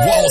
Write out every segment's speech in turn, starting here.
Wall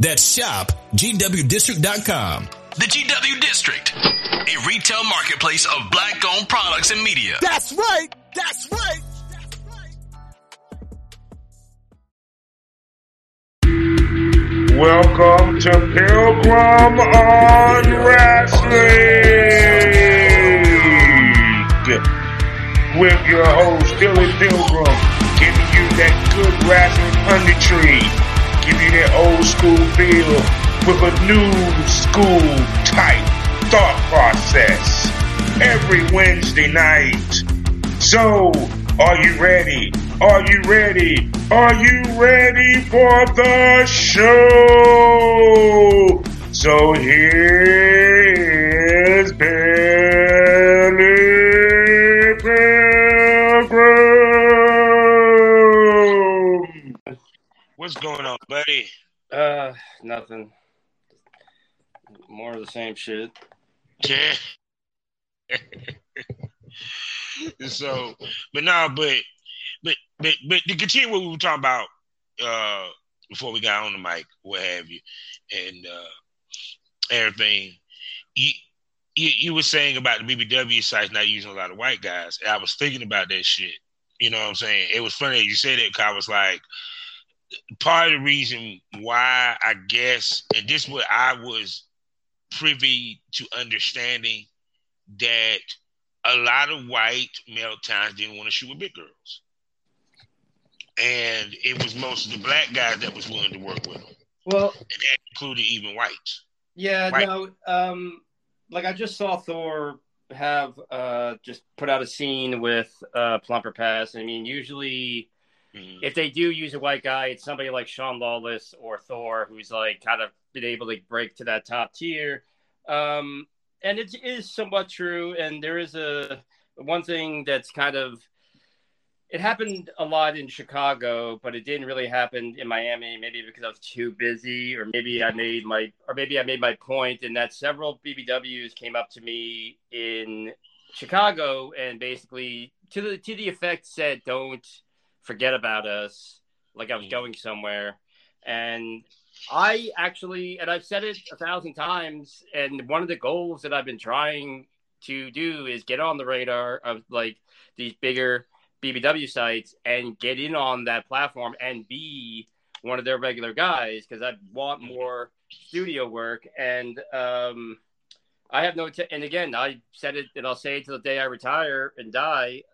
That's shop GWDistrict.com. The GW District, a retail marketplace of black-owned products and media. That's right. That's right. That's right. Welcome to Pilgrim on Wrestling with your host Billy Pilgrim. Giving you that good wrestling punditry, giving you that old school feel with a new school type thought process every Wednesday night. So, are you ready? Are you ready? Are you ready for the show? So here's Billy Pilgrim. What's going on, buddy? Nothing. More of the same shit. Yeah. So, but to continue what we were talking about before we got on the mic, what have you, and everything. You were saying about the BBW sites not using a lot of white guys, and I was thinking about that shit. You know what I'm saying? It was funny that you said it, because I was like, part of the reason why, I guess, and this is what I was privy to understanding, that a lot of white male talents didn't want to shoot with big girls. And it was most of the black guys that was willing to work with them. Well, and that included even whites. Yeah, no, like I just saw Thor have just put out a scene with Plumper Pass. I mean, usually... if they do use a white guy, it's somebody like Sean Lawless or Thor, who's like kind of been able to break to that top tier. And it is somewhat true. And there is one thing that's kind of, it happened a lot in Chicago, but it didn't really happen in Miami, maybe because I was too busy, or maybe I made my point in that several BBWs came up to me in Chicago and basically to the effect said, don't forget about us, like I was going somewhere. And I actually, and I've said it 1,000 times, and one of the goals that I've been trying to do is get on the radar of like these bigger BBW sites and get in on that platform and be one of their regular guys, because I want more studio work. And I have no, and again, I said it and I'll say it till the day I retire and die,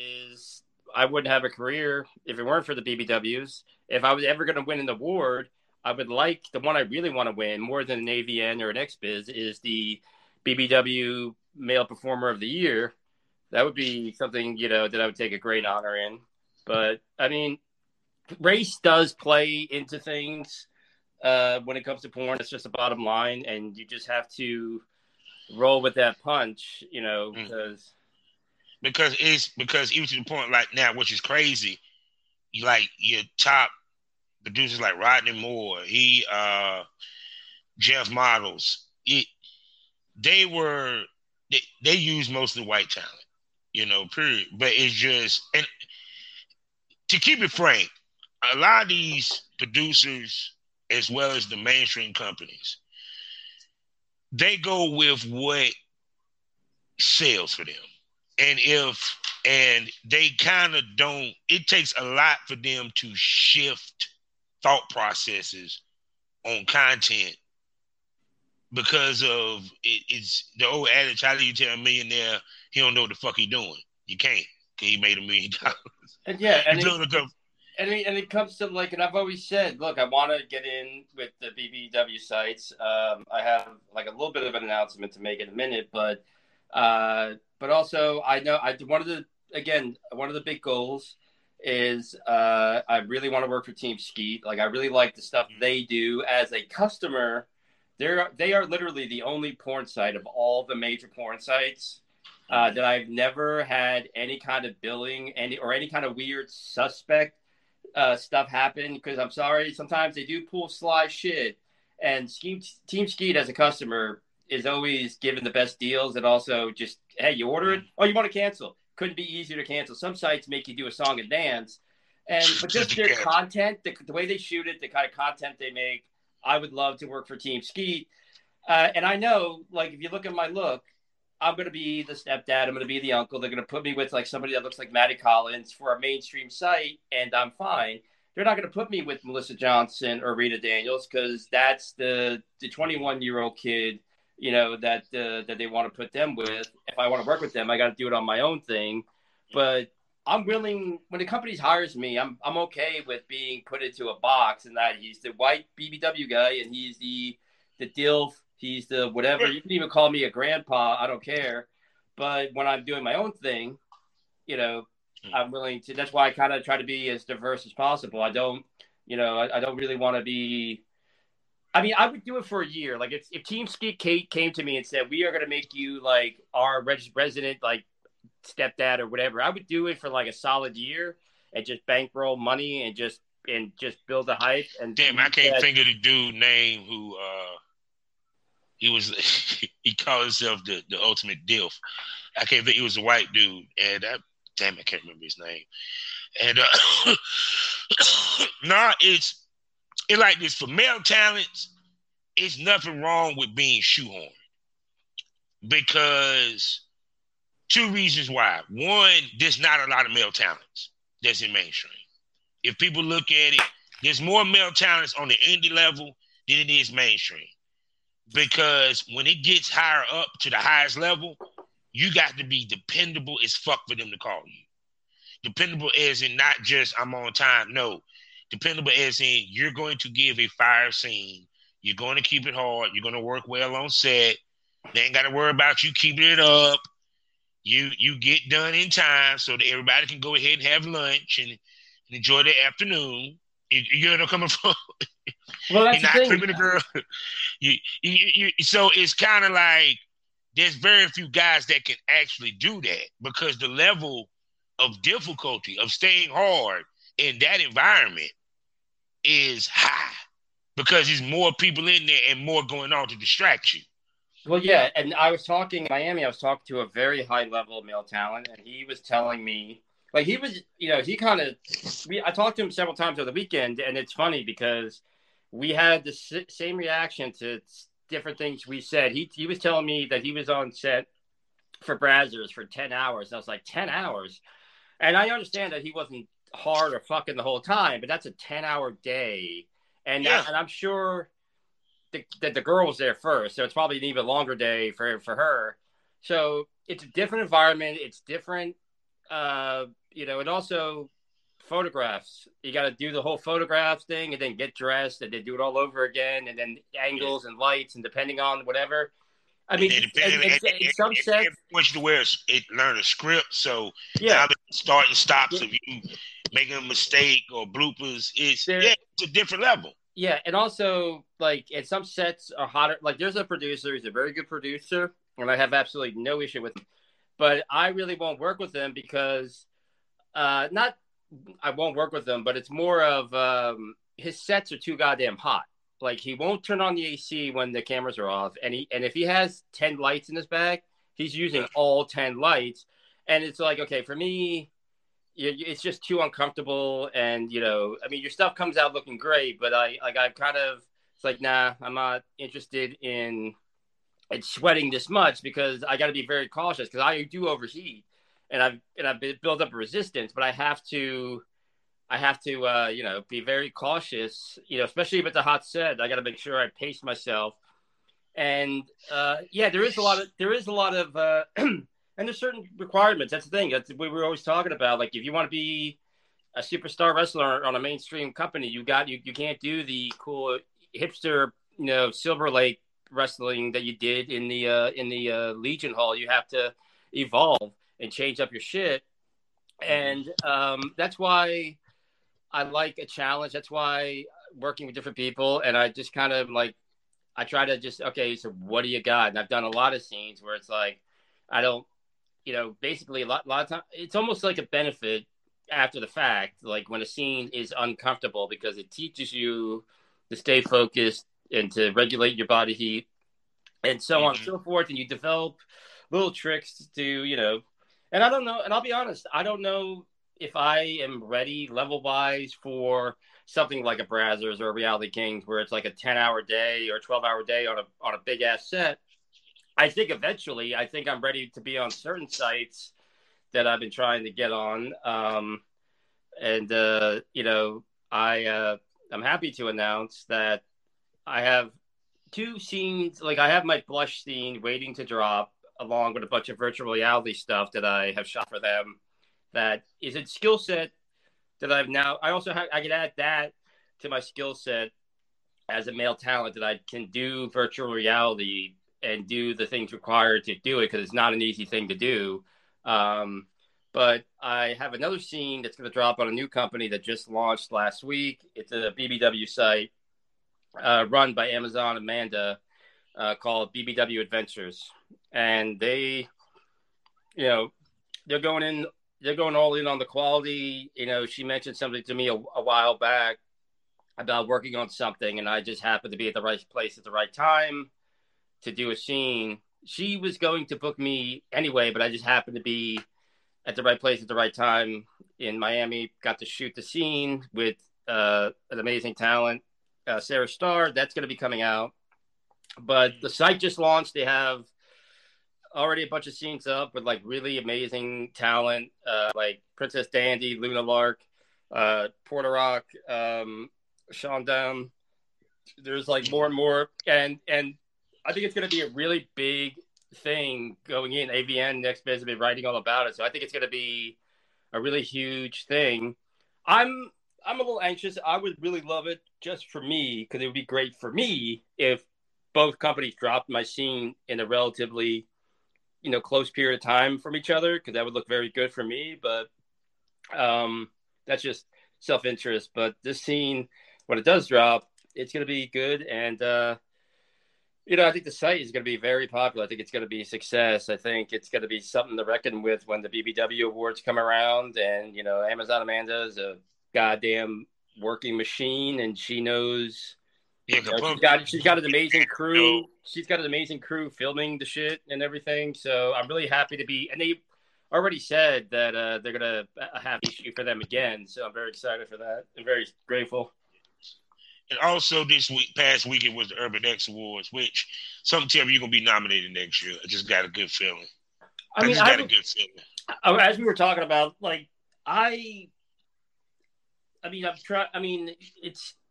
is... I wouldn't have a career if it weren't for the BBWs. If I was ever going to win an award, I would like the one I really want to win more than an AVN or an X-Biz is the BBW Male Performer of the Year. That would be something, you know, that I would take a great honor in. But, I mean, race does play into things when it comes to porn. It's just the bottom line, and you just have to roll with that punch, you know, because... Because even to the point like now, which is crazy, like your top producers like Rodney Moore, Jeff Models, they used mostly white talent, you know, period. But it's just, and to keep it frank, a lot of these producers, as well as the mainstream companies, they go with what sells for them. And they kind of don't, it takes a lot for them to shift thought processes on content because of it's the old adage, how do you tell a millionaire he don't know what the fuck he doing? You can't. He made $1 million. And yeah, and it comes to, like, and I've always said, look, I want to get in with the BBW sites. I have, like, a little bit of an announcement to make in a minute, but also I know one of the big goals is I really want to work for Team Skeet. Like, I really like the stuff they do as a customer. They are literally the only porn site of all the major porn sites that I've never had any kind of billing or any kind of weird suspect stuff happen, because I'm sorry, sometimes they do pull sly shit, and Team Skeet as a customer is always given the best deals, and also just, hey, you order it, oh, you want to cancel, couldn't be easier to cancel. Some sites make you do a song and dance, but just their content, the way they shoot it, the kind of content they make, I would love to work for Team Skeet. And I know, like, if you look at my look, I'm going to be the stepdad. I'm going to be the uncle. They're going to put me with, like, somebody that looks like Maddie Collins for a mainstream site, and I'm fine. They're not going to put me with Melissa Johnson or Rita Daniels, because that's the 21-year-old kid, you know, that they want to put them with. If I want to work with them, I got to do it on my own thing. But I'm willing, when a company hires me, I'm okay with being put into a box, and that he's the white BBW guy, and he's the DILF. He's the whatever. You can even call me a grandpa. I don't care. But when I'm doing my own thing, you know, I'm willing to. That's why I kind of try to be as diverse as possible. I don't, you know, I don't really want to be. I mean, I would do it for a year. Like, if Team Skeet came to me and said, we are going to make you, like, our resident, like, stepdad or whatever, I would do it for, like, a solid year and just bankroll money and just build the hype. And damn, I can't think of the dude name who he called himself the ultimate DILF. I can't think, he was a white dude, and I can't remember his name. And it's like this for male talents. It's nothing wrong with being shoehorned, because two reasons why. One, there's not a lot of male talents that's in mainstream. If people look at it, there's more male talents on the indie level than it is mainstream. Because when it gets higher up to the highest level, you got to be dependable as fuck for them to call you. Dependable as in not just I'm on time. No. Dependable as in you're going to give a fire scene. You're going to keep it hard. You're going to work well on set. They ain't got to worry about you keeping it up. You get done in time so that everybody can go ahead and have lunch and enjoy their afternoon. You know what I'm coming from? Well, that's you're not creeping a girl. So it's kind of like there's very few guys that can actually do that, because the level of difficulty of staying hard in that environment is high, because there's more people in there and more going on to distract you. Well, yeah, and I was talking in Miami. I was talking to a very high level of male talent, and he was telling me, like, he was, you know, he kind of, I talked to him several times over the weekend, and it's funny because we had the same reaction to different things we said. He was telling me that he was on set for Brazzers for 10 hours. And I was like, 10 hours? And I understand that he wasn't hard or fucking the whole time, but that's a 10-hour day. And, yeah. And I'm sure that the girl was there first, so it's probably an even longer day for her. So it's a different environment. It's different, you know, and also photographs. You got to do the whole photograph thing and then get dressed and then do it all over again, and then angles and lights and depending on whatever. I mean, in some sense, what you wear is learn a script. So yeah, start and stops of you making a mistake or bloopers. It's a different level. Yeah, and also, like, and some sets are hotter. Like, there's a producer. He's a very good producer, and I have absolutely no issue with him. But I really won't work with him because I won't work with them, but it's more of his sets are too goddamn hot. Like, he won't turn on the AC when the cameras are off, and if he has 10 lights in his bag, he's using all 10 lights, and it's like, okay, for me, it's just too uncomfortable. And, you know, I mean, your stuff comes out looking great, but it's like, nah, I'm not interested in sweating this much, because I got to be very cautious, because I do overheat. And I've built up a resistance, but I have to you know, be very cautious, you know, especially if it's a hot set. I got to make sure I pace myself And there is a lot of and there's certain requirements. That's the thing. That's what we were always talking about. Like, if you want to be a superstar wrestler on a mainstream company, you can't do the cool hipster, you know, Silver Lake wrestling that you did in the Legion Hall. You have to evolve and change up your shit. And that's why I like a challenge. That's why working with different people, and I just kind of like, I try to just, okay, so what do you got? And I've done a lot of scenes where it's like, I don't, you know, basically a lot of times it's almost like a benefit after the fact, like when a scene is uncomfortable, because it teaches you to stay focused and to regulate your body heat and so on and so forth. And you develop little tricks to, you know, and I don't know. And I'll be honest, I don't know if I am ready level wise for something like a Brazzers or a Reality Kings, where it's like a 10-hour day or a 12-hour day on a big ass set. I think eventually, I think I'm ready to be on certain sites that I've been trying to get on. I'm happy to announce that I have two scenes. Like, I have my Blush scene waiting to drop, along with a bunch of virtual reality stuff that I have shot for them. That is a skill set that I've now, I also have, I can add that to my skill set as a male talent, that I can do virtual reality and do the things required to do it, because it's not an easy thing to do. But I have another scene that's going to drop on a new company that just launched last week. It's a BBW site run by Amazon Amanda called BBW Adventures. And they, you know, they're going all in on the quality. You know, she mentioned something to me a while back about working on something, and I just happened to be at the right place at the right time to do a scene. She was going to book me anyway, but I just happened to be at the right place at the right time in Miami. Got to shoot the scene with an amazing talent, Sarah Starr. That's going to be coming out. But the site just launched. They have already a bunch of scenes up with like really amazing talent, like Princess Dandy, Luna Lark, Porter Rock, Shondam. There's like more and more. And I think it's going to be a really big thing going in. AVN next biz has been writing all about it. So I think it's going to be a really huge thing. I'm a little anxious. I would really love it just for me, because it would be great for me if both companies dropped my scene in a relatively, you know, close period of time from each other, because that would look very good for me. But that's just self-interest. But this scene, when it does drop, it's going to be good. And, you know, I think the site is going to be very popular. I think it's going to be a success. I think it's going to be something to reckon with when the BBW Awards come around. And, you know, Amazon Amanda is a goddamn working machine, and she knows. You know, she's got an amazing crew. She's got an amazing crew filming the shit and everything. So I'm really happy to be. And they already said that they're gonna have to shoot for them again. So I'm very excited for that. I'm very grateful. And also this past week, it was the Urban X Awards, which some tell me you're gonna be nominated next year. I just got a good feeling. I mean, as we were talking about, like I think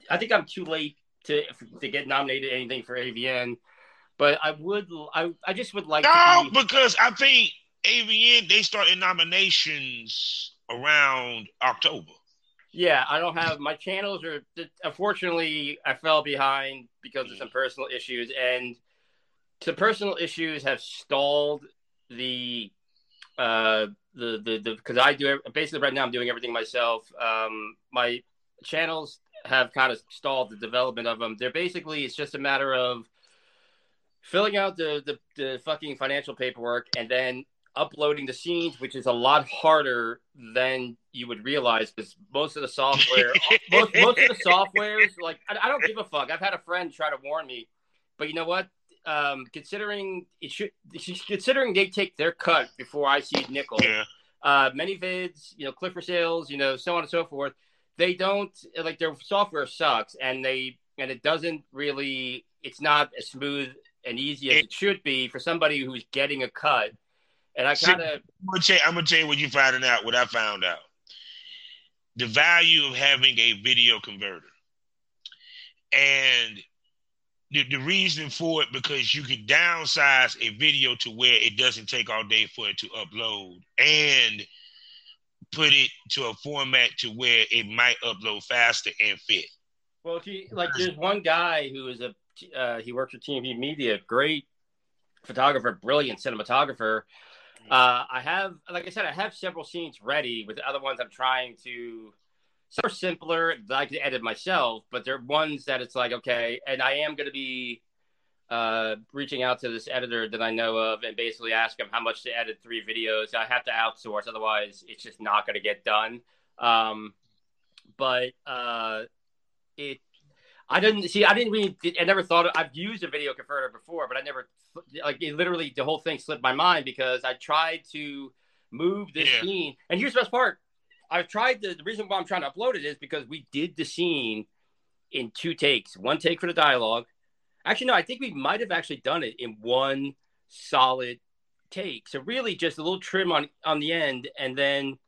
I'm too late to get nominated anything for AVN, but I just would like to be... because I think AVN, they started nominations around October. Yeah, I don't have my channels are. Unfortunately, I fell behind because of some personal issues, and some personal issues have stalled the because I do basically right now I'm doing everything myself. My channels have kind of stalled the development of them. They're basically, it's just a matter of filling out the fucking financial paperwork and then uploading the scenes, which is a lot harder than you would realize, because most of the software, most of the softwares, like, I don't give a fuck. I've had a friend try to warn me, but you know what? Considering they take their cut before I see nickel, ManyVids, you know, Cliff for Sales, you know, so on and so forth. They don't, like, their software sucks, and it doesn't really, it's not as smooth and easy as it should be for somebody who's getting a cut. And I kind of... I'm going to tell you what I found out. The value of having a video converter. And the reason for it, because you can downsize a video to where it doesn't take all day for it to upload, and put it to a format to where it might upload faster and fit. Well, if you, like, there's one guy who is he works for TMV Media, great photographer, brilliant cinematographer. I have several scenes ready with other ones I'm trying to. Some are simpler, I can edit myself, but there are ones that it's like, okay, and I am going to be reaching out to this editor that I know of and basically ask him how much to edit 3 videos. I have to outsource, otherwise it's just not going to get done. I've used a video converter before, but I never, the whole thing slipped my mind because I tried to move this scene. And here's the best part. The reason why I'm trying to upload it is because we did the scene in 2 takes. 1 take for the dialogue. Actually, no, I think we might have actually done it in 1 solid take. So really just a little trim on the end and then,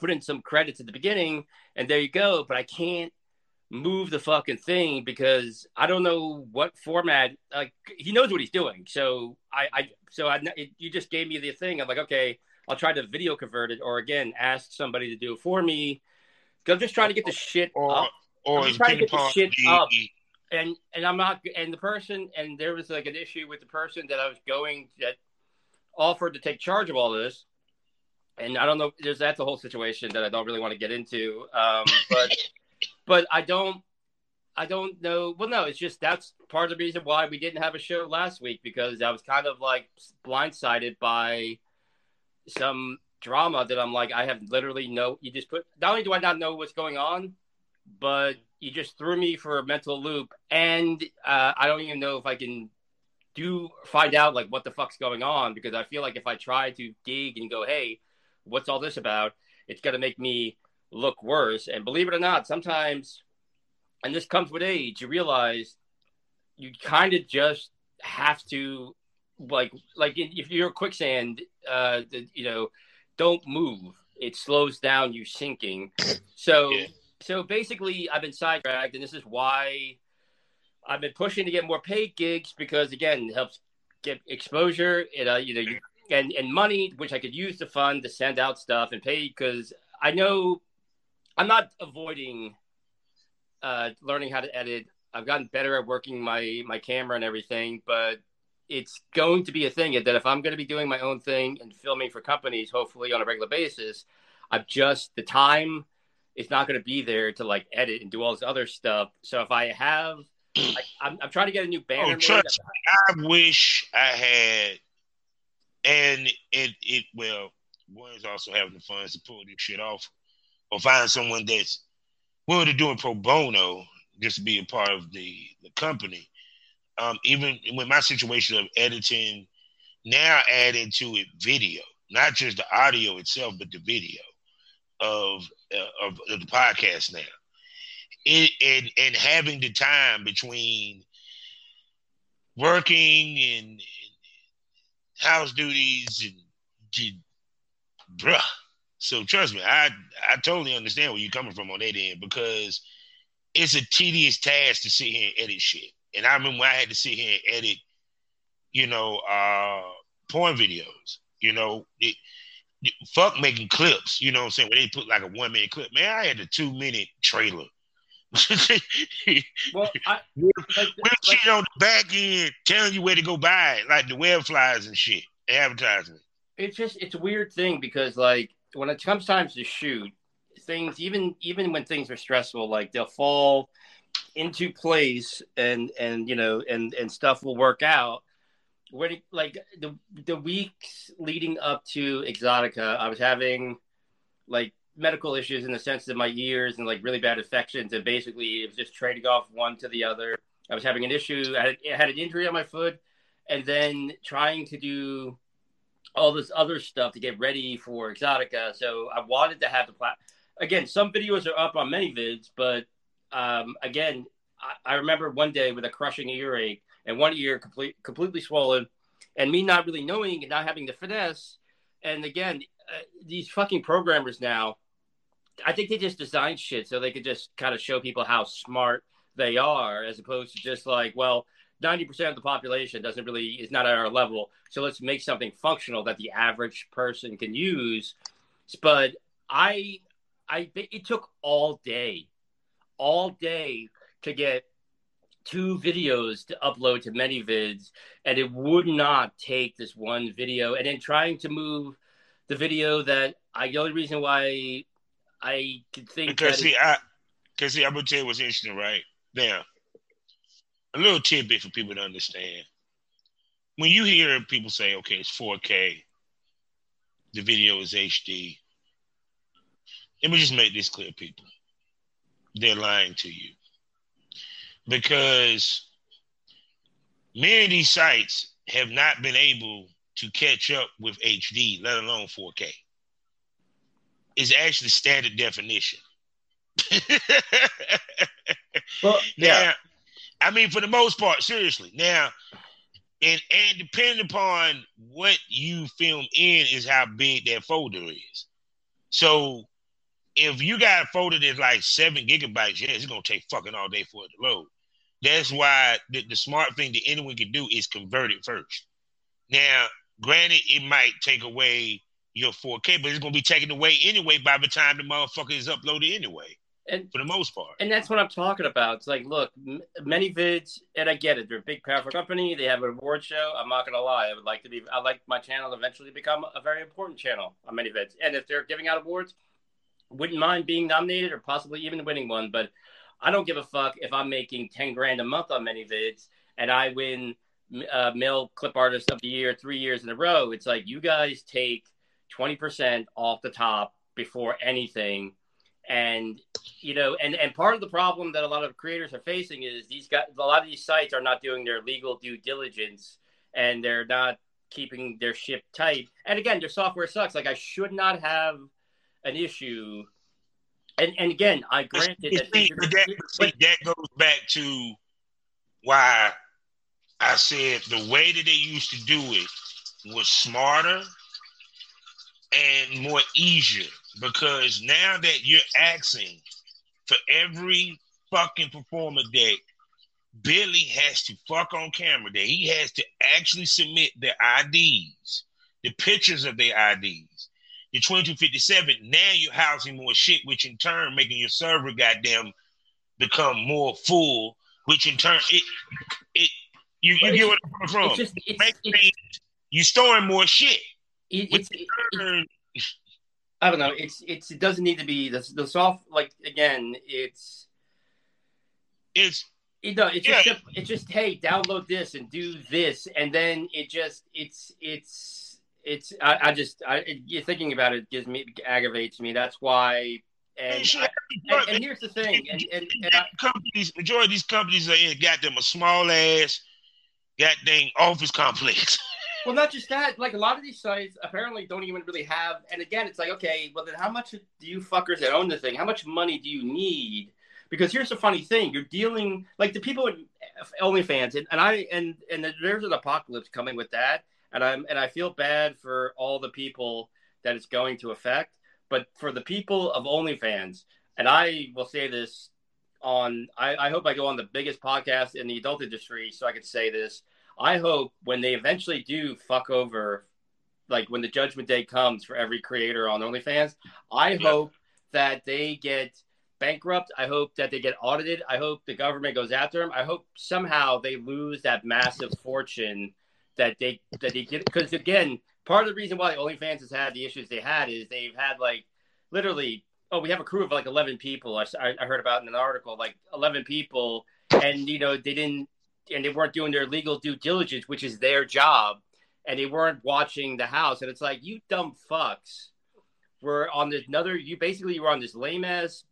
put in some credits at the beginning and there you go. But I can't move the fucking thing because I don't know what format, he knows what he's doing. You just gave me the thing. I'm like, okay, I'll try to video convert it, or again, ask somebody to do it for me. I'm just trying to get the shit up. And I'm not. And the person, and there was an issue with the person that I was going that offered to take charge of all this. And I don't know. That's a whole situation that I don't really want to get into. But I don't know. Well, no, it's just that's part of the reason why we didn't have a show last week, because I was kind of blindsided by some drama that I'm like, I have literally not only do I not know what's going on, but you just threw me for a mental loop. And I don't even know if I can find out what the fuck's going on, because I feel like if I try to dig and go, hey, what's all this about? It's going to make me look worse. And believe it or not, sometimes, and this comes with age, you realize you kind of just have to, if you're quicksand, don't move. It slows down you sinking. So basically, I've been sidetracked, and this is why I've been pushing to get more paid gigs, because again, it helps get exposure, and money, which I could use to fund to send out stuff and pay. Because I know I'm not avoiding learning how to edit. I've gotten better at working my camera and everything, but it's going to be a thing that if I'm going to be doing my own thing and filming for companies, hopefully on a regular basis, the time is not going to be there to edit and do all this other stuff. So if I have, I'm trying to get a new banner. Oh, trust me, I wish I had, and one's also having the funds to pull this shit off, or find someone that's willing to do it pro bono, just to be a part of the company. Even with my situation of editing, now adding to it video, not just the audio itself, but the video of the podcast now. And having the time between working and house duties and bruh. So trust me, I totally understand where you're coming from on that end, because it's a tedious task to sit here and edit shit. And I remember when I had to sit here and edit, porn videos, fuck making clips, where they put a 1-minute clip. Man, I had a 2-minute trailer. Well, shit on the back end telling you where to go buy it, like the web flyers and shit, advertisement. It's a weird thing because, when it comes time to shoot, things, even when things are stressful, they'll fall into place and stuff will work out. When the weeks leading up to Exotica, I was having medical issues in the sense that my ears and really bad infections, and basically it was just trading off one to the other. I was having an issue. I had an injury on my foot, and then trying to do all this other stuff to get ready for Exotica. So I wanted to have the again, some videos are up on ManyVids, but again, I remember one day with a crushing earache and one ear completely swollen, and me not really knowing and not having the finesse. And again, these fucking programmers now, I think they just design shit so they could just kind of show people how smart they are, as opposed to just like, well, 90% of the population doesn't really, is not at our level. So let's make something functional that the average person can use. But it took all day to get 2 videos to upload to ManyVids, and it would not take this one video. And then trying to move the video that the only reason why I could think because I would tell you what's interesting right there. A little tidbit for people to understand. When you hear people say, okay, it's 4K, the video is HD. Let me just make this clear, people. They're lying to you. Because many of these sites have not been able to catch up with HD, let alone 4K. It's actually standard definition. Well, yeah. Now, I mean, for the most part, seriously. Now, and depending upon what you film in is how big that folder is. So if you got a folder that's like 7 gigabytes, yeah, it's going to take fucking all day for it to load. That's why the smart thing that anyone can do is convert it first. Now, granted, it might take away your 4K, but it's going to be taken away anyway by the time the motherfucker is uploaded anyway. And for the most part. And that's what I'm talking about. It's like, look, ManyVids, and I get it. They're a big, powerful company. They have an award show. I'm not going to lie. I would like to be, I'd like my channel to eventually become a very important channel on ManyVids. And if they're giving out awards, wouldn't mind being nominated or possibly even winning one. But I don't give a fuck if I'm making 10 grand a month on ManyVids and I win Male Clip Artist of the Year 3 years in a row. It's like, you guys take 20% off the top before anything. And, you know, and part of the problem that a lot of creators are facing is these guys, a lot of these sites are not doing their legal due diligence and they're not keeping their ship tight. And again, their software sucks. Like, I should not have an issue. And again, I granted that goes back to why I said the way that they used to do it was smarter and more easier. Because now that you're asking for every fucking performer that Billy has to fuck on camera, that he has to actually submit their IDs, the pictures of their IDs, the 2257, now you're housing more shit, which in turn making your server goddamn become more full, which in turn, you get what I'm coming from. You're storing more shit. I don't know. It doesn't need to be the soft. Like again, it's just hey, download this and do this, and then you're thinking about it gives me, aggravates me. That's why. And here's the thing. Majority of these companies are in goddamn a small ass goddamn office complex. Well, not just that. Like, a lot of these sites apparently don't even really have. And again, it's like, okay, well, then how much do you fuckers that own the thing? How much money do you need? Because here's the funny thing: you're dealing like the people with OnlyFans, and there's an apocalypse coming with that. And I feel bad for all the people that it's going to affect. But for the people of OnlyFans, and I will say this on, I hope I go on the biggest podcast in the adult industry, so I can say this. I hope when they eventually do fuck over, like when the judgment day comes for every creator on OnlyFans, I hope that they get bankrupt. I hope that they get audited. I hope the government goes after them. I hope somehow they lose that massive fortune that they get. Because again, part of the reason why OnlyFans has had the issues they had is they've had like literally, we have a crew of like 11 people. I heard about in an article, like 11 people, and you know they weren't doing their legal due diligence, which is their job, and they weren't watching the house. And it's like, you dumb fucks were on this you were on this lame ass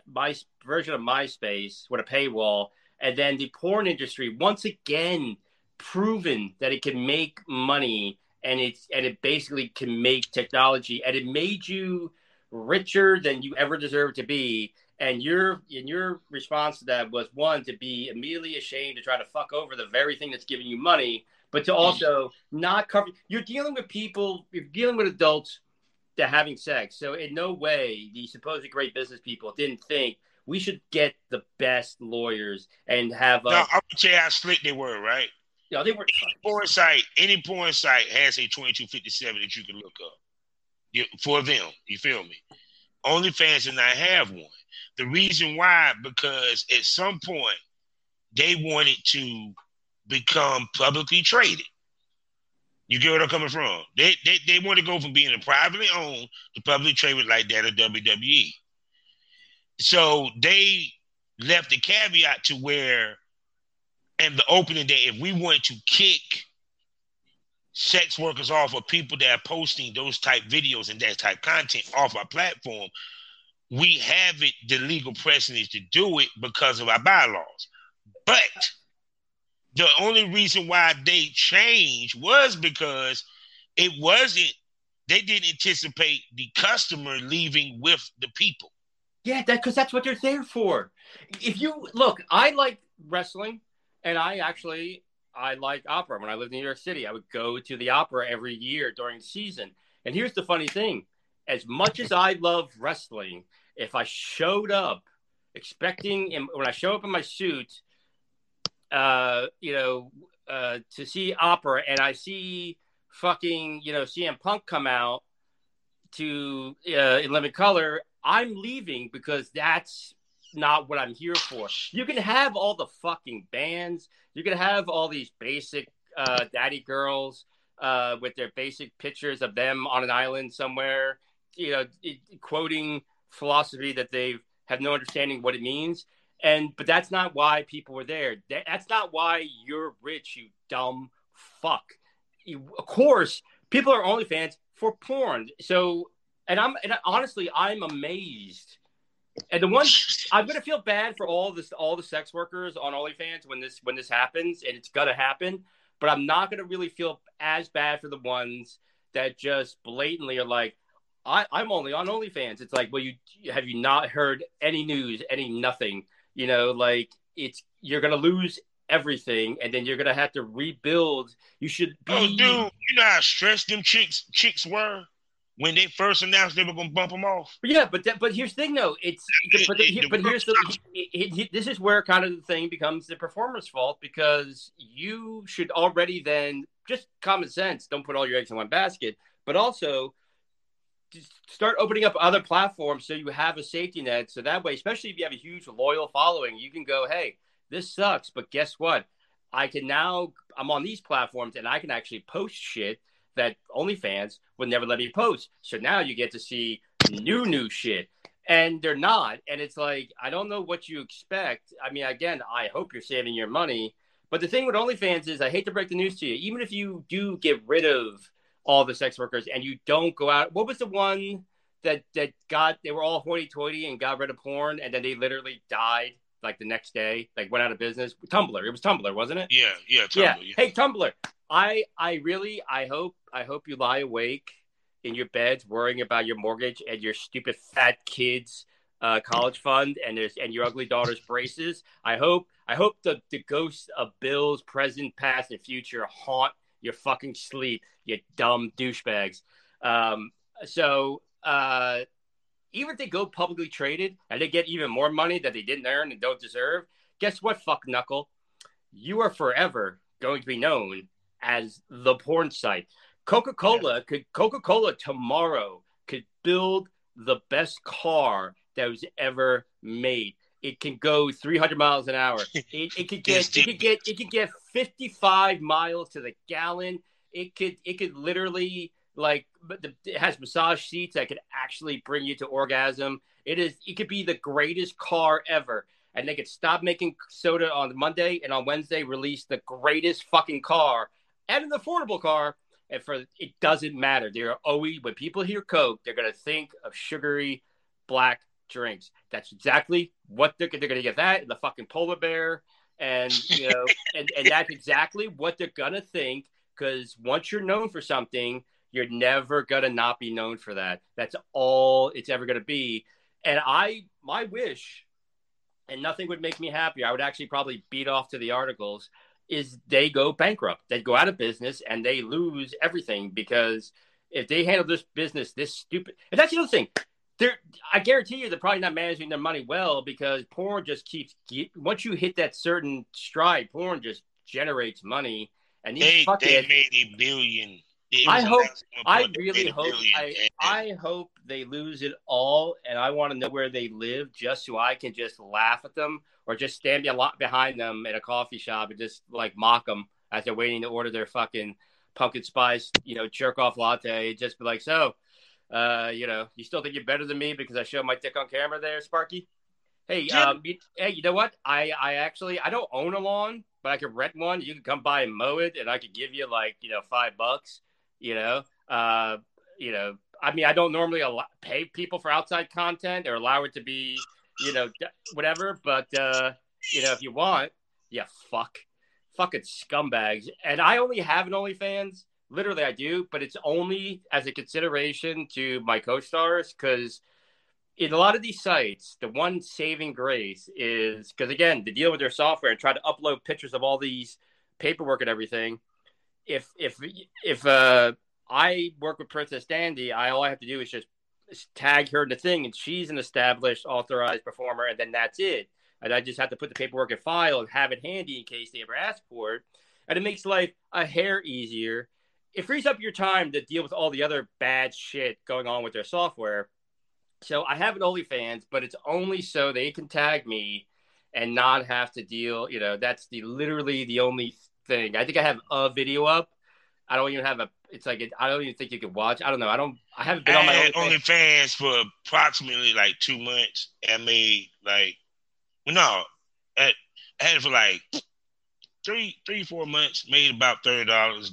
version of MySpace with a paywall. And then the porn industry once again proven that it can make money, and it basically can make technology, and it made you richer than you ever deserved to be. And your response to that was, one, to be immediately ashamed to try to fuck over the very thing that's giving you money, but to also not cover. You're dealing with people, you're dealing with adults that are having sex. So in no way, the supposed great business people didn't think, we should get the best lawyers and have. No, I would say how slick they were, right? No, they were. Any porn site has a 2257 that you can look up for them. You feel me? OnlyFans did not have one. The reason why, because at some point they wanted to become publicly traded. You get where I'm coming from? They want to go from being a privately owned to publicly traded like that of WWE. So they left the caveat to where, and the opening day, if we want to kick sex workers off or people that are posting those type videos and that type content off our platform, we have it, the legal precedent to do it because of our bylaws. But the only reason why they changed was because they didn't anticipate the customer leaving with the people. Yeah, because that's what they're there for. If you look, I like wrestling, and I like opera. When I lived in New York City, I would go to the opera every year during the season. And here's the funny thing. As much as I love wrestling, if I showed up when I show up in my suit, to see opera, and I see fucking, CM Punk come out to in Living Color, I'm leaving because that's not what I'm here for. You can have all the fucking bands. You can have all these basic daddy girls with their basic pictures of them on an island somewhere, quoting philosophy that they have no understanding what it means. But that's not why people were there. That's not why you're rich, you dumb fuck. Of course, people are OnlyFans for porn. So, honestly, I'm amazed. And I'm gonna feel bad for all the sex workers on OnlyFans when this happens, and it's gonna happen. But I'm not gonna really feel as bad for the ones that just blatantly are like, I'm only on OnlyFans. It's like, well, you not heard any news, any nothing? You're gonna lose everything, and then you're gonna have to rebuild. You should be. Oh, dude, you know how stressed them chicks were when they first announced they were gonna bump them off. Yeah, but here's the thing, though. This is where kind of the thing becomes the performer's fault, because you should already then just common sense. Don't put all your eggs in one basket, but also just start opening up other platforms so you have a safety net. So that way, especially if you have a huge loyal following, you can go, hey, this sucks, but guess what? I'm on these platforms, and I can actually post shit that OnlyFans would never let me post. So now you get to see new shit, and they're not. And it's like, I don't know what you expect. I mean, again, I hope you're saving your money. But the thing with OnlyFans is, I hate to break the news to you, even if you do get rid of all the sex workers and you don't go out. What was the one they were all hoity-toity and got rid of porn, and then they literally died like the next day, like went out of business? Tumblr. It was Tumblr, wasn't it? Yeah, Tumblr. Yeah. Yeah. Hey, Tumblr. I hope you lie awake in your beds worrying about your mortgage and your stupid fat kids' college fund and your ugly daughter's braces. I hope the ghosts of bills, present, past, and future haunt your fucking sleep, you dumb douchebags. So even if they go publicly traded and they get even more money that they didn't earn and don't deserve, guess what, fuck knuckle? You are forever going to be known as the porn site. Coca-Cola tomorrow could build the best car that was ever made. It can go 300 miles an hour. It could get 55 miles to the gallon. It could literally, like, it has massage seats that could actually bring you to orgasm. It could be the greatest car ever. And they could stop making soda on Monday and on Wednesday release the greatest fucking car and an affordable car. And it doesn't matter. They're always, when people hear Coke, they're going to think of sugary black drinks. That's exactly what they're going to get. That and the fucking polar bear. And, and that's exactly what they're going to think. Because once you're known for something, you're never going to not be known for that. That's all it's ever going to be. And my wish, and nothing would make me happier, I would actually probably beat off to the articles, is they go bankrupt. They go out of business and they lose everything, because if they handle this business, this stupid... And that's the other thing. I guarantee you they're probably not managing their money well, because porn just keeps – once you hit that certain stride, porn just generates money. And these they made a billion. I hope they lose it all, and I want to know where they live just so I can just laugh at them or just stand behind them at a coffee shop and just, like, mock them as they're waiting to order their fucking pumpkin spice, you know, jerk-off latte. Just be like, so – you know, you still think you're better than me because I show my dick on camera there, Sparky? Hey, yeah. You know what? I don't own a lawn, but I could rent one. You could come by and mow it, and I could give you, like, you know, $5, you know? You know, I mean, I don't normally pay people for outside content or allow it to be, you know, whatever. But, you know, if you want, yeah, fucking scumbags. And I only have an OnlyFans. Literally, I do, but it's only as a consideration to my co-stars, because in a lot of these sites, the one saving grace is, because, again, they deal with their software and try to upload pictures of all these paperwork and everything. If I work with Princess Dandy, all I have to do is just tag her in the thing, and she's an established, authorized performer, and then that's it. And I just have to put the paperwork in file and have it handy in case they ever ask for it. And it makes life a hair easier. It frees up your time to deal with all the other bad shit going on with their software. So I have an OnlyFans, but it's only so they can tag me and not have to deal. You know, that's literally the only thing. I think I have a video up. I don't even have a. It's like I don't even think you could watch. I don't know. I haven't been on my OnlyFans for approximately like 2 months. I made like I had it for like. Three, 4 months, made about $30,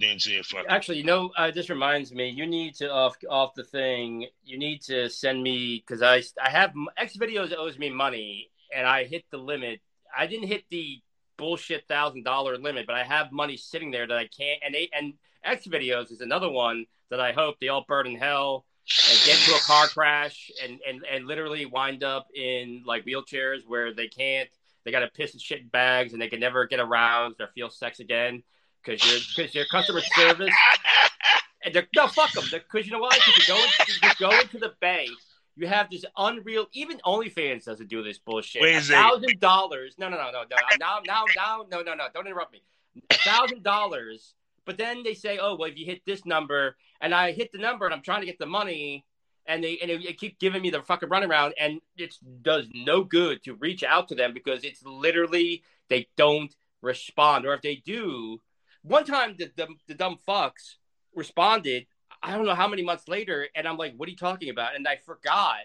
then said fuck. Actually, you know, this reminds me, you need to off the thing. You need to send me, because I have X-Videos owes me money, and I hit the limit. I didn't hit the bullshit $1,000 limit, but I have money sitting there that I can't. And X-Videos is another one that I hope they all burn in hell and get to a car crash and literally wind up in like wheelchairs where they can't. They got to piss and shit in bags, and they can never get around or feel sex again because your customer service. And fuck them. Because you know what? You go into the bank, you have this unreal. Even OnlyFans doesn't do this bullshit. $1,000. No. Don't interrupt me. $1,000. But then they say, oh well, if you hit this number, and I hit the number, and I'm trying to get the money. And they keep giving me the fucking runaround, and it does no good to reach out to them because it's literally they don't respond. Or if they do, one time the dumb fucks responded, I don't know how many months later, and I'm like, what are you talking about? And I forgot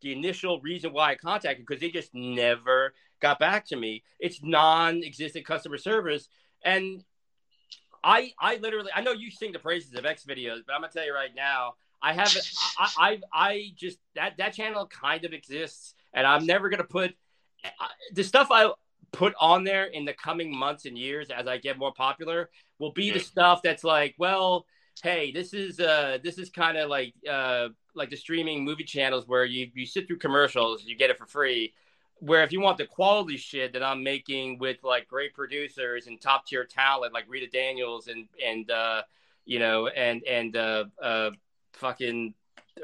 the initial reason why I contacted, because they just never got back to me. It's non-existent customer service. And I literally, I know you sing the praises of X videos, but I'm going to tell you right now, I haven't. I just that channel kind of exists, and I'm never gonna put the stuff I put on there in the coming months and years as I get more popular will be the stuff that's like, well, hey, this is kind of like the streaming movie channels where you sit through commercials, you get it for free. Where if you want the quality shit that I'm making with like great producers and top tier talent like Rita Daniels and fucking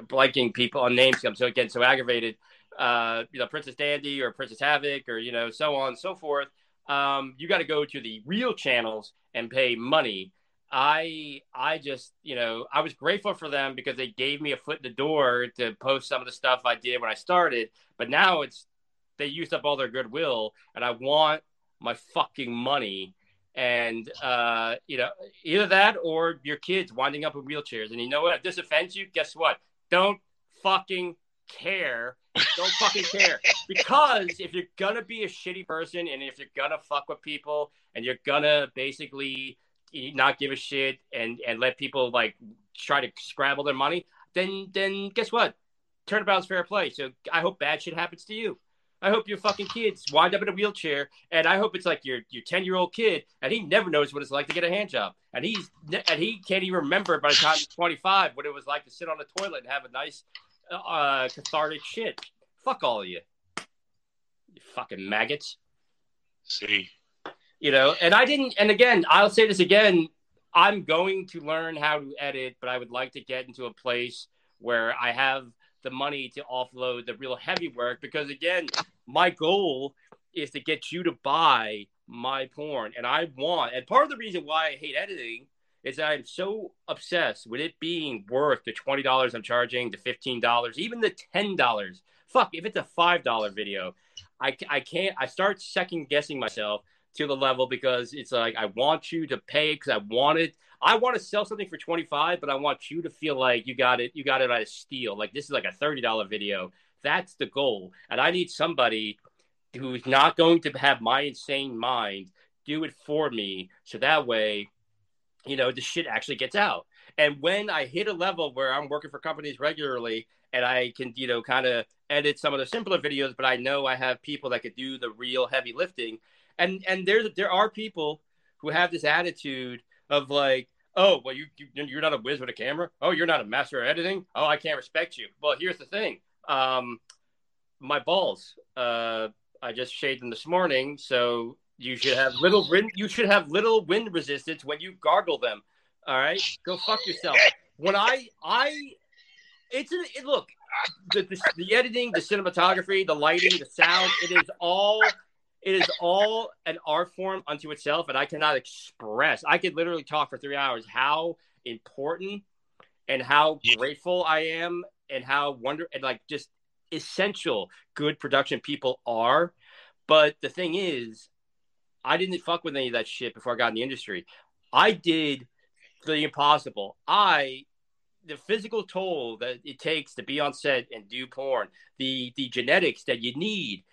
blanking people on names. I'm so getting so aggravated. You know, Princess Dandy or Princess Havoc or, you know, so on and so forth. You got to go to the real channels and pay money. I just, you know, I was grateful for them because they gave me a foot in the door to post some of the stuff I did when I started. But now they used up all their goodwill, and I want my fucking money. And, you know, either that or your kids winding up in wheelchairs. And you know what? If this offends you, guess what? Don't fucking care. Don't fucking care. Because if you're going to be a shitty person, and if you're going to fuck with people, and you're going to basically not give a shit and let people, like, try to scrabble their money, then guess what? Turnabout's fair play. So I hope bad shit happens to you. I hope your fucking kids wind up in a wheelchair, and I hope it's like your 10-year-old kid, and he never knows what it's like to get a hand job, and he can't even remember by the time he's 25 what it was like to sit on a toilet and have a nice cathartic shit. Fuck all of you, you fucking maggots. See, you know, and I didn't. And again, I'll say this again: I'm going to learn how to edit, but I would like to get into a place where I have the money to offload the real heavy work, because again, my goal is to get you to buy my porn. And I want, and part of the reason why I hate editing is that I'm so obsessed with it being worth the $20 I'm charging, the $15, even the $10. Fuck, if it's a $5 video, I can't, I start second guessing myself to the level, because it's like, I want you to pay because I want it. I want to sell something for $25, but I want you to feel like you got it at a steal. Like this is like a $30 video. That's the goal. And I need somebody who's not going to have my insane mind do it for me. So that way, you know, the shit actually gets out. And when I hit a level where I'm working for companies regularly and I can, you know, kind of edit some of the simpler videos, but I know I have people that could do the real heavy lifting. And there are people who have this attitude of like, oh, well, you're not a whiz with a camera. Oh, you're not a master at editing. Oh, I can't respect you. Well, here's the thing. My balls, I just shaved them this morning, so you should have little wind resistance when you gargle them. All right, go fuck yourself. When look, the editing, the cinematography, the lighting, the sound, it is all an art form unto itself, and I cannot express. I could literally talk for 3 hours how important and how grateful I am, and how just essential good production people are. But the thing is, I didn't fuck with any of that shit before I got in the industry. I did the impossible. The physical toll that it takes to be on set and do porn, the genetics that you need,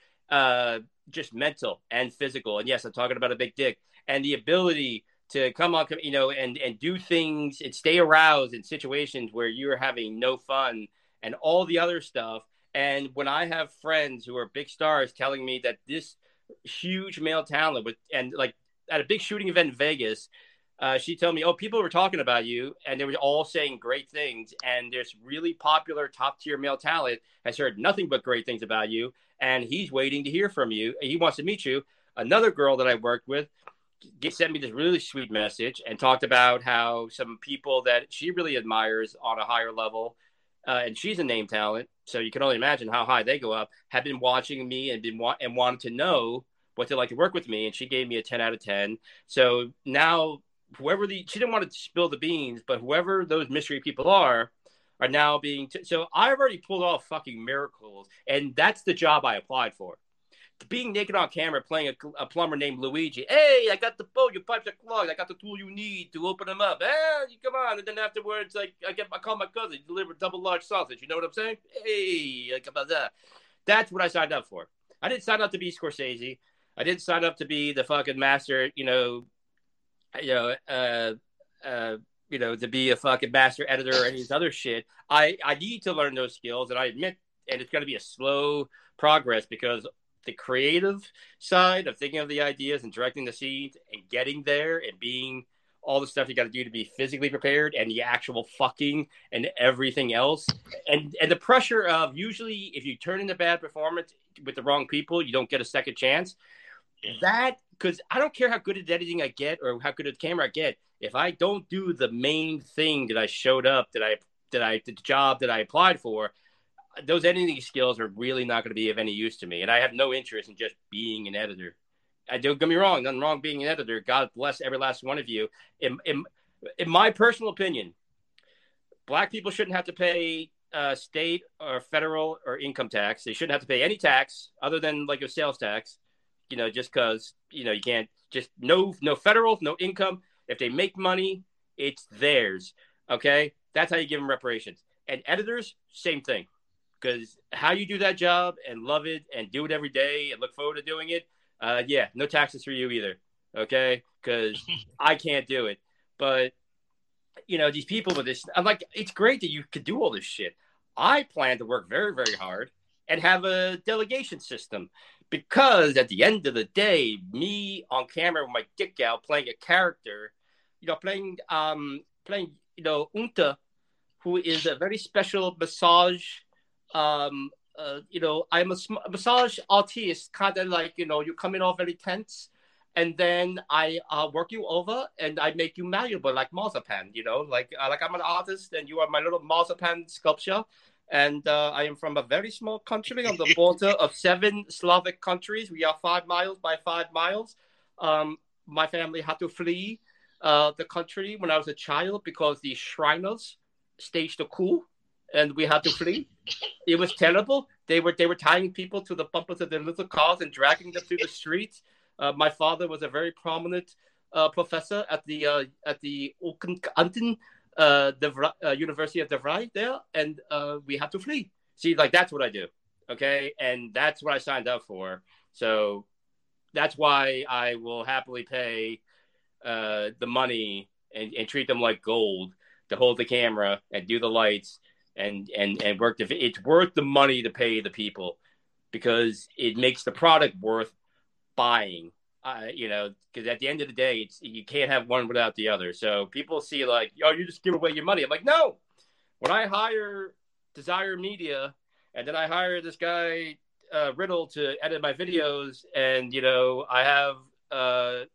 just mental and physical. And yes, I'm talking about a big dick, and the ability to come on, you know, and do things and stay aroused in situations where you're having no fun and all the other stuff. And when I have friends who are big stars telling me that this huge male talent at a big shooting event in Vegas, she told me, oh, people were talking about you and they were all saying great things. And this really popular top tier male talent has heard nothing but great things about you. And he's waiting to hear from you. He wants to meet you. Another girl that I worked with sent me this really sweet message and talked about how some people that she really admires on a higher level, and she's a name talent, so you can only imagine how high they go up, have been watching me and wanted to know what they like to work with me. And she gave me a 10 out of 10. So now she didn't want to spill the beans, but whoever those mystery people are now being, so I've already pulled off fucking miracles. And that's the job I applied for. Being naked on camera, playing a plumber named Luigi. Hey, I got the boat. Your pipes are clogged. I got the tool you need to open them up. Hey, you come on. And then afterwards, like, I call my cousin. He delivered double large sausage. You know what I'm saying? Hey, like about that. That's what I signed up for. I didn't sign up to be Scorsese. I didn't sign up to be the fucking master, to be a fucking master editor or any of this other shit. I need to learn those skills, and I admit, and it's going to be a slow progress, because the creative side of thinking of the ideas and directing the scenes and getting there and being all the stuff you got to do to be physically prepared, and the actual fucking and everything else. And the pressure of, usually if you turn in a bad performance with the wrong people, you don't get a second chance. That, because I don't care how good at editing I get or how good at the camera I get, if I don't do the main thing that I showed up, the job that I applied for, those editing skills are really not going to be of any use to me. And I have no interest in just being an editor. Don't get me wrong. Nothing wrong being an editor. God bless every last one of you. In my personal opinion, Black people shouldn't have to pay state or federal or income tax. They shouldn't have to pay any tax other than like a sales tax, you know, just because, you know, you can't just no federal, no income. If they make money, it's theirs. Okay. That's how you give them reparations. And editors, same thing. Because how you do that job and love it and do it every day and look forward to doing it, no taxes for you either, okay? Because I can't do it. But, you know, these people with this, I'm like, it's great that you could do all this shit. I plan to work very, very hard and have a delegation system, because at the end of the day, me on camera with my dick out playing a character, you know, playing you know, Unta, who is a very special massage I'm a massage artist, kind of like, you know, you're coming off very tense, and then I work you over and I make you malleable like marzipan, you know, like I'm an artist and you are my little marzipan sculpture, And I am from a very small country on the border of 7 Slavic countries. We are 5 miles by 5 miles. My family had to flee the country when I was a child because the Shriners staged a coup, and we had to flee. It was terrible. They were tying people to the bumpers of their little cars and dragging them through the streets. My father was a very prominent professor at the Oekenkanten University of De Vrij there, and we had to flee. See, like, that's what I do, okay? And that's what I signed up for. So that's why I will happily pay the money and treat them like gold to hold the camera and do the lights and work. It's worth the money to pay the people because it makes the product worth buying. Because at the end of the day, you can't have one without the other. So people see like, oh, you just give away your money. I'm like, no. When I hire Desire Media and then I hire this guy Riddle to edit my videos, and I have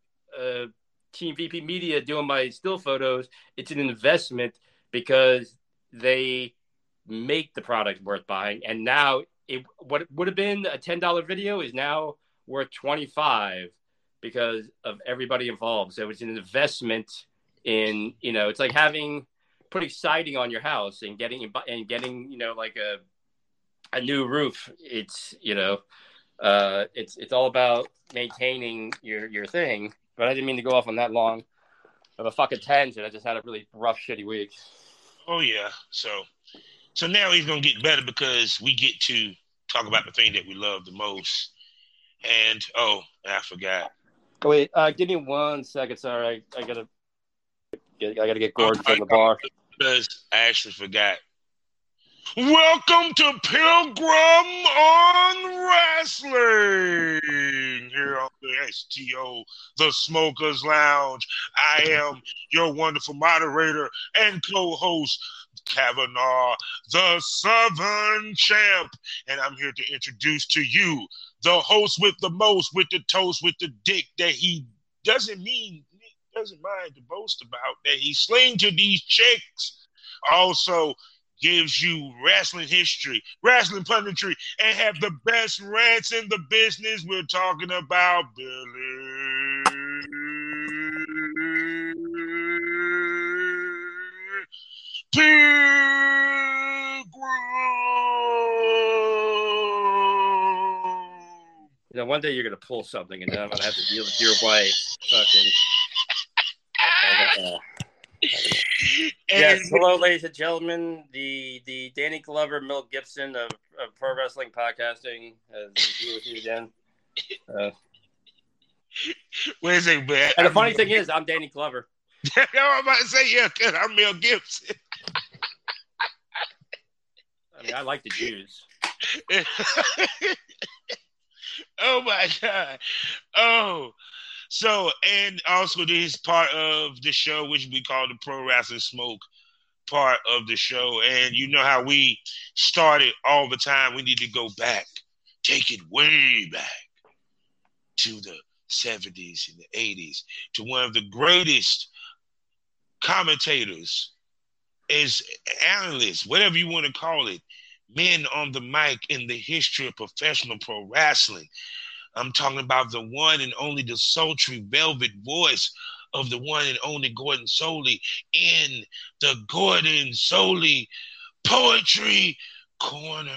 Team VP Media doing my still photos, it's an investment because they make the product worth buying. And now what would have been a $10 video is now worth $25. Because of everybody involved. So it's an investment in, it's like putting siding on your house and getting, like a new roof. It's, it's all about maintaining your thing, but I didn't mean to go off on that long of a fucking tangent. I just had a really rough, shitty week. Oh yeah. So now he's going to get better because we get to talk about the thing that we love the most. And, oh, I forgot. Wait, give me one second. Sorry, I gotta get Gordon from the bar. Because I actually forgot. Welcome to Pilgrim on Wrestling here on the STO, the Smokers Lounge. I am your wonderful moderator and co-host, Kavanaugh, the Southern Champ, and I'm here to introduce to you the host with the most, with the toast, with the dick that he doesn't mind to boast about, that he slings to these chicks, also gives you wrestling history, wrestling punditry, and have the best rants in the business. We're talking about Billy Pilgrim. One day you're going to pull something, and then I'm going to have to deal with your wife. Yes, hello, ladies and gentlemen. The Danny Glover, Mel Gibson of pro wrestling podcasting has been with you again. Where is it, man? And the funny thing is, I'm Danny Glover. I'm about to say, yeah, because I'm Mel Gibson. I mean, I like the Jews. Oh, my God. Oh. So, and also this is part of the show, which we call the Pro Wrestling Smoke part of the show. And you know how we started all the time. We need to go back, take it way back to the 70s and the 80s, to one of the greatest commentators, as analysts, whatever you want to call it, men on the mic in the history of professional pro wrestling. I'm talking about the one and only, the sultry velvet voice of the one and only Gordon Solie in the Gordon Solie Poetry Corner.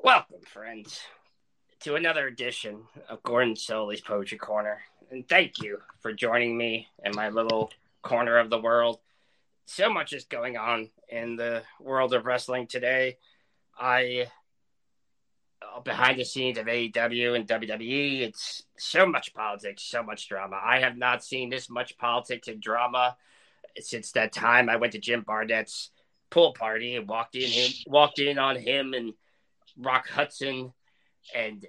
Welcome, friends, to another edition of Gordon Solie's Poetry Corner. And thank you for joining me in my little corner of the world. So much is going on in the world of wrestling today. Behind the scenes of AEW and WWE, it's so much politics, so much drama. I have not seen this much politics and drama since that time I went to Jim Barnett's pool party and walked in on him and Rock Hudson and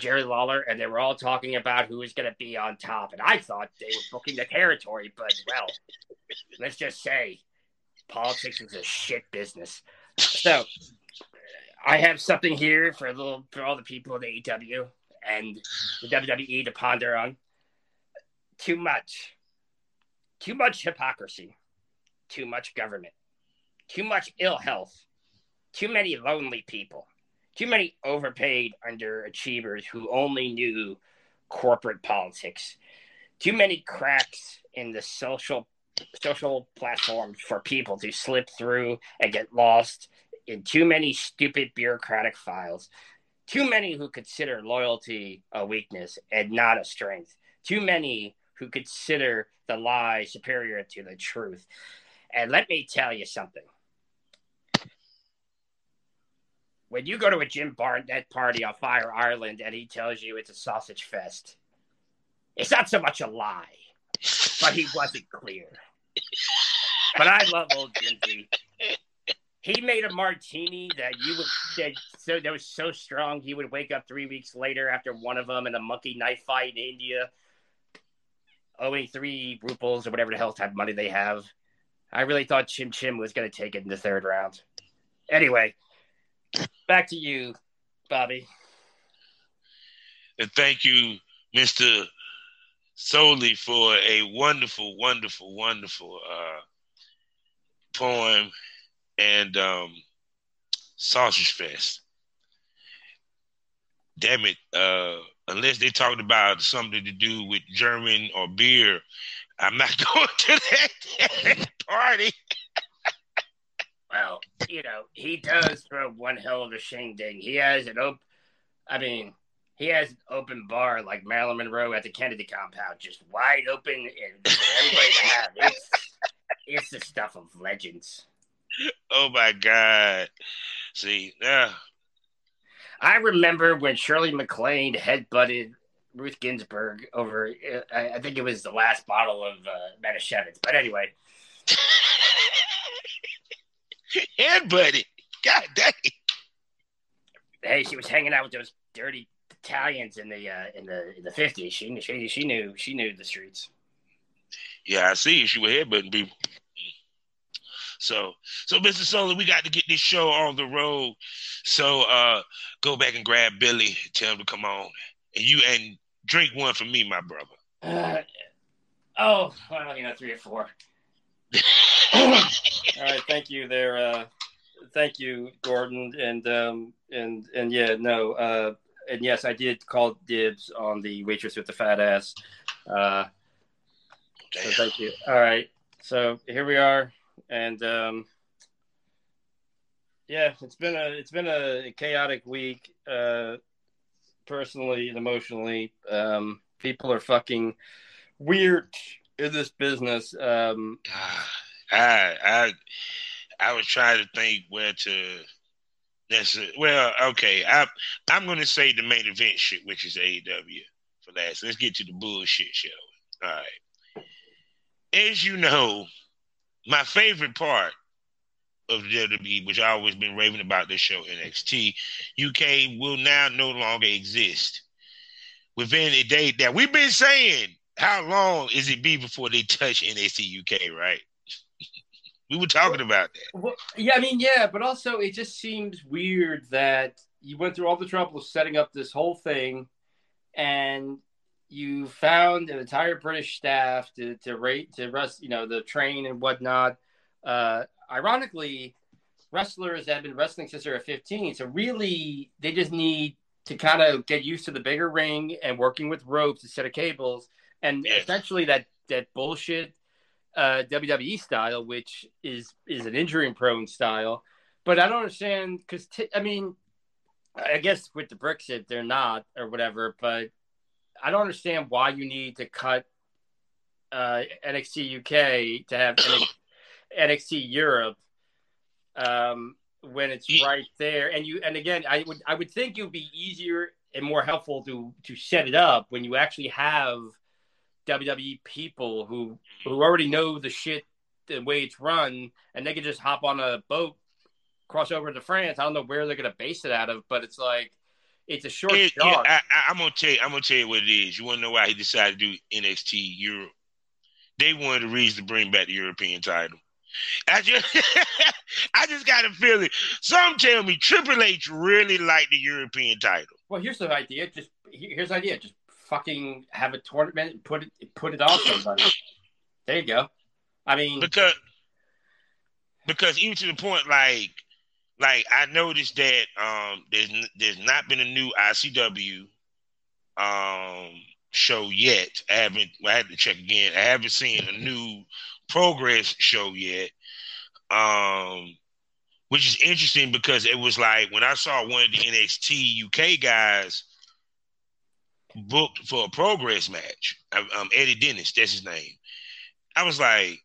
Jerry Lawler, and they were all talking about who was going to be on top. And I thought they were booking the territory, but, well, let's just say politics is a shit business. So I have something here for a little for all the people at AEW and the WWE to ponder on. Too much hypocrisy, too much government, too much ill health, too many lonely people, too many overpaid underachievers who only knew corporate politics, too many cracks in the social platforms for people to slip through and get lost in too many stupid bureaucratic files, too many who consider loyalty a weakness and not a strength, too many who consider the lie superior to the truth. And let me tell you something. When you go to a Jim Barnett party on Fire Island and he tells you it's a sausage fest, it's not so much a lie, but he wasn't clear. But I love old Jimsy. He made a martini that was so strong he would wake up 3 weeks later after one of them in a monkey knife fight in India, owing 3 ruples or whatever the hell type of money they have. I really thought Chim Chim was going to take it in the 3rd round. Anyway, back to you, Bobby. And thank you, Mr. Solie, for a wonderful, wonderful, wonderful poem and sausage fest. Damn it. Unless they talked about something to do with German or beer, I'm not going to that party. Well, you know, he does throw one hell of a shindig. He has an open bar like Marilyn Monroe at the Kennedy compound, just wide open and everybody to have. It's the stuff of legends. Oh my God! See, I remember when Shirley MacLaine headbutted Ruth Ginsburg over. I think it was the last bottle of Manischewitz. But anyway, headbutted. God dang. Hey, she was hanging out with those dirty Italians in the 50s. She knew the streets. Yeah, I see. She was headbutting people. So Mr. Solie, we got to get this show on the road. So go back and grab Billy, tell him to come on, and drink one for me, my brother. Well, 3 or 4. All right, thank you there. Thank you, Gordon, and yes, I did call dibs on the waitress with the fat ass. So thank you. All right, so here we are. And it's been a chaotic week, personally and emotionally. People are fucking weird in this business. I was trying to think where to. I'm going to say the main event shit, which is AEW for last. Let's get to the bullshit show. All right, as you know. My favorite part of WWE, which I've always been raving about this show, NXT UK, will now no longer exist. Within a day that we've been saying, how long is it be before they touch NXT UK, right? We were talking about that. Well, but also it just seems weird that you went through all the trouble of setting up this whole thing and you found an entire British staff to rest, the train and whatnot. Ironically, wrestlers have been wrestling since they were 15. So really, they just need to kind of get used to the bigger ring and working with ropes instead of cables. And essentially that bullshit WWE style, which is an injury-prone style. But I don't understand because, I guess with the Brexit, they're not or whatever, but I don't understand why you need to cut NXT UK to have NXT Europe when it's right there. And again, I would think it would be easier and more helpful to set it up when you actually have WWE people who already know the shit, the way it's run, and they can just hop on a boat, cross over to France. I don't know where they're going to base it out of, but it's like, it's a short job. Yeah, I'm gonna tell you what it is. You wanna know why he decided to do NXT Europe? They wanted a reason to bring back the European title. I just got a feeling. Some tell me Triple H really liked the European title. Well, here's the idea. Just fucking have a tournament and put it on somebody. There you go. I mean, because even to the point, like I noticed that there's not been a new ICW show yet. I had to check again. I haven't seen a new Progress show yet. Which is interesting because it was like when I saw one of the NXT UK guys booked for a Progress match, Eddie Dennis, that's his name. I was like,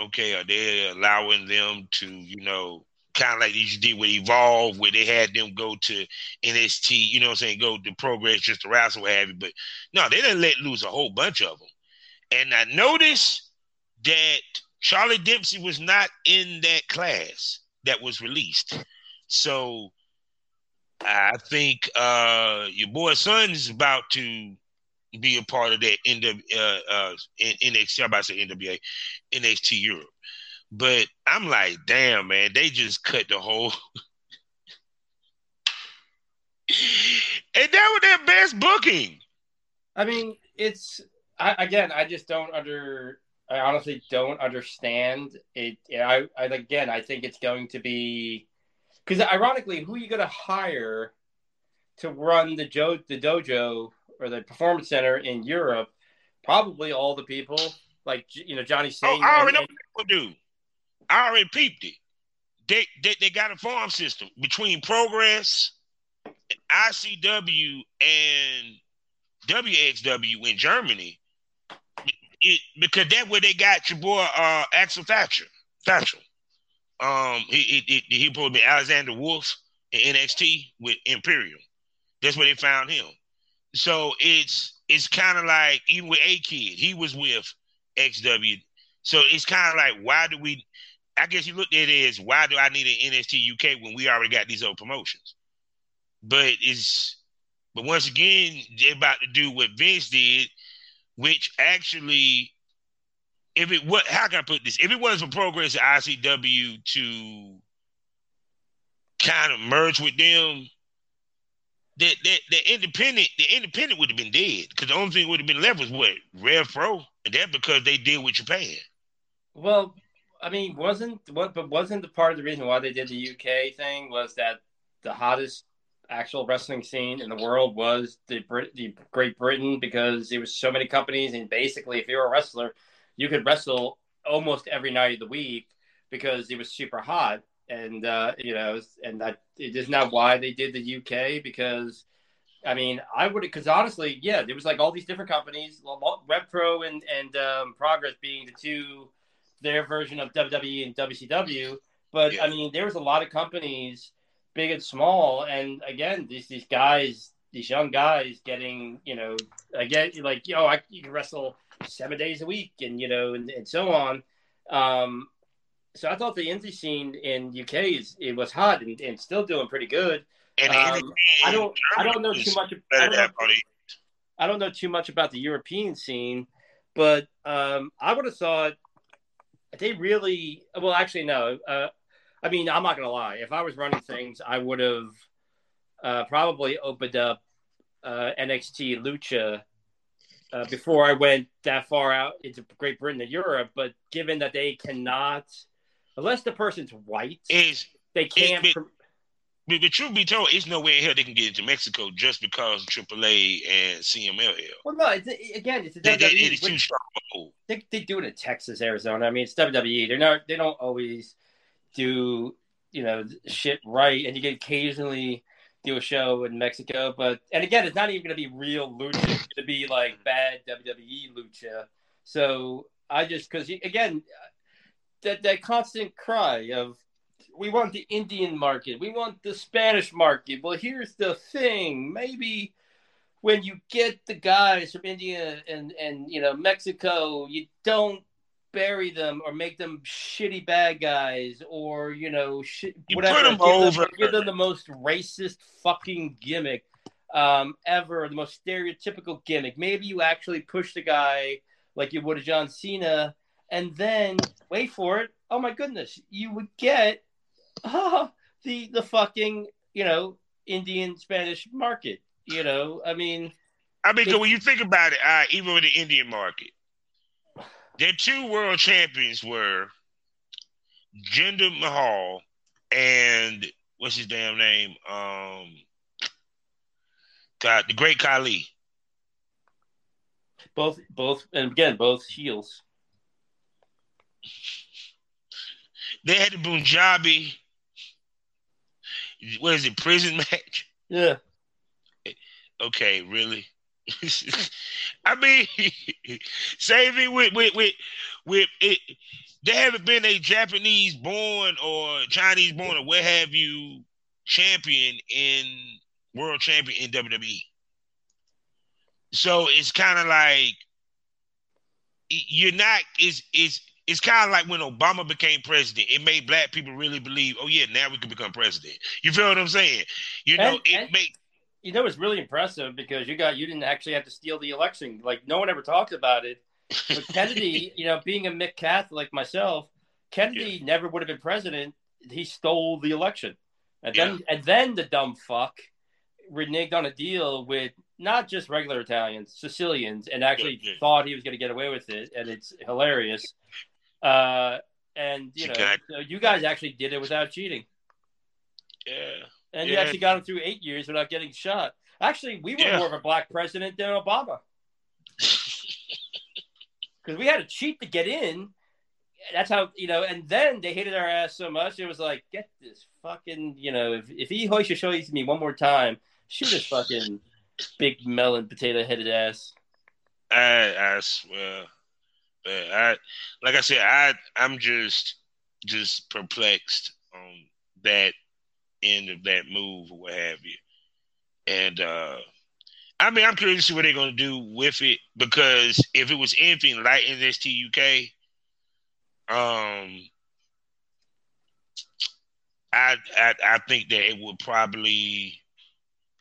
okay, are they allowing them to, kind of like they used to do with Evolve, where they had them go to NXT, you know what I'm saying, go to Progress just to wrestle, what have you. But no, they didn't let loose a whole bunch of them. And I noticed that Charlie Dempsey was not in that class that was released. So I think your boy's son is about to be a part of that NXT Europe. But I'm like, damn, man, they just cut the whole. And that was their best booking. I mean, I honestly don't understand it. I think it's going to be because, ironically, who are you going to hire to run the dojo or the performance center in Europe? Probably all the people like Johnny Saint. Oh, I already know what people do. I already peeped it. They got a farm system between Progress, ICW, and WXW in Germany. Because that way they got your boy Axel Thatcher. He pulled me Alexander Wolf in NXT with Imperium. That's where they found him. So it's kind of like even with A-Kid, he was with XW. So it's kind of like I guess you looked at it as why do I need an NXT UK when we already got these old promotions? But once again, they're about to do what Vince did. Which actually, how can I put this? If it wasn't for Progress at ICW to kind of merge with them, the independent would have been dead because the only thing would have been left was Rev Pro, and that's because they deal with Japan. Well, I mean, wasn't the part of the reason why they did the UK thing was that the hottest actual wrestling scene in the world was the Great Britain because there was so many companies, and basically if you were a wrestler you could wrestle almost every night of the week because it was super hot, and isn't that why they did the UK? Because I mean there was like all these different companies, RevPro and Progress being their version of WWE and WCW, but yeah. I mean there was a lot of companies, big and small, and again, these guys, these young guys, getting you can wrestle 7 days a week, and and so on. So I thought the indie scene in UK it was hot and still doing pretty good. And I don't know too much about the European scene, but I would have thought they really. Well, actually, no. I mean, I'm not going to lie. If I was running things, I would have probably opened up NXT Lucha before I went that far out into Great Britain and Europe. But given that they cannot, unless the person's white, they can't. But truth be told, it's no way in hell they can get into Mexico just because of AAA and CMLL. Well, no, it's WWE. It's too strong. They do it in Texas, Arizona. I mean, it's WWE. They don't always do shit right, and you can occasionally do a show in Mexico, but it's not even going to be real lucha. It's going to be like bad WWE lucha. So that constant cry of we want the Indian market, we want the Spanish market. Well, here's the thing: maybe when you get the guys from India and Mexico, you don't bury them or make them shitty bad guys or whatever. Give them the most racist fucking gimmick ever, the most stereotypical gimmick. Maybe you actually push the guy like you would a John Cena, and then wait for it. Oh my goodness, you would get the fucking, you know, Indian Spanish market. You know, I mean, when you think about it, even with the Indian market, their two world champions were Jinder Mahal and what's his damn name? God, the Great Khali. Both, and again, both heels. They had the Punjabi, what is it, prison match? Yeah. Okay, really? I mean, save me with it. There haven't been a Japanese-born or Chinese-born or what have you world champion in WWE. So it's kind of like it's kind of like when Obama became president. It made black people really believe, oh yeah, now we can become president. You feel what I'm saying? You know, it's really impressive because you didn't actually have to steal the election. Like, no one ever talked about it. But Kennedy, you know, being a Mick Catholic like myself, Kennedy never would have been president. He stole the election. And then the dumb fuck reneged on a deal with not just regular Italians, Sicilians, and actually thought he was going to get away with it, and it's hilarious. And you know, so you guys actually did it without cheating. Yeah, and you actually got him through 8 years without getting shot. Actually, we were more of a black president than Obama because we had to cheat to get in. That's how, you know. And then they hated our ass so much it was like, get this fucking, you know, if he hoists your show to me one more time, shoot his fucking big melon potato-headed ass. I swear. But I'm just perplexed on that end of that move or what have you. And, I mean, I'm curious to see what they're going to do with it, because if it was anything like NXT UK, I think that it would probably...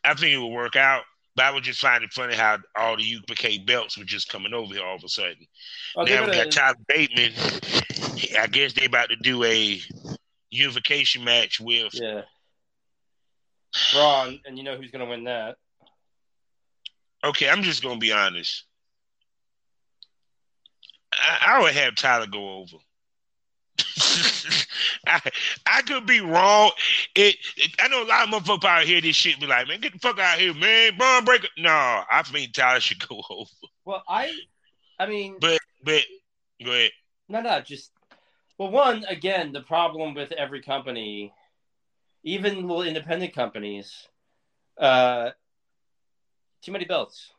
I think it would work out. But I would just find it funny how all the UK belts were just coming over here all of a sudden. Oh, now we got Tyler Bateman. I guess they about to do a unification match with Braun, and you know who's going to win that. Okay, I'm just going to be honest. I would have Tyler go over. I could be wrong. I know a lot of motherfuckers out here this shit be like, man, get the fuck out of here, man. Bond breaker. No, I think Tyler should go over. Well, I mean, but go ahead. No, just one, again, the problem with every company, even little independent companies, too many belts.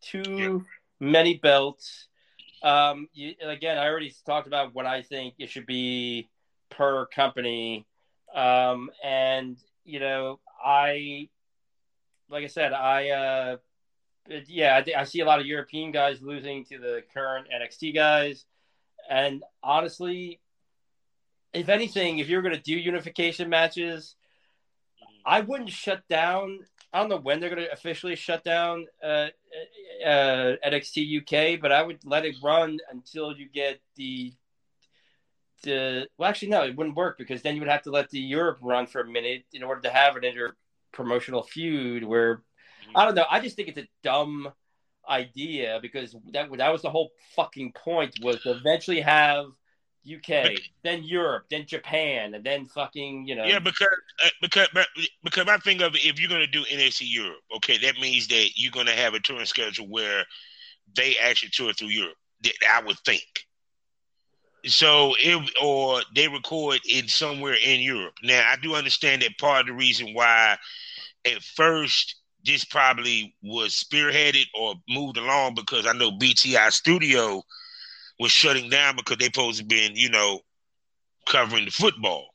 Too many belts. Again, I already talked about what I think it should be per company. And, you know, I see a lot of European guys losing to the current NXT guys. And honestly, if anything, if you're going to do unification matches, I wouldn't shut down. I don't know when they're going to officially shut down NXT UK, but I would let it run until you get the. Well, actually, no, it wouldn't work because then you would have to let the Europe run for a minute in order to have an inter-promotional feud. Where I don't know. I just think it's a dumb idea because that was the whole fucking point, was to eventually have UK, then Europe, then Japan, and then fucking, you know. Yeah, because my thing of it, if you're going to do NXT Europe, okay, that means that you're going to have a touring schedule where they actually tour through Europe, I would think. So, or they record it somewhere in Europe. Now, I do understand that part of the reason why at first this probably was spearheaded or moved along, because I know BTI Studio was shutting down because they supposed to been, you know, covering the football.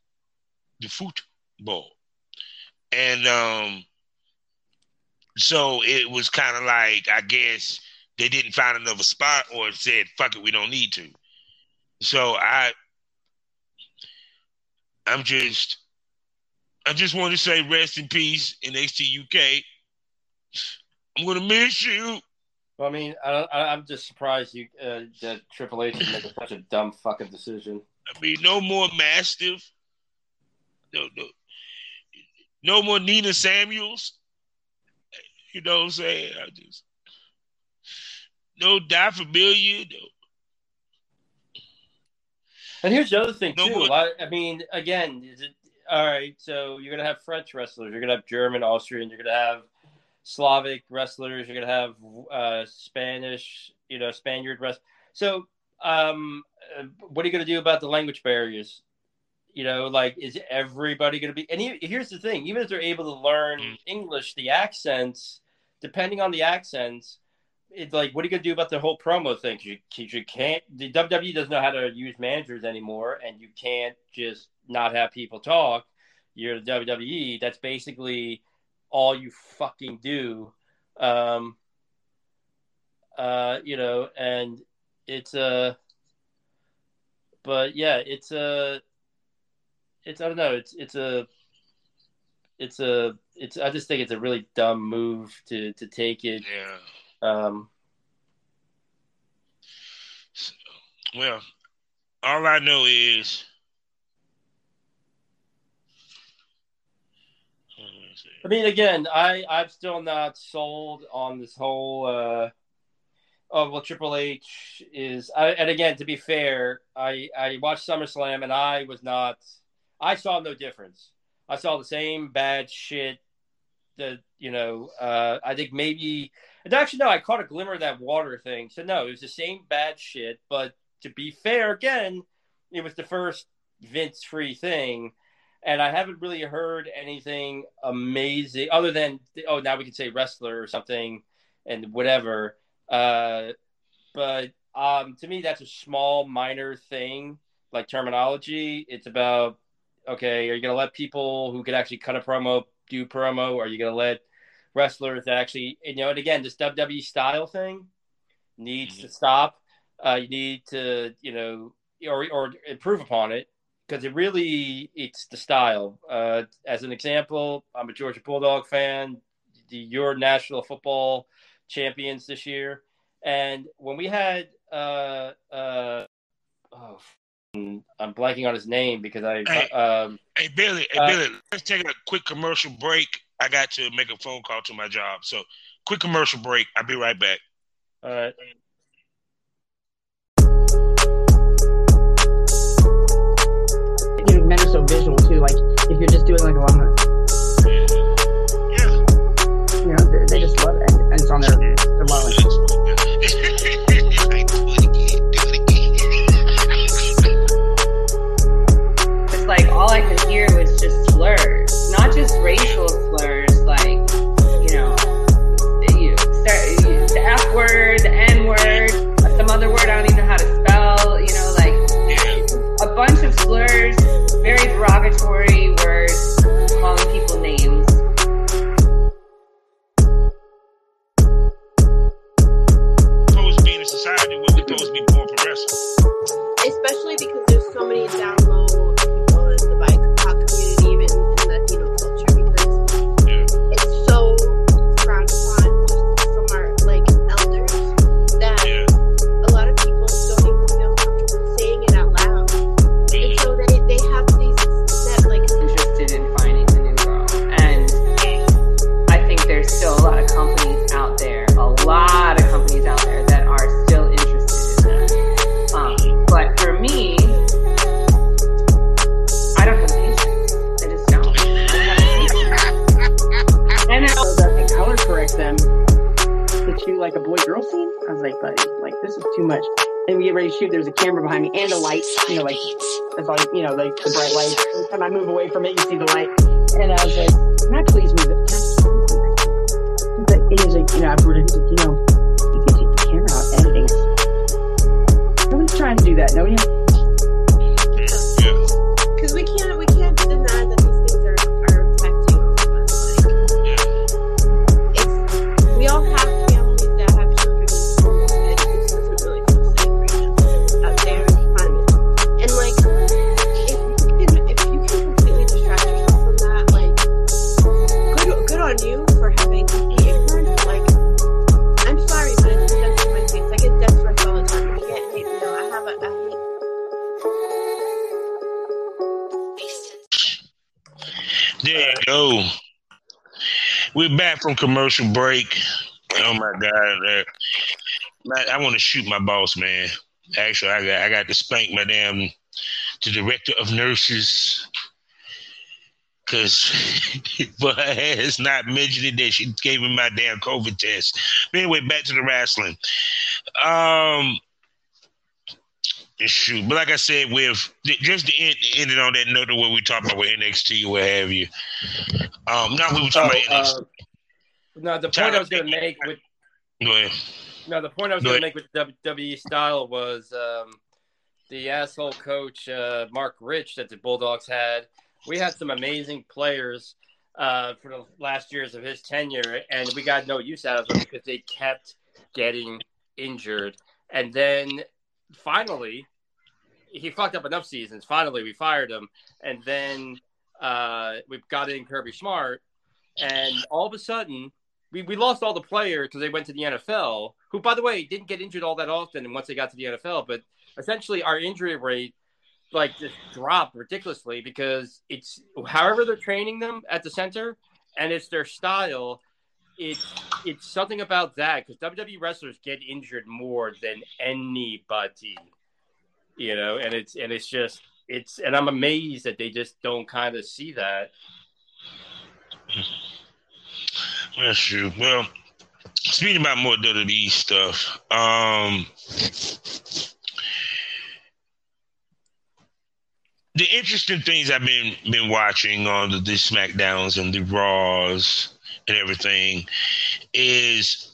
And so it was kind of like, I guess they didn't find another spot or said, fuck it, we don't need to. So I just want to say rest in peace in NXT UK. I'm going to miss you. Well, I mean, I'm just surprised you that Triple H made such a dumb fucking decision. I mean, no more Mastiff. No more Nina Samuels. You know what I'm saying? I just no Die Familia. No. And here's the other thing too. I mean, again, is it all right? So you're gonna have French wrestlers, you're gonna have German, Austrian, you're gonna have Slavic wrestlers, you're gonna have Spanish, you know, Spaniard wrestlers. So, what are you gonna do about the language barriers? You know, like, is everybody going to be... And here's the thing. Even if they're able to learn English, the accents, depending on the accents, it's like, what are you going to do about the whole promo thing? You can't... The WWE doesn't know how to use managers anymore, and you can't just not have people talk. You're the WWE. That's basically all you fucking do. You know, and it's a... But, yeah, it's a... I don't know. I just think it's a really dumb move to take it. Yeah. Well, all I know is. I mean, again, I'm still not sold on this whole. Triple H is, and again, to be fair, I watched SummerSlam and I was not. I saw no difference. I saw the same bad shit that, you know, I think maybe... And actually, no, I caught a glimmer of that water thing. So, no, it was the same bad shit. But to be fair, again, it was the first Vince-free thing. And I haven't really heard anything amazing other than, oh, now we can say wrestler or something and whatever. But to me, that's a small, minor thing, like terminology. It's about... Okay, are you going to let people who can actually cut a promo do promo? Or are you going to let wrestlers that actually, you know, and again, this WWE style thing needs to stop. You need to, you know, or improve upon it because it's the style. As an example, I'm a Georgia Bulldog fan, your national football champions this year. And when we had, I'm blanking on his name because Hey Billy, let's take a quick commercial break. I got to make a phone call to my job, so quick commercial break. I'll be right back. All right. Men are so visual too. Like if you're just doing like a lot of, you know, they just love it, and it's on their wallet. Like, all I could hear was just slurs, not just racial slurs, like, you know, the F word, the N word, some other word I don't even know how to spell, you know, like, a bunch of slurs, very derogatory words, calling people names. Supposed to be in a society where we're supposed to be more progressive. Especially because there's so many downloads. Like a boy-girl scene, I was like, buddy, like this is too much. And we get ready to shoot. There's a camera behind me and a light, you know, like it's like, you know, like the bright light. Every time I move away from it, you see the light. And I was like, can I please move it? He was like, you know, I've heard it, you know, you can take the camera out editing. Nobody's trying to do that. Nobody. Because we can't deny that these things are affecting us. Like, it's, we all have. There you go. We're back from commercial break. Oh my God! I want to shoot my boss, man. Actually, I got to spank my damn the director of nurses because but it's not mentioned that she gave me my damn COVID test. But anyway, back to the wrestling. Shoot, but like I said, with just to end it on that note of what we talked about with NXT, what have you. Now we were talking about NXT. Now the point I was going to make with. Go ahead. Now the point I was going to make with WWE style was the asshole coach Mark Rich that the Bulldogs had. We had some amazing players for the last years of his tenure, and we got no use out of them because they kept getting injured, and then. Finally, he fucked up enough seasons. Finally, we fired him. And then we've got in Kirby Smart. And all of a sudden, we lost all the players because they went to the NFL, who, by the way, didn't get injured all that often. And once they got to the NFL, but essentially our injury rate like just dropped ridiculously because it's however they're training them at the center and it's their style. It's something about that because WWE wrestlers get injured more than anybody, you know, and it's just and I'm amazed that they just don't kind of see that. That's true. Well, speaking about more WWE stuff, the interesting things I've been watching on the SmackDowns and the Raws. And everything is,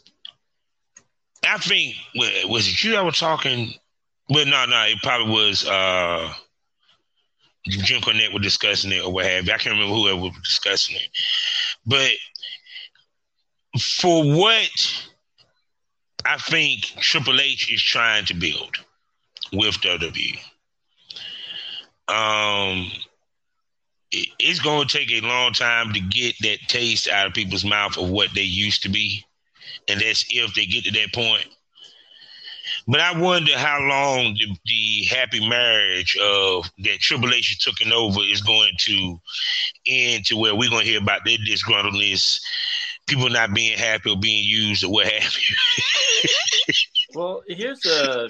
I think, was it you that were talking? Well, no, it probably was Jim Cornette was discussing it or what have you. I can't remember whoever was discussing it. But for what I think Triple H is trying to build with WWE, it's going to take a long time to get that taste out of people's mouth of what they used to be. And that's if they get to that point. But I wonder how long the happy marriage of that Triple H is taking over is going to end to where we're going to hear about their disgruntledness, people not being happy or being used or what have you. Well, here's a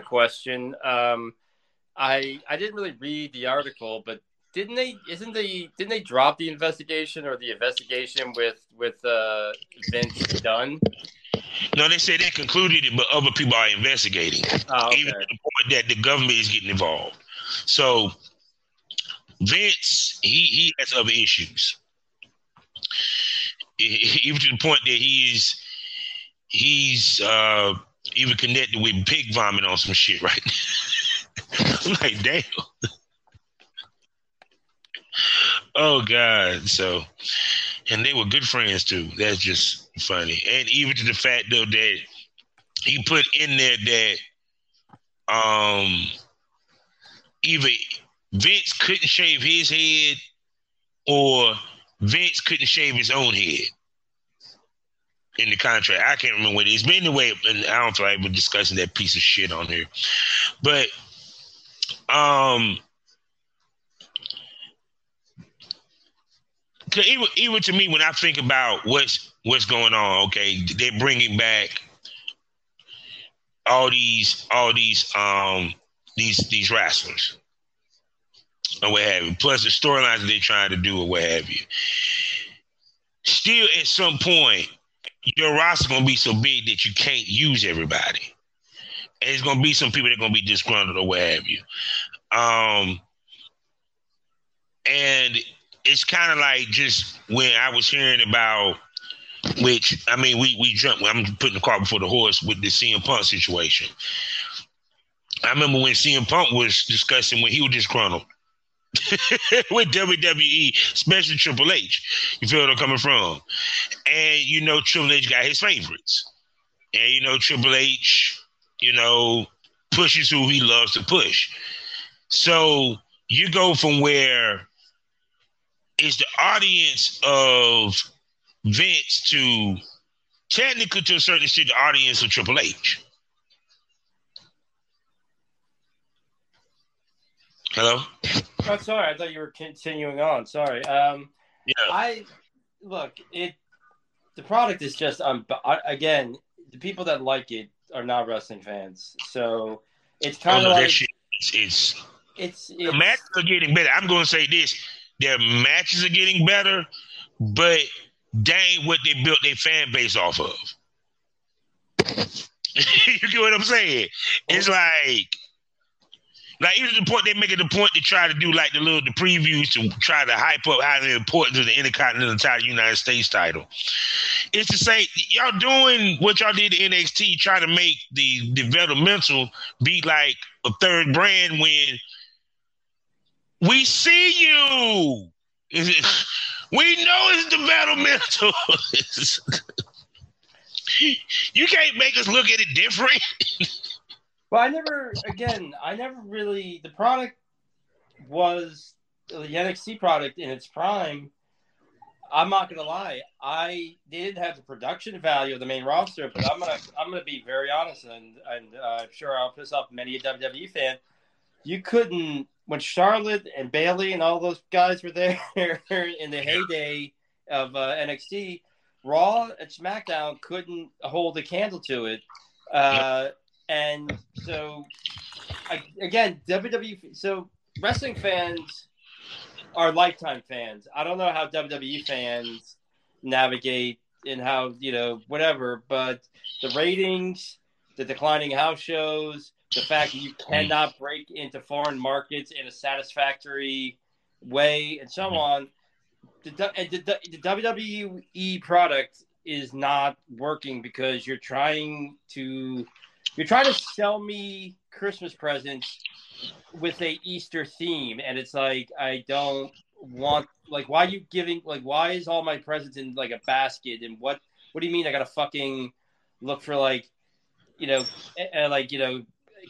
question. I didn't really read the article, but Didn't they drop the investigation or the investigation with Vince Dunn? No, they said they concluded it, but other people are investigating. Oh, okay. Even to the point that the government is getting involved. So Vince, he has other issues. Even to the point that he's even connected with pig vomit on some shit right now. I'm like, damn. Oh God! So, and they were good friends too. That's just funny. And even to the fact though that he put in there that either Vince couldn't shave his head or Vince couldn't shave his own head in the contract. I can't remember what it is. But anyway, and I don't feel like we're discussing that piece of shit on here. But Even to me, when I think about what's going on, okay, they're bringing back all these wrestlers or what have you. Plus the storylines that they're trying to do or what have you. Still, at some point, your roster's gonna be so big that you can't use everybody, and there's gonna be some people that are gonna be disgruntled or what have you. And it's kind of like just when I was hearing about, which, I mean, we jumped. I'm putting the cart before the horse with the CM Punk situation. I remember when CM Punk was discussing when he was disgruntled with WWE, especially Triple H. You feel where I'm coming from? And, you know, Triple H got his favorites. And, you know, Triple H, you know, pushes who he loves to push. So you go from where... It's the audience of Vince to technically to a certain extent the audience of Triple H. Hello? Oh, sorry. I thought you were continuing on. Sorry. Yeah. The product is just again, the people that like it are not wrestling fans, so it's kind of like the matches are getting better. I'm going to say this: their matches are getting better, but dang, what they built their fan base off of. You get what I'm saying? It's like even the point they make it the point to try to do like the previews to try to hype up how the importance of the Intercontinental title, United States title. It's to say y'all doing what y'all did to NXT, trying to make the developmental be like a third brand when we see you. We know it's developmental. You can't make us look at it different. Well, I never really, the product was, the NXT product in its prime, I'm not going to lie, they didn't have the production value of the main roster, but I'm gonna be very honest, and I'm sure I'll piss off many a WWE fan, you couldn't, when Charlotte and Bayley and all those guys were there in the heyday of NXT, Raw and SmackDown couldn't hold a candle to it. And so, again, WWE. So wrestling fans are lifetime fans. I don't know how WWE fans navigate and how whatever, but the ratings, the declining house shows, the fact that you cannot break into foreign markets in a satisfactory way, and so on. The WWE product is not working because you're trying to sell me Christmas presents with a Easter theme, and it's like I don't want. Like, why are you giving? Like, why is all my presents in like a basket? And what do you mean I gotta fucking look for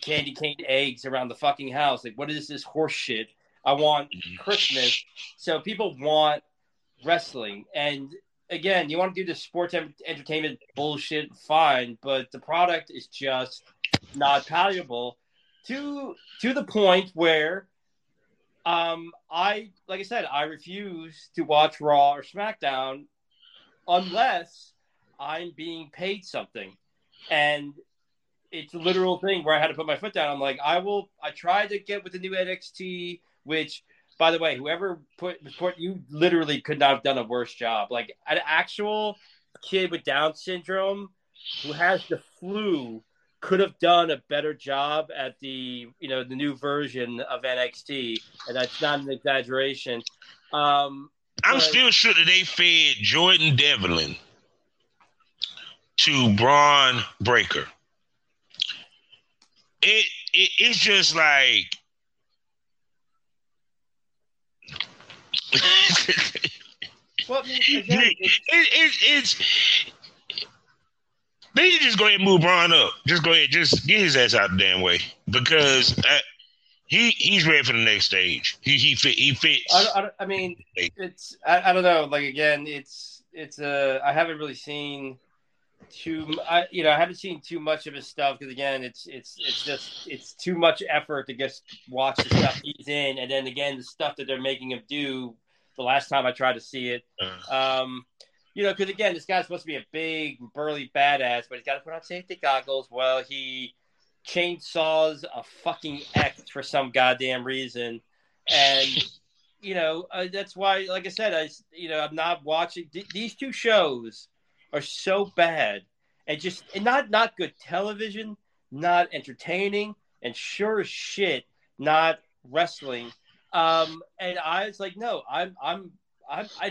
candy cane eggs around the fucking house? Like, what is this horse shit? I want Christmas. So people want wrestling, and again, you want to do this sports entertainment bullshit, fine, but the product is just not palatable to the point where, I refuse to watch Raw or SmackDown unless I'm being paid something, and it's a literal thing where I had to put my foot down. I'm like, I tried to get with the new NXT. Which, by the way, whoever put you literally could not have done a worse job. Like an actual kid with Down syndrome who has the flu could have done a better job at the new version of NXT, and that's not an exaggeration. I'm still sure that they fed Jordan Devlin to Braun Breaker. It's just like. Well, again, it's they should just go ahead and move Braun up. Just go ahead, just get his ass out the damn way because he's ready for the next stage. He fits. I don't know. Like again, it's I haven't really seen too much of his stuff because again, it's too much effort to just watch the stuff he's in, and then again, the stuff that they're making him do. The last time I tried to see it, because again, this guy's supposed to be a big, burly badass, but he's got to put on safety goggles. Well, he chainsaws a fucking X for some goddamn reason, and that's why, like I said, I'm not watching these two shows. Are so bad and just and not good television, not entertaining, and sure as shit not wrestling. And I was like, no, I'm and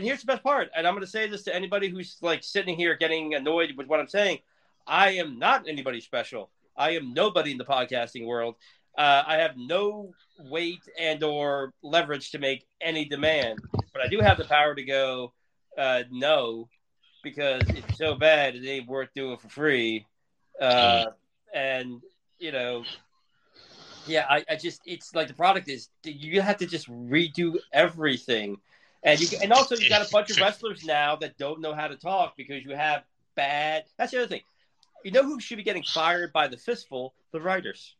here's the best part. And I'm gonna say this to anybody who's like sitting here getting annoyed with what I'm saying. I am not anybody special. I am nobody in the podcasting world. I have no weight and or leverage to make any demand, but I do have the power to go no. Because it's so bad, it ain't worth doing for free. I just, it's like the product is, you have to just redo everything. And also you got a bunch of wrestlers now that don't know how to talk because you have bad, that's the other thing. You know who should be getting fired by the fistful? The writers.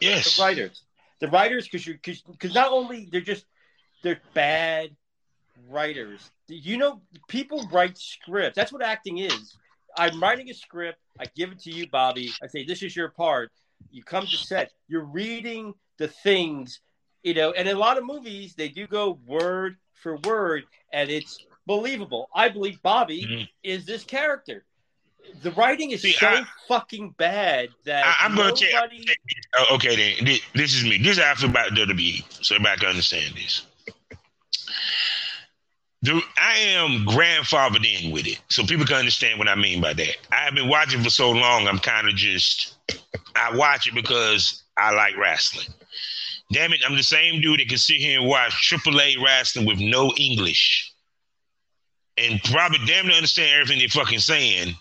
Yes. The writers. The writers, because not only they're bad writers. You know, people write scripts. That's what acting is. I'm writing a script. I give it to you, Bobby. I say, this is your part. You come to set. You're reading the things, you know. And in a lot of movies, they do go word for word, and it's believable. I believe Bobby is this character. The writing is fucking bad that nobody... Okay, then. This is me. This is how I feel about WWE, so everybody can understand this. I am grandfathered in with it, so people can understand what I mean by that. I have been watching for so long, I'm kind of just... I watch it because I like wrestling. Damn it, I'm the same dude that can sit here and watch AAA wrestling with no English. And probably damn near understand everything they're fucking saying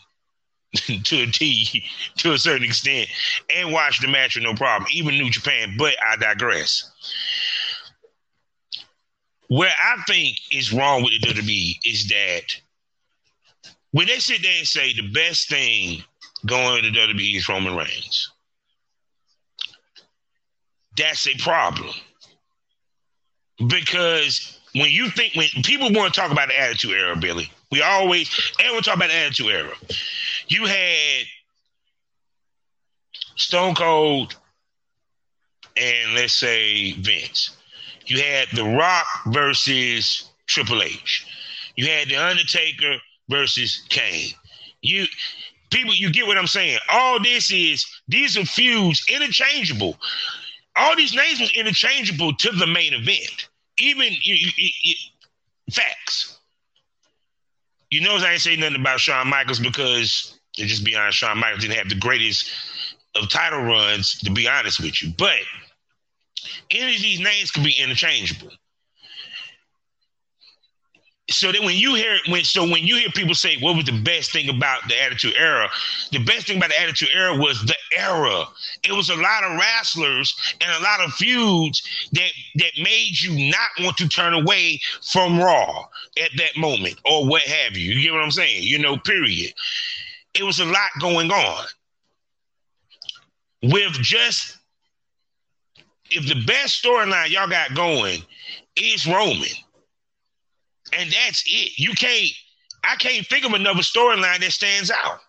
to a T, to a certain extent, and watch the match with no problem, even New Japan, but I digress. Where I think is wrong with the WWE is that when they sit there and say the best thing going to WWE is Roman Reigns, that's a problem. Because when you think, when people want to talk about the Attitude Era, Billy, we always, everyone talk about the Attitude Era. You had Stone Cold and, let's say, Vince. You had The Rock versus Triple H. You had The Undertaker versus Kane. You get what I'm saying? All this is, these are feuds interchangeable. All these names was interchangeable to the main event. Even facts. You notice I ain't say nothing about Shawn Michaels because, to just be honest, Shawn Michaels didn't have the greatest of title runs, to be honest with you. But any of these names could be interchangeable. So that when you hear people say, what was the best thing about the Attitude Era? The best thing about the Attitude Era was the era. It was a lot of wrestlers and a lot of feuds that made you not want to turn away from Raw at that moment or what have you. You get what I'm saying? You know, period. It was a lot going on. If the best storyline y'all got going is Roman, and that's it. I can't think of another storyline that stands out.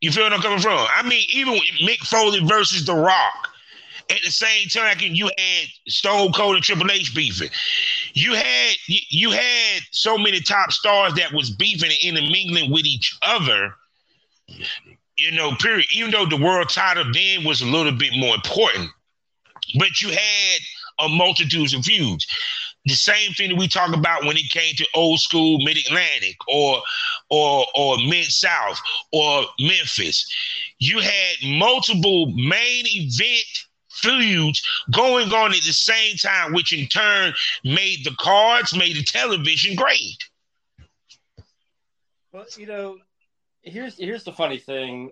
You feel what I'm coming from? I mean, even with Mick Foley versus The Rock, at the same time, you had Stone Cold and Triple H beefing. You had so many top stars that was beefing and intermingling with each other. You know, period. Even though the world title then was a little bit more important, but you had a multitude of feuds. The same thing that we talk about when it came to old school Mid-Atlantic or Mid-South or Memphis. You had multiple main event feuds going on at the same time, which in turn made the television great. Well, you know, here's the funny thing.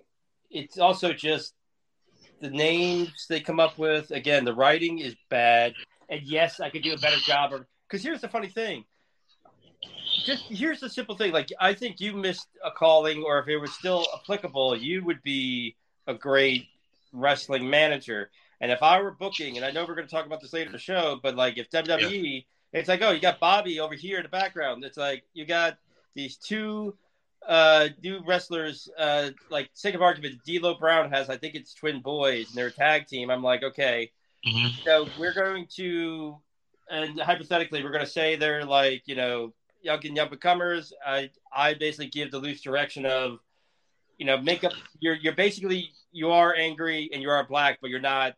It's also just the names they come up with. Again, the writing is bad. And yes, I could do a better job. Because here's the funny thing. Here's the simple thing. Like, I think you missed a calling, or if it was still applicable, you would be a great wrestling manager. And if I were booking, and I know we're going to talk about this later in the show, but like if WWE, it's like, oh, you got Bobby over here in the background. It's like you got these two new wrestlers. Like, sake of argument, D'Lo Brown has, I think it's twin boys, and they're a tag team. I'm like, okay. Mm-hmm. So we're going to, and hypothetically, we're going to say they're like, you know, young up-and-comers. I basically give the loose direction of, you know, make up. You're basically, you are angry and you are black, but you're not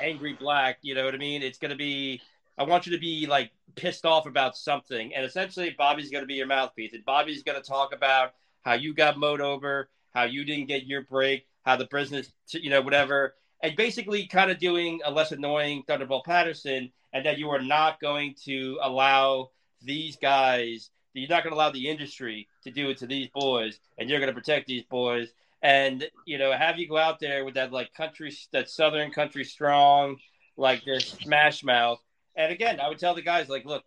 angry black. You know what I mean? It's going to be, I want you to be like pissed off about something, and essentially Bobby's going to be your mouthpiece, and Bobby's going to talk about how you got mowed over, how you didn't get your break, how the business, you know, whatever. And basically kind of doing a less annoying Thunderbolt Patterson, and that you are not going to allow these guys, you're not going to allow the industry to do it to these boys, and you're going to protect these boys. And, you know, have you go out there with that, like, country, that Southern country strong, like, this smash mouth. And, again, I would tell the guys, like, look,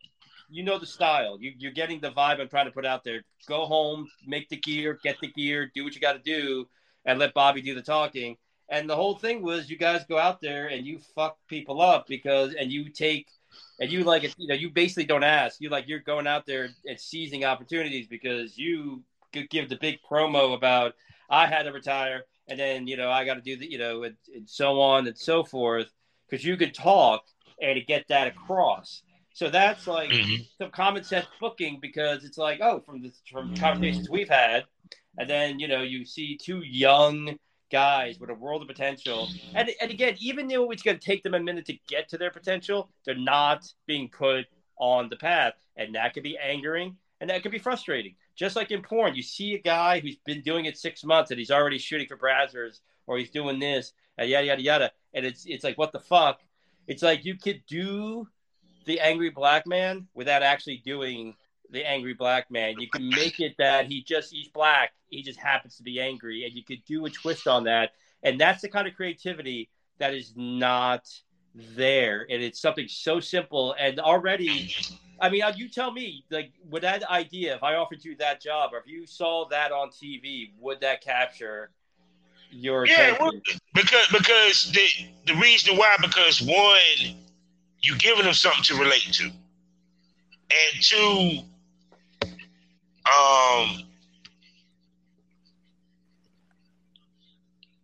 you know the style. You're getting the vibe I'm trying to put out there. Go home, make the gear, get the gear, do what you got to do, and let Bobby do the talking. And the whole thing was, you guys go out there and you fuck people up because, and you take, and you like, you know, you basically don't ask. You like, you're going out there and seizing opportunities because you could give the big promo about, I had to retire, and then, you know, I got to do the, you know, and so on and so forth, because you could talk and to get that across. So that's like some common sense booking, because it's like, oh, from conversations we've had, and then, you know, you see two young guys with a world of potential. And again, even though it's going to take them a minute to get to their potential, they're not being put on the path. And that could be angering, and that could be frustrating. Just like in porn, you see a guy who's been doing it 6 months and he's already shooting for Brazzers, or he's doing this and yada, yada, yada. And it's like, what the fuck? It's like, you could do the angry black man without actually doing the angry black man. You can make it that he's black, he just happens to be angry, and you could do a twist on that. And that's the kind of creativity that is not there. And it's something so simple. And already, I mean, you tell me, like, with that idea, if I offered you that job, or if you saw that on TV, would that capture your attention? Yeah, because the reason why, because one, you're giving them something to relate to. And two,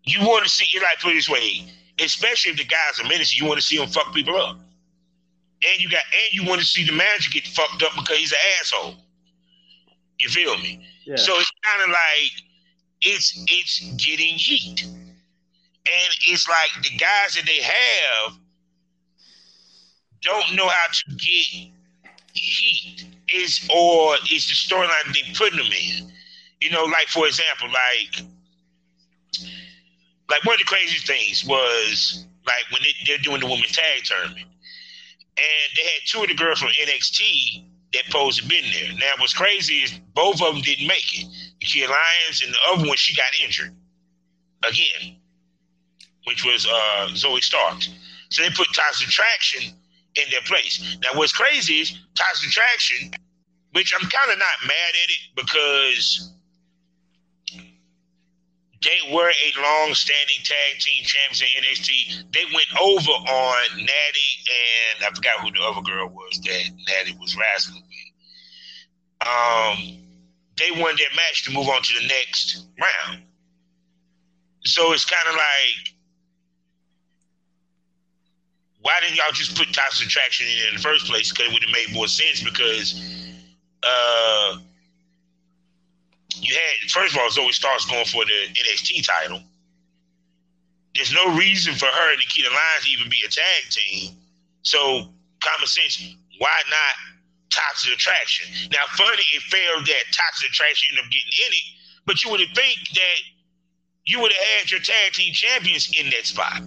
you want to see, you like, put it this way, especially if the guys are menacing, you want to see them fuck people up. And you want to see the manager get fucked up because he's an asshole. You feel me? Yeah. So it's kind of like, it's getting heat. And it's like the guys that they have don't know how to get heat, is the storyline they putting them in. You know, like, for example, like one of the craziest things was, like, when they're doing the women's tag tournament, and they had two of the girls from NXT that supposed to have been there. Now, what's crazy is both of them didn't make it. Nikki Lyons and the other one, she got injured again, which was Zoe Stark. So they put Toxic Attraction in their place. Now, what's crazy is Toxic Attraction, which I'm kind of not mad at it, because they were a long-standing tag team champions in NXT. They went over on Natty, and I forgot who the other girl was that Natty was wrestling with. They won their match to move on to the next round. So it's kind of like, why didn't y'all just put Toxic Attraction in there in the first place? Because it would have made more sense, because you had, first of all, Zoe Stark's going for the NXT title. There's no reason for her and Nikita Lyons to even be a tag team. So, common sense, why not Toxic Attraction? Now, funny, it failed that Toxic Attraction ended up getting in it, but you would have think that you would have had your tag team champions in that spot.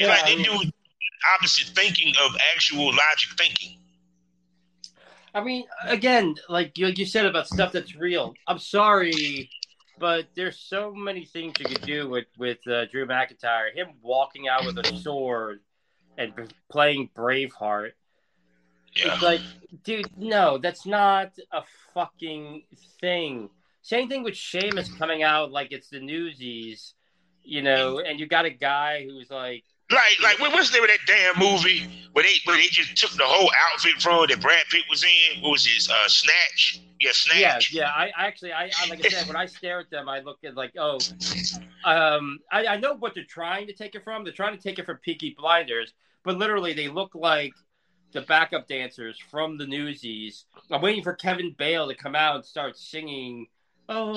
Yeah, like, they do opposite thinking of actual logic thinking. I mean, again, like you said about stuff that's real. I'm sorry, but there's so many things you could do with Drew McIntyre. Him walking out with a sword and playing Braveheart. Yeah. It's like, dude, no, that's not a fucking thing. Same thing with Sheamus coming out like it's the Newsies, you know, and you got a guy who's like, what's the name of that damn movie where they just took the whole outfit from that Brad Pitt was in? What was his Snatch? Yeah, Snatch. Yeah. I like I said, when I stare at them, I look at like, oh, I know what they're trying to take it from. They're trying to take it from Peaky Blinders, but literally they look like the backup dancers from the Newsies. I'm waiting for Kevin Bale to come out and start singing. Oh,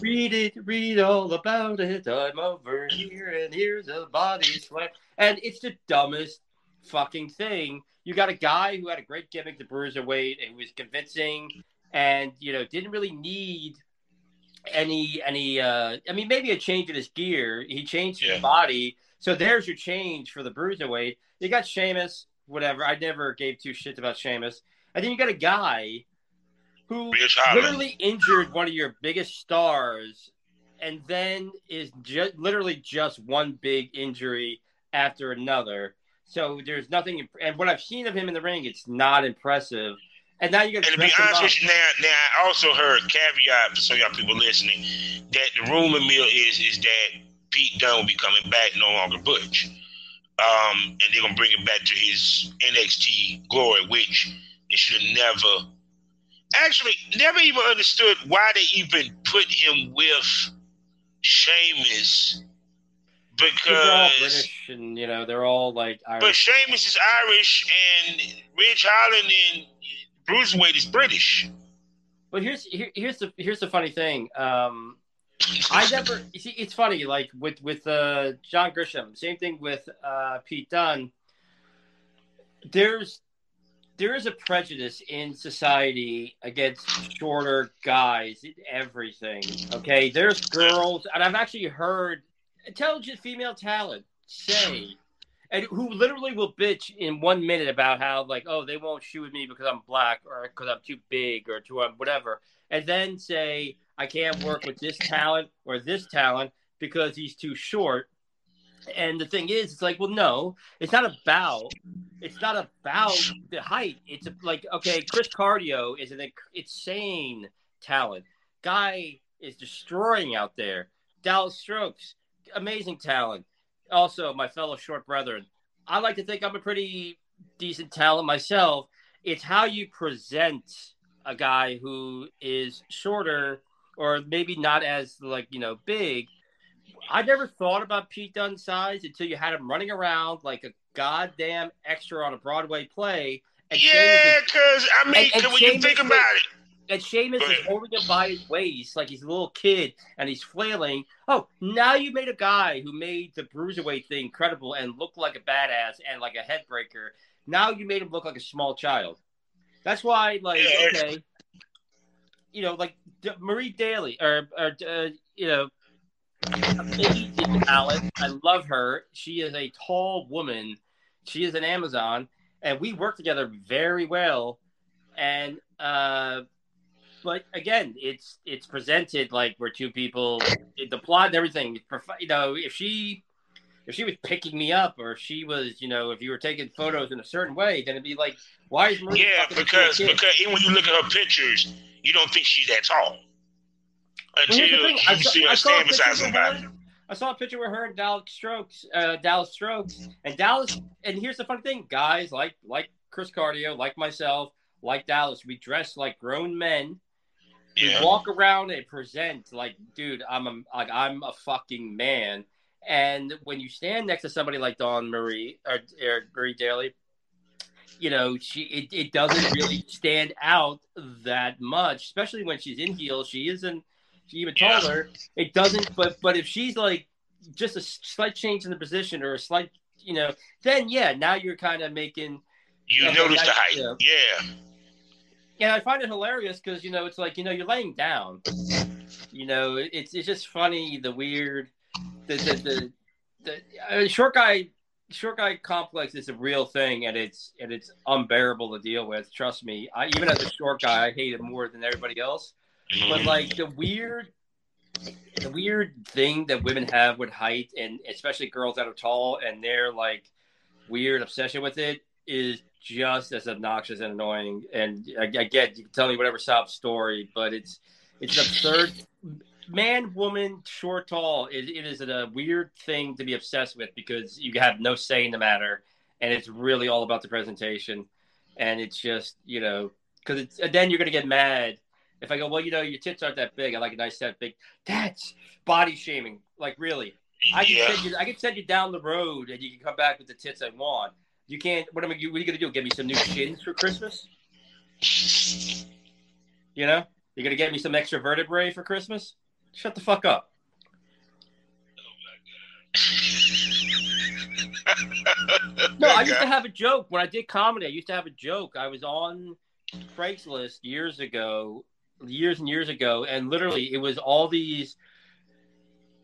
read it, read all about it. I'm over here, and here's a body sweat. And it's the dumbest fucking thing. You got a guy who had a great gimmick, the Bruiserweight, and who was convincing, and, you know, didn't really need any I mean, maybe a change in his gear. He changed his body. So there's your change for the Bruiserweight. You got Sheamus, whatever. I never gave two shits about Sheamus. And then you got a guy who literally injured one of your biggest stars, and then is literally just one big injury after another. So there's nothing, and what I've seen of him in the ring, it's not impressive. And now you're going to be honest with you. Now I also heard caveat for some of y'all people listening that the rumor mill is that Pete Dunne will be coming back, no longer Butch, and they're going to bring it back to his NXT glory, which they should have never. Actually, never even understood why they even put him with Sheamus, because they're all British and, you know, they're all like Irish. But Sheamus is Irish and Ridge Holland and Bruiserweight is British. But here's the funny thing. I never – see, it's funny, like with John Grisham, same thing with Pete Dunne. There is a prejudice in society against shorter guys in everything, okay? There's girls, and I've actually heard intelligent female talent say, and who literally will bitch in 1 minute about how, like, oh, they won't shoot with me because I'm black or because I'm too big or too whatever, and then say, I can't work with this talent or this talent because he's too short. And the thing is, it's like, well, no, it's not about the height. It's like, okay, Chris Cardio is an insane talent. Guy is destroying out there. Dallas Strokes, amazing talent. Also, my fellow short brethren, I like to think I'm a pretty decent talent myself. It's how you present a guy who is shorter or maybe not as, like, you know, big. I never thought about Pete Dunne's size until you had him running around like a goddamn extra on a Broadway play. And yeah, because, I mean, and when you think about it. And Sheamus is holding him by his waist like he's a little kid, and he's flailing. Oh, now you made a guy who made the Bruiserweight thing credible and looked like a badass and like a headbreaker. Now you made him look like a small child. That's why, like, yeah. Okay, you know, like Marie Daly or you know, amazing talent. I love her. She is a tall woman. She is an Amazon, and we work together very well. And but again, it's presented like we're two people. The plot and everything. You know, if she was picking me up, or if she was, you know, if you were taking photos in a certain way, then it'd be like, why is Marie? Yeah, because even when you look at her pictures, you don't think she's that tall. I saw a picture with her and Dallas Strokes, and Dallas. And here's the funny thing, guys like Chris Cardio, like myself, like Dallas, we dress like grown men. Yeah. We walk around and present like, dude, I'm a fucking man. And when you stand next to somebody like Dawn Marie or Marie Daly, you know, it doesn't really stand out that much, especially when she's in heels. She even taller. Yeah. It doesn't, but if she's like just a slight change in the position or a slight, you know, then yeah, now you're kind of making you notice the height. You know. Yeah. And I find it hilarious because, you know, it's like, you know, you're laying down. You know, it's just funny the weird the short guy complex is a real thing, and it's unbearable to deal with. Trust me. Even as a short guy, I hate it more than everybody else. But like the weird thing that women have with height, and especially girls that are tall, and their like weird obsession with it is just as obnoxious and annoying. And I get you can tell me whatever sob story, but it's an absurd. Man, woman, short, tall. It is a weird thing to be obsessed with because you have no say in the matter, and it's really all about the presentation. And it's just, you know, because then you're gonna get mad. If I go, well, you know, your tits aren't that big. I like a nice set big. That's body shaming. Like, really? I can send you down the road, and you can come back with the tits I want. You can't. What are you gonna do? Give me some new shins for Christmas? You know, you're gonna get me some extra vertebrae for Christmas? Shut the fuck up. Oh my God. No, I used to have a joke when I did comedy. I used to have a joke. I was on Craigslist years and years ago, and literally it was all these,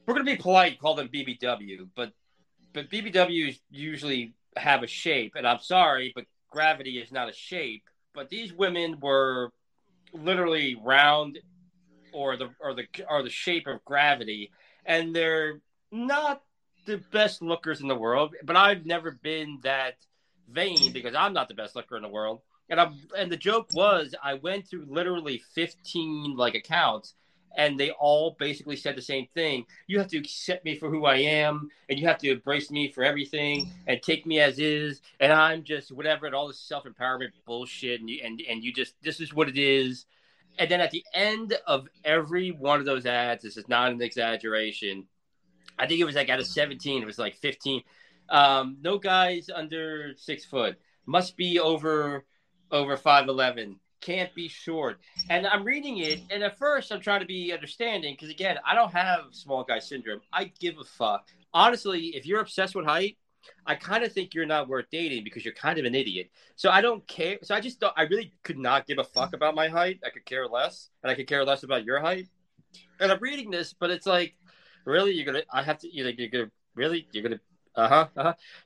we're going to be polite, call them BBW, but BBWs usually have a shape, and I'm sorry, but gravity is not a shape. But these women were literally round or the shape of gravity, and they're not the best lookers in the world, but I've never been that vain because I'm not the best looker in the world. And the joke was, I went through literally 15 accounts, and they all basically said the same thing. You have to accept me for who I am, and you have to embrace me for everything, and take me as is, and I'm just whatever, and all this self-empowerment bullshit, and you just, this is what it is. And then at the end of every one of those ads, this is not an exaggeration, I think it was out of 17, it was 15. No guys under 6 foot, must be over 5'11", can't be short. And I'm reading it, and at first I'm trying to be understanding, because again, I don't have small guy syndrome. I give a fuck. Honestly, if you're obsessed with height, I kind of think you're not worth dating because you're kind of an idiot. So I don't care. So I just thought I really could not give a fuck about my height. I could care less, and I could care less about your height. And I'm reading this, but it's really,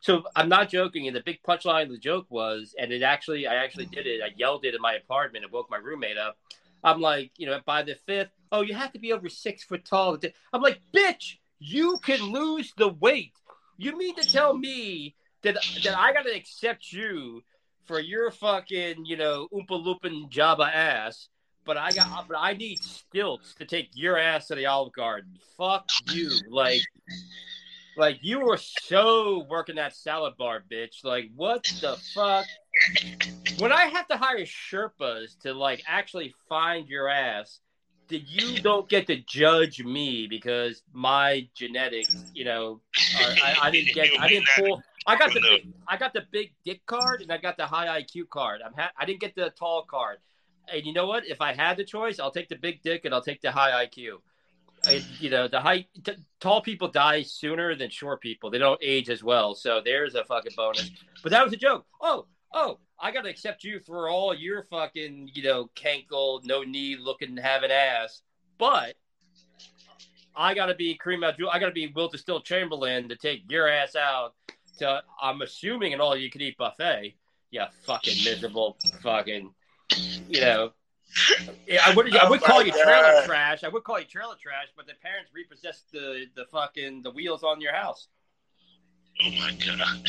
So I'm not joking. And the big punchline of the joke was, and it actually, I actually did it. I yelled it in my apartment and woke my roommate up. I'm by the fifth, oh, you have to be over 6 foot tall. I'm like, bitch, you can lose the weight. You mean to tell me that I got to accept you for your fucking, Oompa Loopin' Jabba ass, but I need stilts to take your ass to the Olive Garden. Fuck you. You were so working that salad bar, bitch. What the fuck? When I have to hire Sherpas to, actually find your ass, you don't get to judge me because my genetics, I got the big dick card and I got the high IQ card. I didn't get the tall card. And you know what? If I had the choice, I'll take the big dick and I'll take the high IQ. Tall people die sooner than short people. They don't age as well. So there's a fucking bonus. But that was a joke. Oh, I got to accept you for all your fucking, cankle, no knee looking, having ass. But I got to be Kareem Abdul. I got to be Will Distill Chamberlain to take your ass out to, I'm assuming, an all-you-can-eat buffet. Yeah, fucking miserable fucking, Yeah, I would call you trailer trash. I would call you trailer trash, but the parents repossessed the fucking the wheels on your house. Oh my god.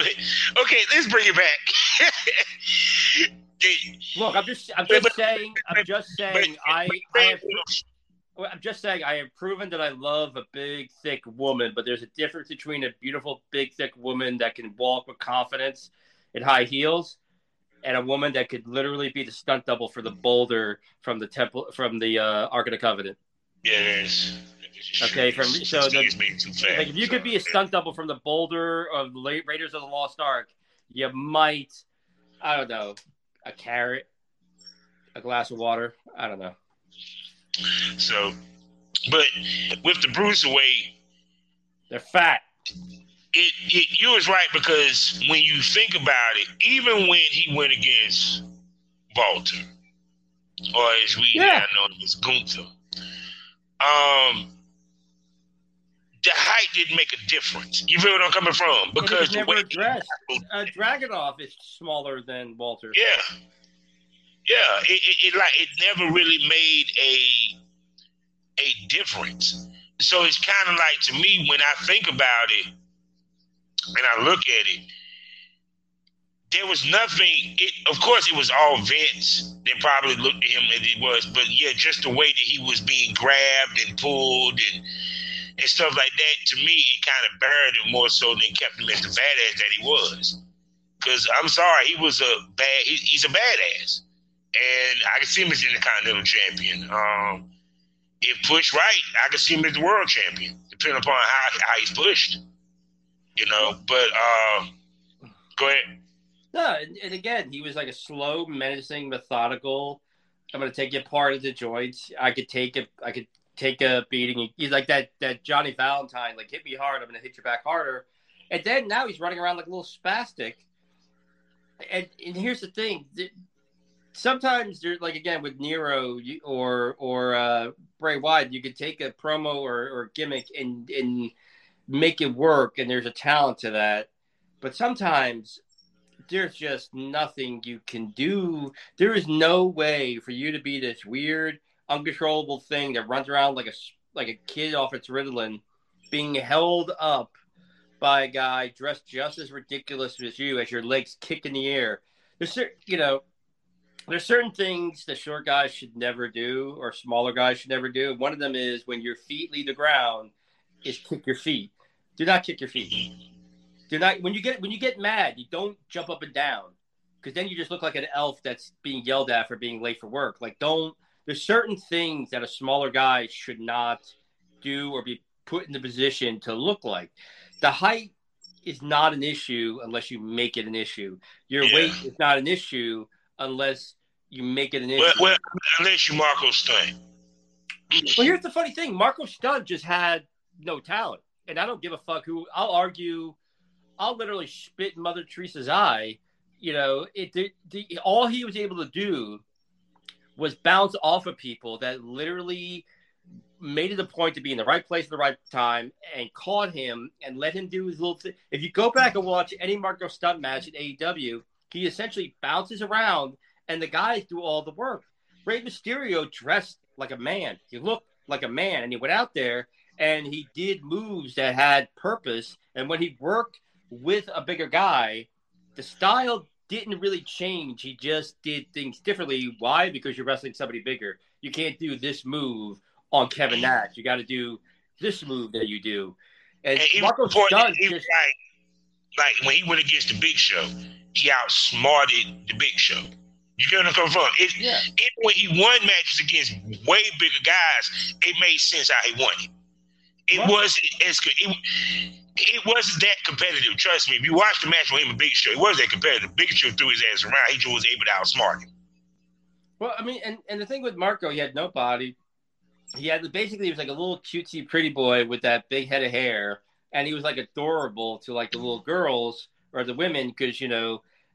Wait, okay, let's bring it back. Look, I'm just saying I have proven that I love a big thick woman, but there's a difference between a beautiful big thick woman that can walk with confidence in high heels and a woman that could literally be the stunt double for the boulder from the temple, from the Ark of the Covenant. Yeah, it is. Okay, if you could be a stunt double from the boulder of the Raiders of the Lost Ark, you might, I don't know, a carrot, a glass of water, I don't know. So, but with the bruiserweight, they're fat. You was right, because when you think about it, even when he went against Walter, or as we now know him as Gunther, the height didn't make a difference. You feel where I'm coming from? Because never addressed. Dragunov is smaller than Walter. Yeah, yeah. It never really made a difference. So it's kind of to me, when I think about it, and I look at it, there was nothing. Of course, it was all Vince. They probably looked at him as he was, but yeah, just the way that he was being grabbed and pulled and stuff like that, to me, it kind of buried him more so than kept him as the badass that he was. Because I'm sorry, he was a bad. He's a badass, and I can see him as the Continental Champion. If pushed right, I can see him as the World Champion, depending upon how he's pushed. But go ahead. No, and again, he was a slow, menacing, methodical. I'm going to take you apart at the joints. I could take a beating. He's that Johnny Valentine, hit me hard, I'm going to hit you back harder. And then now he's running around like a little spastic. And here's the thing. Sometimes, again, with Nero or Bray Wyatt, you could take a promo or gimmick and make it work, and there's a talent to that. But sometimes there's just nothing you can do. There is no way for you to be this weird, uncontrollable thing that runs around like a kid off its Ritalin, being held up by a guy dressed just as ridiculous as you as your legs kicked in the air. There's certain things that short guys should never do or smaller guys should never do. One of them is when your feet leave the ground is kick your feet. Do not kick your feet. Do not, when you get mad, you don't jump up and down, because then you just look like an elf that's being yelled at for being late for work. There's certain things that a smaller guy should not do or be put in the position to look like. The height is not an issue unless you make it an issue. Your weight is not an issue unless you make it an issue. Well, unless you Marco Stunt. Well, here's the funny thing. Marco Stunt just had no talent. And I don't give a fuck who. I'll argue. I'll literally spit in Mother Teresa's eye. All he was able to do was bounce off of people that literally made it a point to be in the right place at the right time and caught him and let him do his little thing. If you go back and watch any Marco Stunt match at AEW, he essentially bounces around, and the guys do all the work. Rey Mysterio dressed like a man. He looked like a man, and he went out there, and he did moves that had purpose. And when he worked with a bigger guy, the style didn't really change. He just did things differently. Why? Because you're wrestling somebody bigger. You can't do this move on Kevin Nash. You got to do this move that you do. And Marco Stunt just... Like when he went against the Big Show, he outsmarted the Big Show. You get what I'm coming from? Even when he won matches against way bigger guys, it made sense how he won it. It wasn't that competitive. Trust me. If you watch the match with him and Big Show, it wasn't that competitive. Big Show threw his ass around. He just was able to outsmart him. Well, I mean, and the thing with Marco, he had no body. He was like a little cutesy pretty boy with that big head of hair. And he was like adorable to like the little girls or the women, because,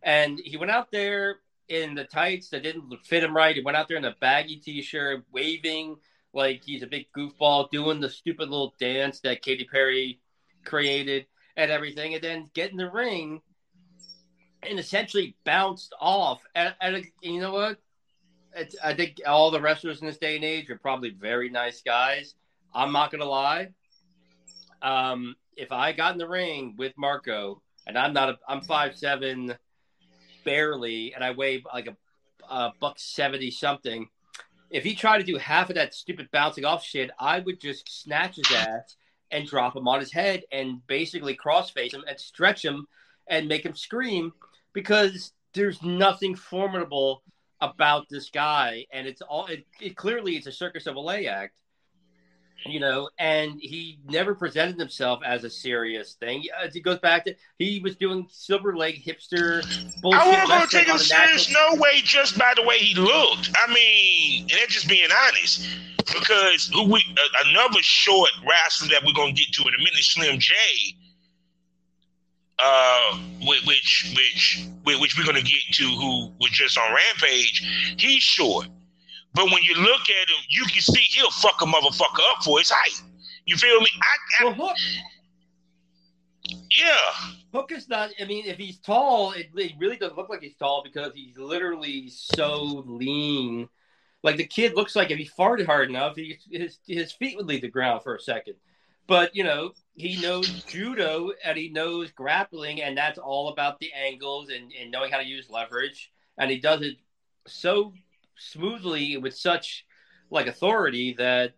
and he went out there in the tights that didn't fit him right. He went out there in a baggy T-shirt, waving like he's a big goofball, doing the stupid little dance that Katy Perry created and everything. And then get in the ring and essentially bounced off. And you know what? I think all the wrestlers in this day and age are probably very nice guys. I'm not going to lie. If I got in the ring with Marco, and I'm 5'7", barely, and I weigh like a 170 something. If he tried to do half of that stupid bouncing off shit, I would just snatch his ass and drop him on his head and basically crossface him and stretch him and make him scream, because there's nothing formidable about this guy, and it's clearly a circus of a lay act. And he never presented himself as a serious thing. As it goes back to, he was doing silver leg hipster bullshit. I wasn't going to take him serious no way just by the way he looked. I mean, and that's just being honest. Because another short wrestler that we're going to get to in a minute, Slim J, which we're going to get to, who was just on Rampage, he's short. But when you look at him, you can see he'll fuck a motherfucker up for his height. You feel me? Hook. Yeah. Hook is not, I mean, if he's tall, it really doesn't look like he's tall, because he's literally so lean. Like, the kid looks like if he farted hard enough, his feet would leave the ground for a second. But, he knows judo and he knows grappling, and that's all about the angles and knowing how to use leverage. And he does it so smoothly with such like authority that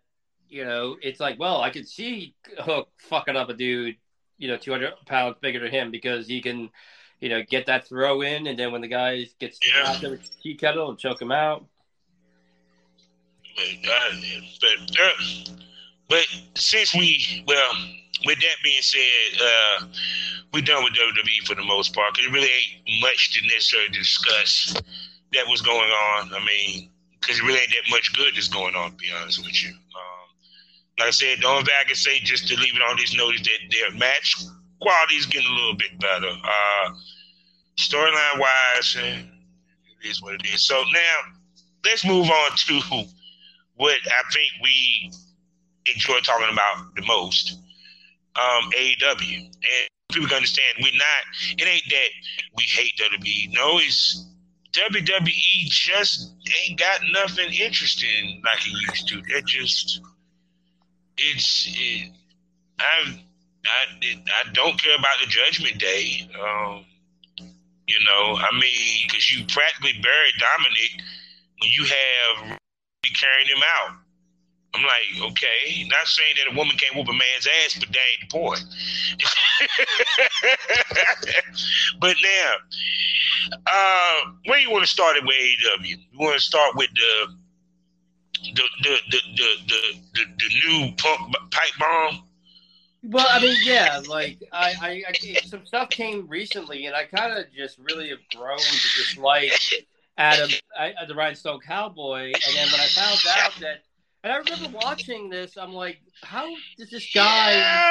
it's like, well, I could see Hook fucking up a dude 200 pounds bigger than him, because he can get that throw in, and then when the guy gets out there with the tea kettle and choke him out. But since with that being said, we're done with WWE for the most part, because it really ain't much to necessarily discuss that was going on. I mean, because it really ain't that much good that's going on, to be honest with you. Like I said, the only thing I can say, just to leave it on this note, is that their match quality is getting a little bit better. Storyline wise, it is what it is. So now let's move on to what I think we enjoy talking about the most, AEW. And people can understand, it ain't that we hate WWE. No, it's WWE just ain't got nothing interesting like it used to. It just, it's, it, I've, I don't care about the Judgment Day. You know, I mean, because you practically buried Dominic when you have carrying him out. I'm like, okay, not saying that a woman can't whoop a man's ass, but that ain't the point. But now, where you want to start it with AEW? You want to start with the new Punk pipe bomb? Well, I mean, yeah, like I some stuff came recently, and I kind of just really have grown to dislike Adam at the Rhinestone Cowboy. And then when I found out that, and I remember watching this, I'm like, how does this guy?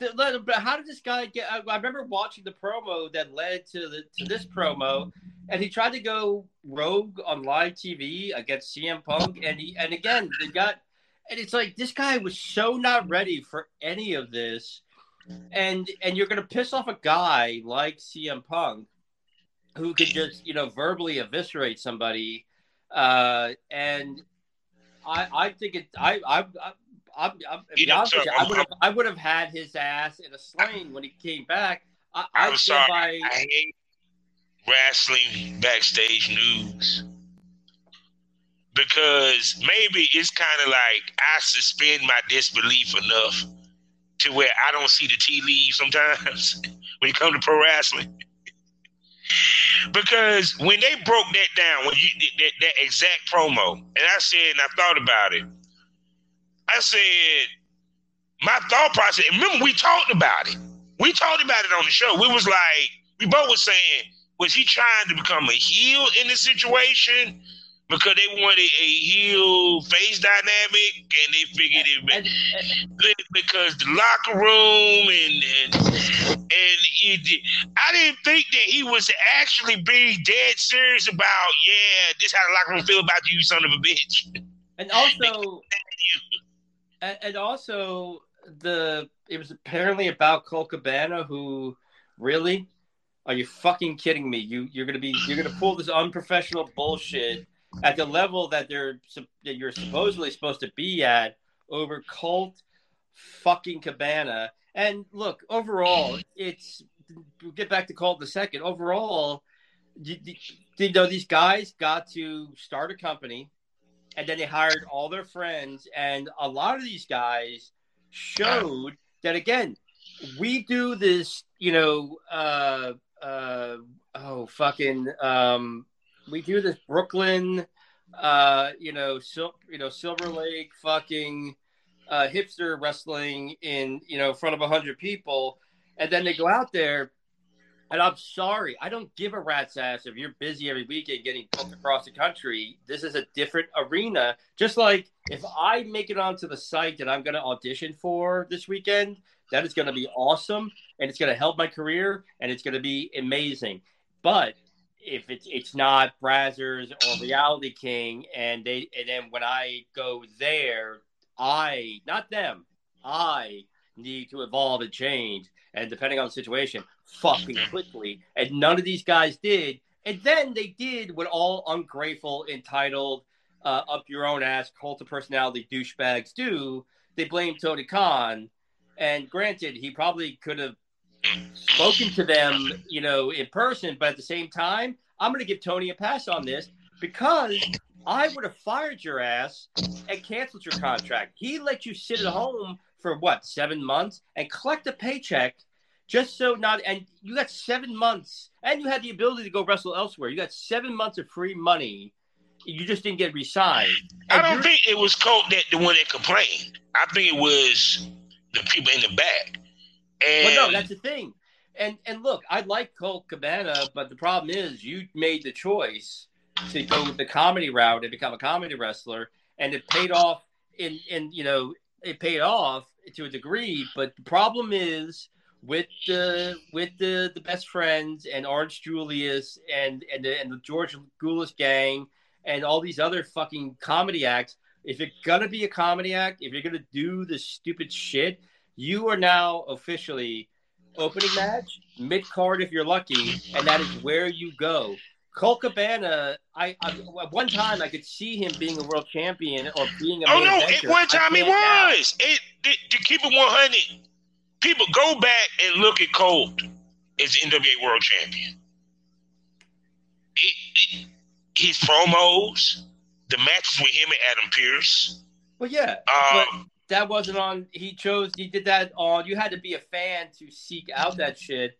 How did this guy get? I remember watching the promo that led to this promo, and he tried to go rogue on live TV against CM Punk, and it's like this guy was so not ready for any of this, and you're gonna piss off a guy like CM Punk, who could just, you know, verbally eviscerate somebody, I would have had his ass in a sling when he came back. I'm sorry, I hate wrestling backstage news, because maybe it's kind of like I suspend my disbelief enough to where I don't see the tea leaves sometimes when it comes to pro wrestling. Because when they broke that down, when you that exact promo, and I said, and I thought about it, I said, my thought process, remember we talked about it. We talked about it on the show. We was like, we both were saying, was he trying to become a heel in this situation? Because they wanted a heel face dynamic, and they figured it because the locker room I didn't think that he was actually being dead serious about, yeah, this is how the locker room feel about you, son of a bitch. And also, it was apparently about Colt Cabana, who really, are you fucking kidding me? You're gonna pull this unprofessional bullshit at the level that you're supposedly supposed to be at over Colt fucking Cabana. And look, overall, we'll get back to Colt in a second. Overall, these guys got to start a company, and then they hired all their friends, and a lot of these guys showed that, again, we do this, you know, we do this Brooklyn, Silver Lake fucking hipster wrestling in, you know, front of 100 people. And then they go out there, and I'm sorry, I don't give a rat's ass if you're busy every weekend getting booked across the country. This is a different arena. Just like if I make it onto the site that I'm going to audition for this weekend, that is going to be awesome, and it's going to help my career, and it's going to be amazing. But if it's not Brazzers or Reality King, and then when I go there, I need to evolve and change, and depending on the situation, fucking quickly. And none of these guys did. And then they did what all ungrateful, entitled, up your own ass cult of personality douchebags do. They blame Tony Khan, and granted, he probably could have spoken to them, you know, in person, but at the same time, I'm going to give Tony a pass on this, because I would have fired your ass and canceled your contract. He let you sit at home for, 7 months and collect a paycheck just so not – and you got 7 months, and you had the ability to go wrestle elsewhere. You got 7 months of free money. You just didn't get re-signed. I don't think it was Colt the one that complained. I think it was the people in the back. Well, no, that's the thing. And look, I like Colt Cabana, but the problem is you made the choice to go with the comedy route and become a comedy wrestler, and it paid off it paid off to a degree, but the problem is with the best friends and Orange Julius and the George Goulas gang and all these other fucking comedy acts. If you're gonna be a comedy act, if you're gonna do this stupid shit, you are now officially opening match, mid-card if you're lucky, and that is where you go. Colt Cabana, I at one time I could see him being a world champion or being a main eventer. At one time he was. To keep it 100, People go back and look at Cole as the NWA World Champion. His promos, the matches with him and Adam Pearce. Well, yeah, but that wasn't on. He did that on. You had to be a fan to seek out that shit.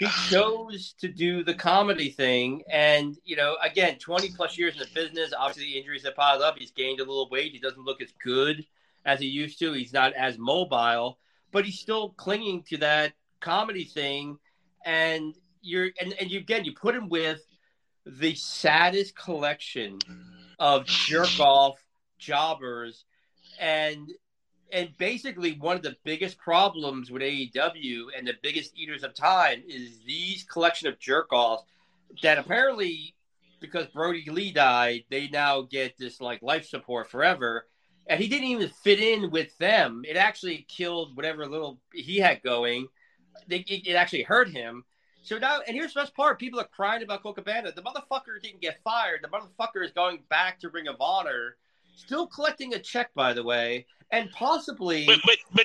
He chose to do the comedy thing, and again, 20+ years in the business. Obviously, the injuries have piled up. He's gained a little weight. He doesn't look as good as he used to. He's not as mobile, but he's still clinging to that comedy thing. And you put him with the saddest collection of jerk off jobbers, and basically one of the biggest problems with AEW and the biggest eaters of time is these collection of jerk-offs that apparently, because Brody Lee died, they now get this life support forever. And he didn't even fit in with them. It actually killed whatever little he had going. It actually hurt him. So now, and here's the best part. People are crying about Colt Cabana. The motherfucker didn't get fired. The motherfucker is going back to Ring of Honor, still collecting a check, by the way. And possibly... But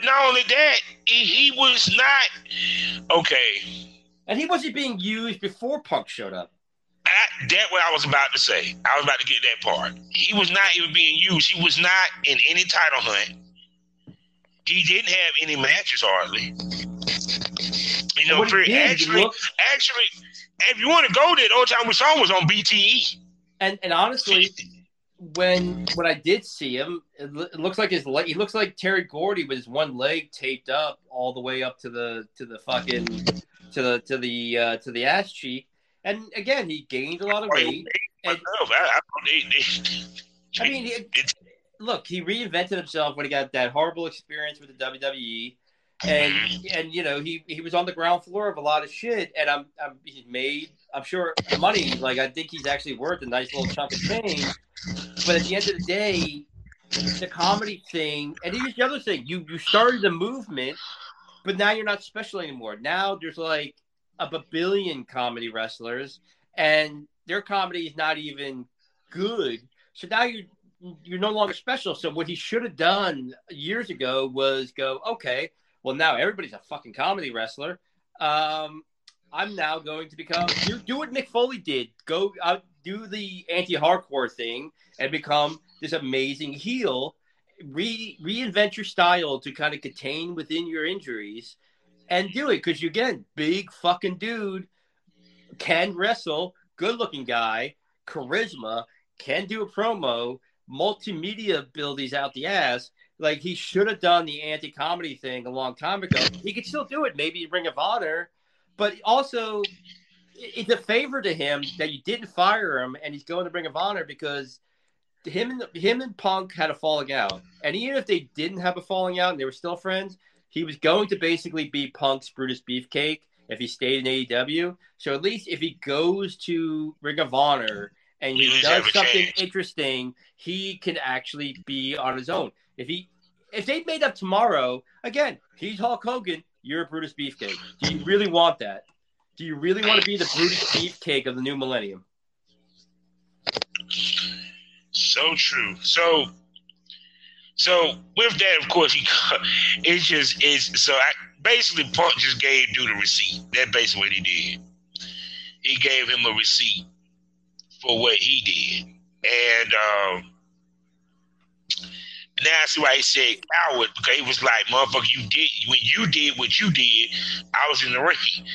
not only that, he was not... Okay. And he wasn't being used before Punk showed up. That's what I was about to say. I was about to get that part. He was not even being used. He was not in any title hunt. He didn't have any matches, hardly. Actually, if you want to go there, the only time we saw him was on BTE. And honestly... When I did see him, it looks like he looks like Terry Gordy with his one leg taped up all the way up to the ass cheek. And again, he gained a lot of weight. He reinvented himself when he got that horrible experience with the WWE, and he was on the ground floor of a lot of shit. And he's made, I'm sure, money. I think he's actually worth a nice little chunk of change. But at the end of the day, the comedy thing, and here's the other thing, you started the movement, but now you're not special anymore. Now there's a billion comedy wrestlers, and their comedy is not even good. So now you're no longer special. So what he should have done years ago was go, okay, well, now everybody's a fucking comedy wrestler. I'm now going to become... Do what Mick Foley did. Go out, do the anti-hardcore thing and become this amazing heel. Reinvent your style to kind of contain within your injuries and do it. Because, again, big fucking dude, can wrestle, good-looking guy, charisma, can do a promo, multimedia abilities out the ass. He should have done the anti-comedy thing a long time ago. He could still do it, maybe Ring of Honor. But also, it's a favor to him that you didn't fire him, and he's going to Ring of Honor because him and Punk had a falling out. And even if they didn't have a falling out and they were still friends, he was going to basically be Punk's Brutus Beefcake if he stayed in AEW. So at least if he goes to Ring of Honor and he does something interesting, he can actually be on his own. If they made up tomorrow, again, he's Hulk Hogan. You're a Brutus Beefcake. Do you really want that? Do you really want to be the Brutus Beefcake of the new millennium? So true. So with that, of course, Punk just gave dude a receipt. That's basically what he did. He gave him a receipt for what he did. And now I see why he said coward, because he was like, motherfucker, when you did what you did, I was in the ring.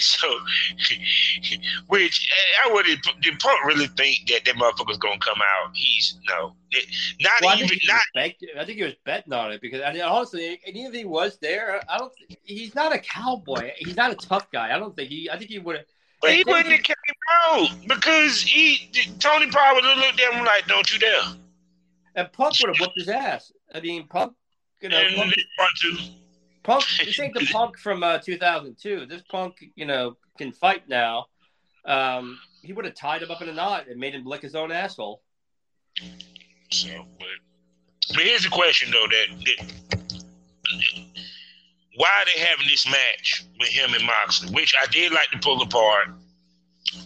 So, which I wouldn't, did Punk really think that motherfucker's going to come out? I think he was betting on it, because honestly, and even if he was there, he's not a cowboy. He's not a tough guy. I think he would have. But he wouldn't have came out, because Tony probably looked at him like, don't you dare. And Punk would have whooped his ass. I mean, Punk, Punk, this ain't the Punk from 2002. This Punk, can fight now. He would have tied him up in a knot and made him lick his own asshole. So, but here's the question, though, that why are they having this match with him and Moxley, which I did like to pull apart.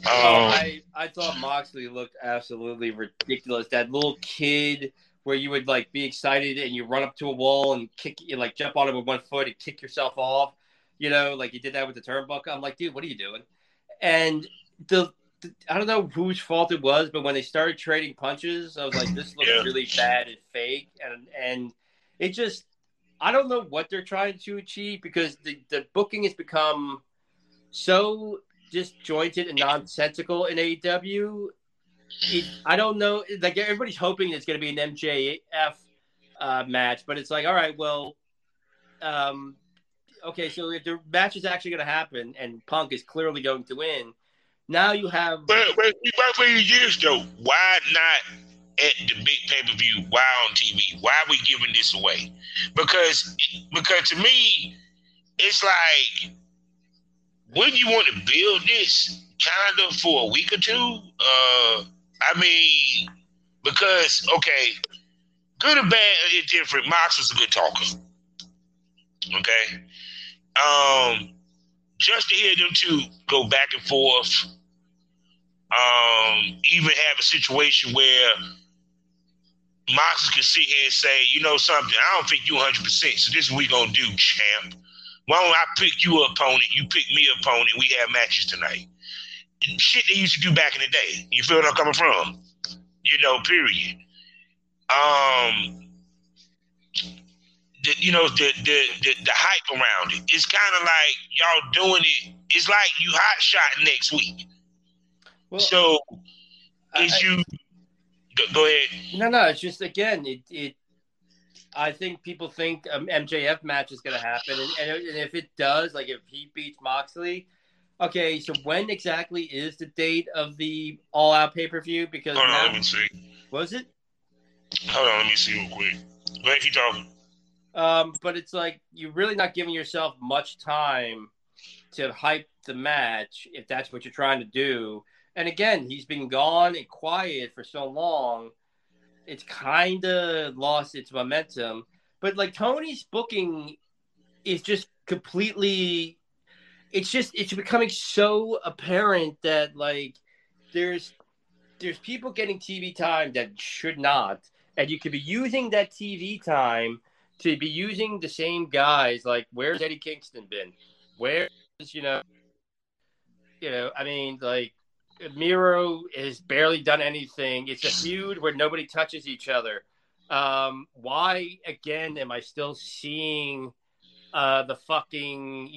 I thought Moxley looked absolutely ridiculous. That little kid where you would like be excited and you run up to a wall and kick, you like jump on it with one foot and kick yourself off, you know, like you did that with the turnbuckle. I'm like, dude, what are you doing? And the I don't know whose fault it was, but when they started trading punches, I was like, this looks really bad and fake. And it just, I don't know what they're trying to achieve, because the booking has become so disjointed and nonsensical in AEW. I don't know. Like, everybody's hoping it's going to be an MJF match, but it's like, all right, well, okay, so if the match is actually going to happen and Punk is clearly going to win, now you have... But for years, though, why not at the big pay-per-view? Why on TV? Why are we giving this away? Because to me, it's like, when you want to build this kind of for a week or two, I mean, because, okay, good or bad is different. Mox was a good talker. Okay? Just to hear them two go back and forth, even have a situation where Mox can sit here and say, you know something, I don't think you 100%, so this is what we going to do, champ. Why don't I pick you opponent, you pick me opponent, we have matches tonight. Shit they used to do back in the day. You feel where I'm coming from? You know, period. The hype around it. It's kind of like y'all doing it. It's like you hot shot next week. Well, so, go ahead. No. It's just, again, I think people think MJF match is going to happen, and if it does, like if he beats Moxley, okay. So when exactly is the date of the All Out pay-per-view? Because hold on, let me see. Was it? Hold on, let me see real quick. Go ahead, keep talking. But it's like you're really not giving yourself much time to hype the match if that's what you're trying to do. And again, he's been gone and quiet for so long. It's kind of lost its momentum. But, like, Tony's booking is just completely – it's becoming so apparent that, like, there's people getting TV time that should not. And you could be using that TV time to be using the same guys. Like, where's Eddie Kingston been? Where's, I mean, like, Miro has barely done anything. It's a feud where nobody touches each other. Why, again, am I still seeing the fucking,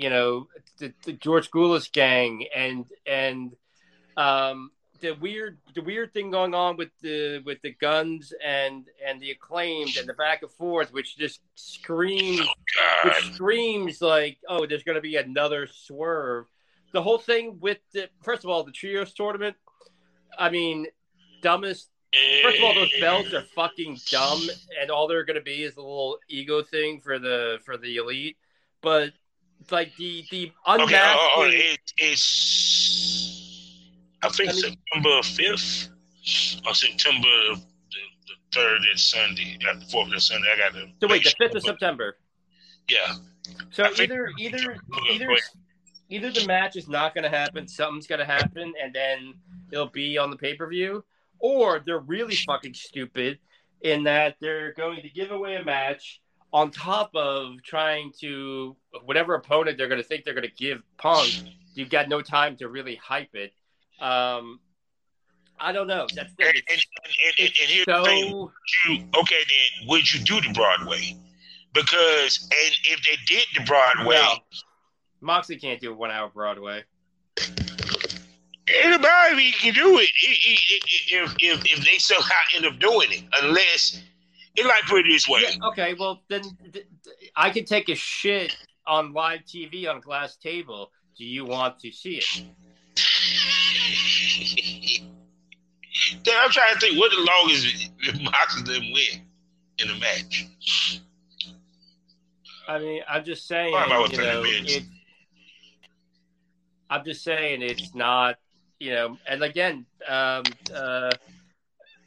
the George Goulas gang and the weird thing going on with the Guns and the Acclaimed and the back and forth, which just screams like, oh, there's going to be another swerve. The whole thing with first of all, the Trios tournament, I mean, dumbest. First of all, those belts are fucking dumb, and all they're going to be is a little ego thing for the elite. But it's like the unmatched. Okay, it's I mean, September 5th or September the 3rd is Sunday, the 4th is Sunday. I got to. So wait, the 5th of September. Yeah. So Either the match is not going to happen, something's going to happen, and then it'll be on the pay-per-view, or they're really fucking stupid in that they're going to give away a match on top of trying to – whatever opponent they're going to think they're going to give Punk, you've got no time to really hype it. I don't know. That's and here's the thing. Okay, then, would you do the Broadway? Because – and if they did the Broadway – Moxley can't do a 1 hour Broadway. Anybody can do it if they somehow end up doing it, unless it like put it this way. Yeah, okay, well then I can take a shit on live TV on a glass table. Do you want to see it? Damn, I'm trying to think what the longest if Moxley didn't win in a match. I mean, I'm just saying. I'm just saying it's not, and again,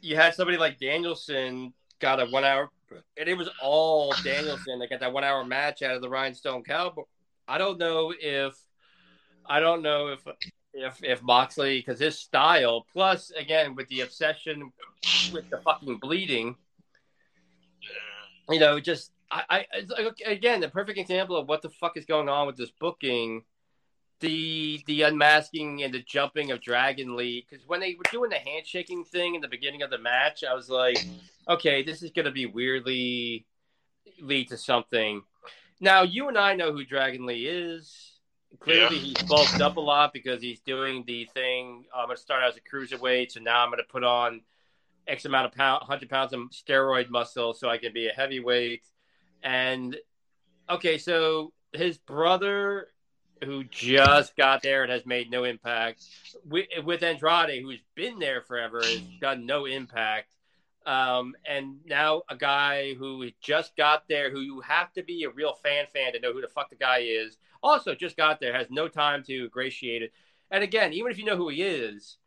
you had somebody like Danielson got a 1 hour, and it was all Danielson that got that 1 hour match out of the Rhinestone Cowboy. I don't know if Moxley, because his style, plus again with the obsession with the fucking bleeding, you know, just I again, the perfect example of what the fuck is going on with this booking, the unmasking and the jumping of Dragon Lee. Because when they were doing the handshaking thing in the beginning of the match, I was like, okay, this is going to be weirdly lead to something. Now, you and I know who Dragon Lee is. Clearly, yeah. He's bulked up a lot because he's doing the thing. I'm going to start out as a cruiserweight, so now I'm going to put on X amount of pound, 100 pounds of steroid muscle so I can be a heavyweight. And, okay, so his brother, who just got there and has made no impact, with Andrade, who's been there forever, has done no impact. And now a guy who just got there, who you have to be a real fan to know who the fuck the guy is, also just got there, has no time to ingratiate it. And again, even if you know who he is,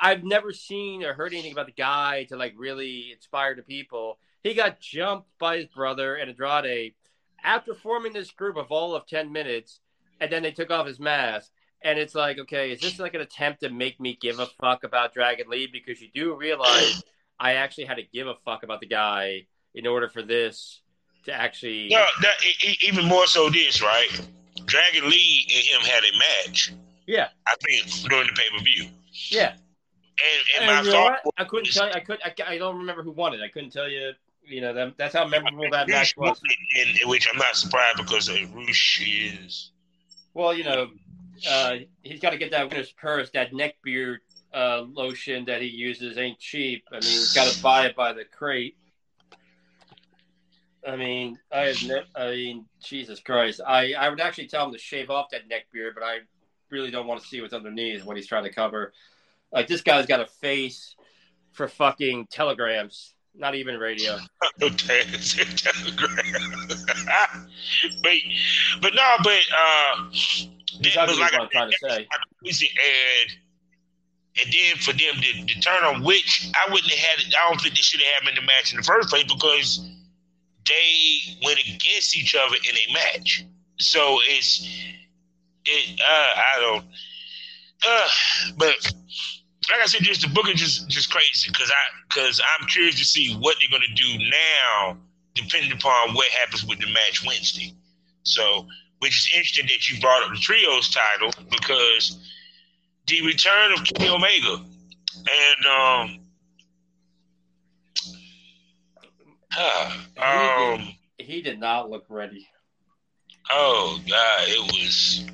I've never seen or heard anything about the guy to like really inspire the people. He got jumped by his brother and Andrade after forming this group of all of 10 minutes. And then they took off his mask. And it's like, okay, is this like an attempt to make me give a fuck about Dragon Lee? Because you do realize I actually had to give a fuck about the guy in order for this to actually... No, even more so this, right? Dragon Lee and him had a match. Yeah. I think during the pay-per-view. Yeah. And my thought... I couldn't tell you. I don't remember who won it. I couldn't tell you... You know, that's how memorable that match was. In which I'm not surprised because Rush is... Well, you know, he's got to get that winner's purse. That neck beard lotion that he uses ain't cheap. I mean, he's got to buy it by the crate. I mean, Jesus Christ. I would actually tell him to shave off that neck beard, but I really don't want to see what's underneath, what he's trying to cover. Like, this guy's got a face for fucking telegrams. Not even radio. but that was like what I'm trying to say. And then for them to turn on, which I wouldn't have had. I don't think they should have had them in the match in the first place because they went against each other in a match. So it's I don't. But. Like I said, just the booking just crazy because I'm curious to see what they're gonna do now, depending upon what happens with the match Wednesday. So, which is interesting that you brought up the trios title because the return of Kenny Omega and he did not look ready. Oh God, it was.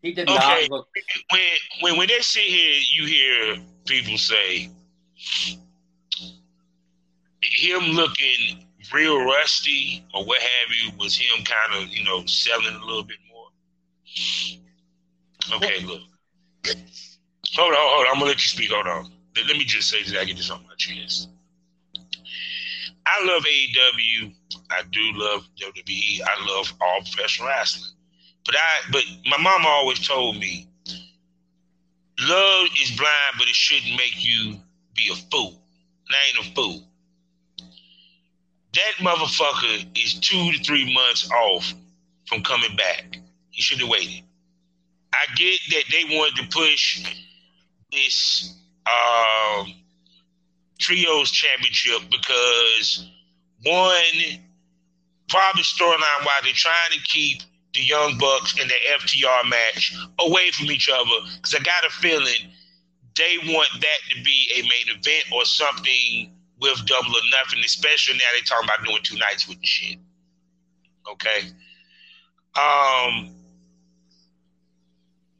He did not look. When they sit here, you hear people say him looking real rusty or what have you was him kind of, you know, selling a little bit more. Okay, look. Hold on. I'm gonna let you speak. Hold on. Let me just say that I get this on my chest. I love AEW. I do love WWE. I love all professional wrestling. But my mama always told me, love is blind, but it shouldn't make you be a fool. And I ain't a fool. That motherfucker is 2 to 3 months off from coming back. He should have waited. I get that they wanted to push this trios championship because one probably storyline why they're trying to keep the Young Bucks and the FTR match away from each other because I got a feeling they want that to be a main event or something with Double or Nothing, especially now they're talking about doing 2 nights with the shit. Okay.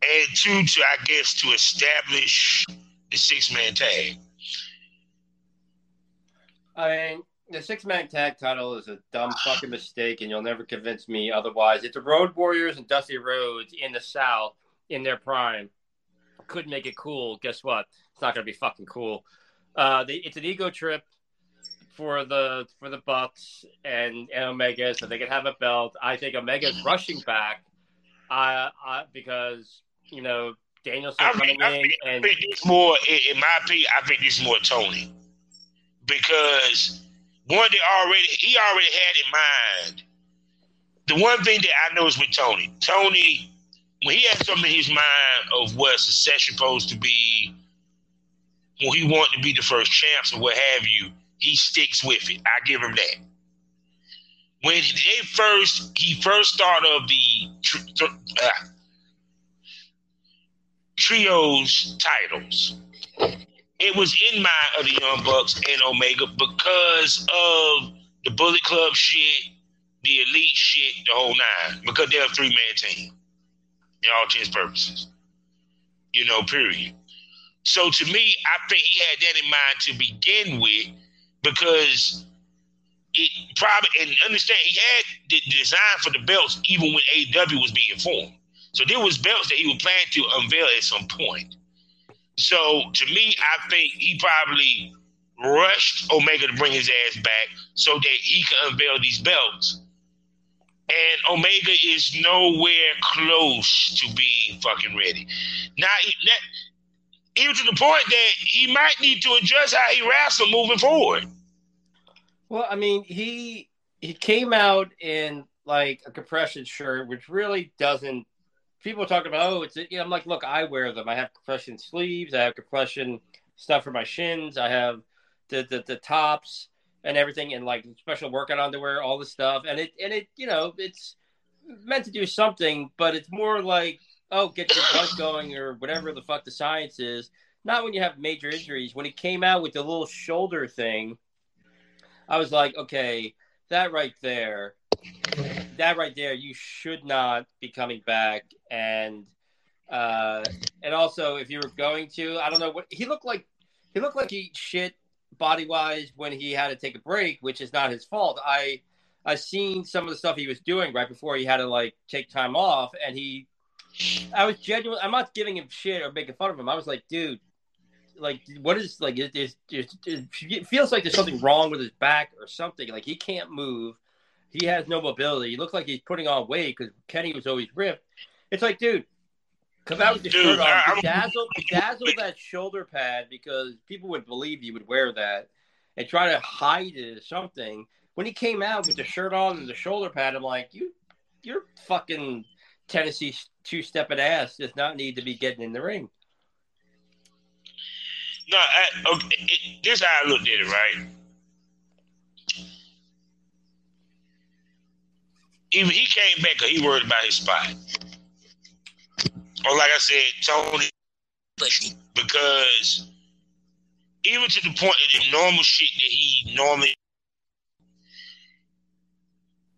And two, to establish the 6-man tag. I mean, the 6-man tag title is a dumb fucking mistake, and you'll never convince me otherwise. If the Road Warriors and Dusty Rhodes in the South, in their prime, could make it cool, guess what? It's not going to be fucking cool. It's an ego trip for the Bucks and Omega, so they can have a belt. I think Omega's rushing back because, you know, Danielson coming in. I think it's more, in my opinion, I think it's more Tony. Because... One, he already had in mind. The one thing that I know is with Tony. Tony, when he had something in his mind of what success supposed to be, when he wanted to be the first champs or what have you, he sticks with it. I give him that. When they first, he first thought of the trios titles, it was in mind of the Young Bucks and Omega because of the Bullet Club shit, the Elite shit, the whole nine, because they're a three-man team in all intents and purposes, you know, period. So to me, I think he had that in mind to begin with because it probably, and understand, he had the design for the belts even when AEW was being formed. So there was belts that he was planning to unveil at some point. So to me, I think he probably rushed Omega to bring his ass back so that he could unveil these belts. And Omega is nowhere close to being fucking ready. Now, even to the point that he might need to adjust how he wrestles moving forward. Well, I mean, he came out in like a compression shirt, which really doesn't. People talk about, oh, it's. You know, I'm like, look, I wear them. I have compression sleeves. I have compression stuff for my shins. I have the tops and everything, and like special workout underwear, all this stuff. And it, you know, it's meant to do something, but it's more like, oh, get your blood going or whatever the fuck the science is. Not when you have major injuries. When he came out with the little shoulder thing, I was like, okay, that right there, you should not be coming back. And also, if you were going to, I don't know what he looked like he shit body wise when he had to take a break, which is not his fault. I seen some of the stuff he was doing right before he had to like take time off, and he. I was genuine. I'm not giving him shit or making fun of him. I was like, dude, like, what is like? It feels like there's something wrong with his back or something. Like he can't move. He has no mobility. He looks like he's putting on weight because Kenny was always ripped. It's like, dude, come out with the shirt on. Bedazzle that shoulder pad because people would believe you would wear that and try to hide it or something. When he came out with the shirt on and the shoulder pad, I'm like, you're fucking. Tennessee two-stepping ass does not need to be getting in the ring. No, this is how I looked at it, right? Even he came back because he worried about his spot. Or like I said, Tony, because even to the point of the normal shit that he normally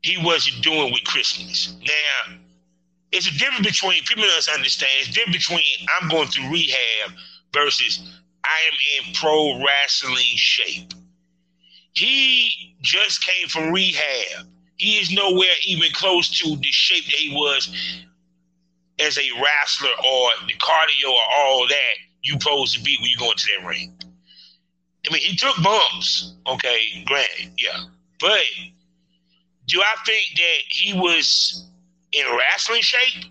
he wasn't doing with Christmas. Now, it's a difference between, people don't understand, it's a difference between I'm going through rehab versus I am in pro wrestling shape. He just came from rehab. He is nowhere even close to the shape that he was as a wrestler or the cardio or all that you supposed to be when you go into that ring. I mean, he took bumps, okay, granted, yeah. But do I think that he was in wrestling shape?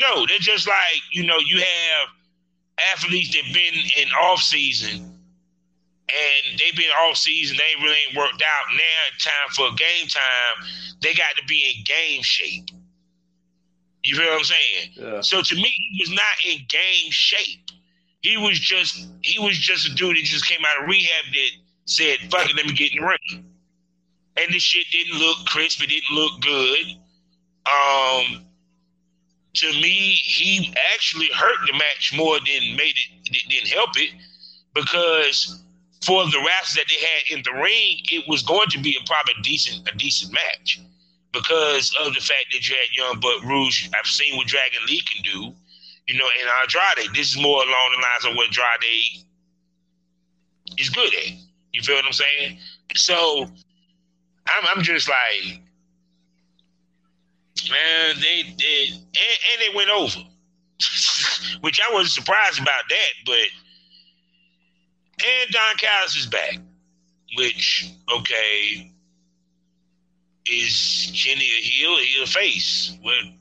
No, they're just like, you know, you have athletes that been in off season and they've been off season, they really ain't worked out. Now time for game time, they got to be in game shape. You feel what I'm saying? Yeah. So to me, he was not in game shape. He was just a dude that just came out of rehab that said, fuck it, let me get in the ring. And this shit didn't look crisp, it didn't look good. To me, he actually hurt the match more than made it, didn't help it, because for the wrestlers that they had in the ring, it was going to be a probably decent match because of the fact that you had Young Buck, Rouge. I've seen what Dragon Lee can do, you know, and Andrade. This is more along the lines of what Andrade is good at. You feel what I'm saying? So I'm just like, man, they and they went over, which I wasn't surprised about that. But and Don Callis is back, which okay, is Kenny a heel or heel face? Well,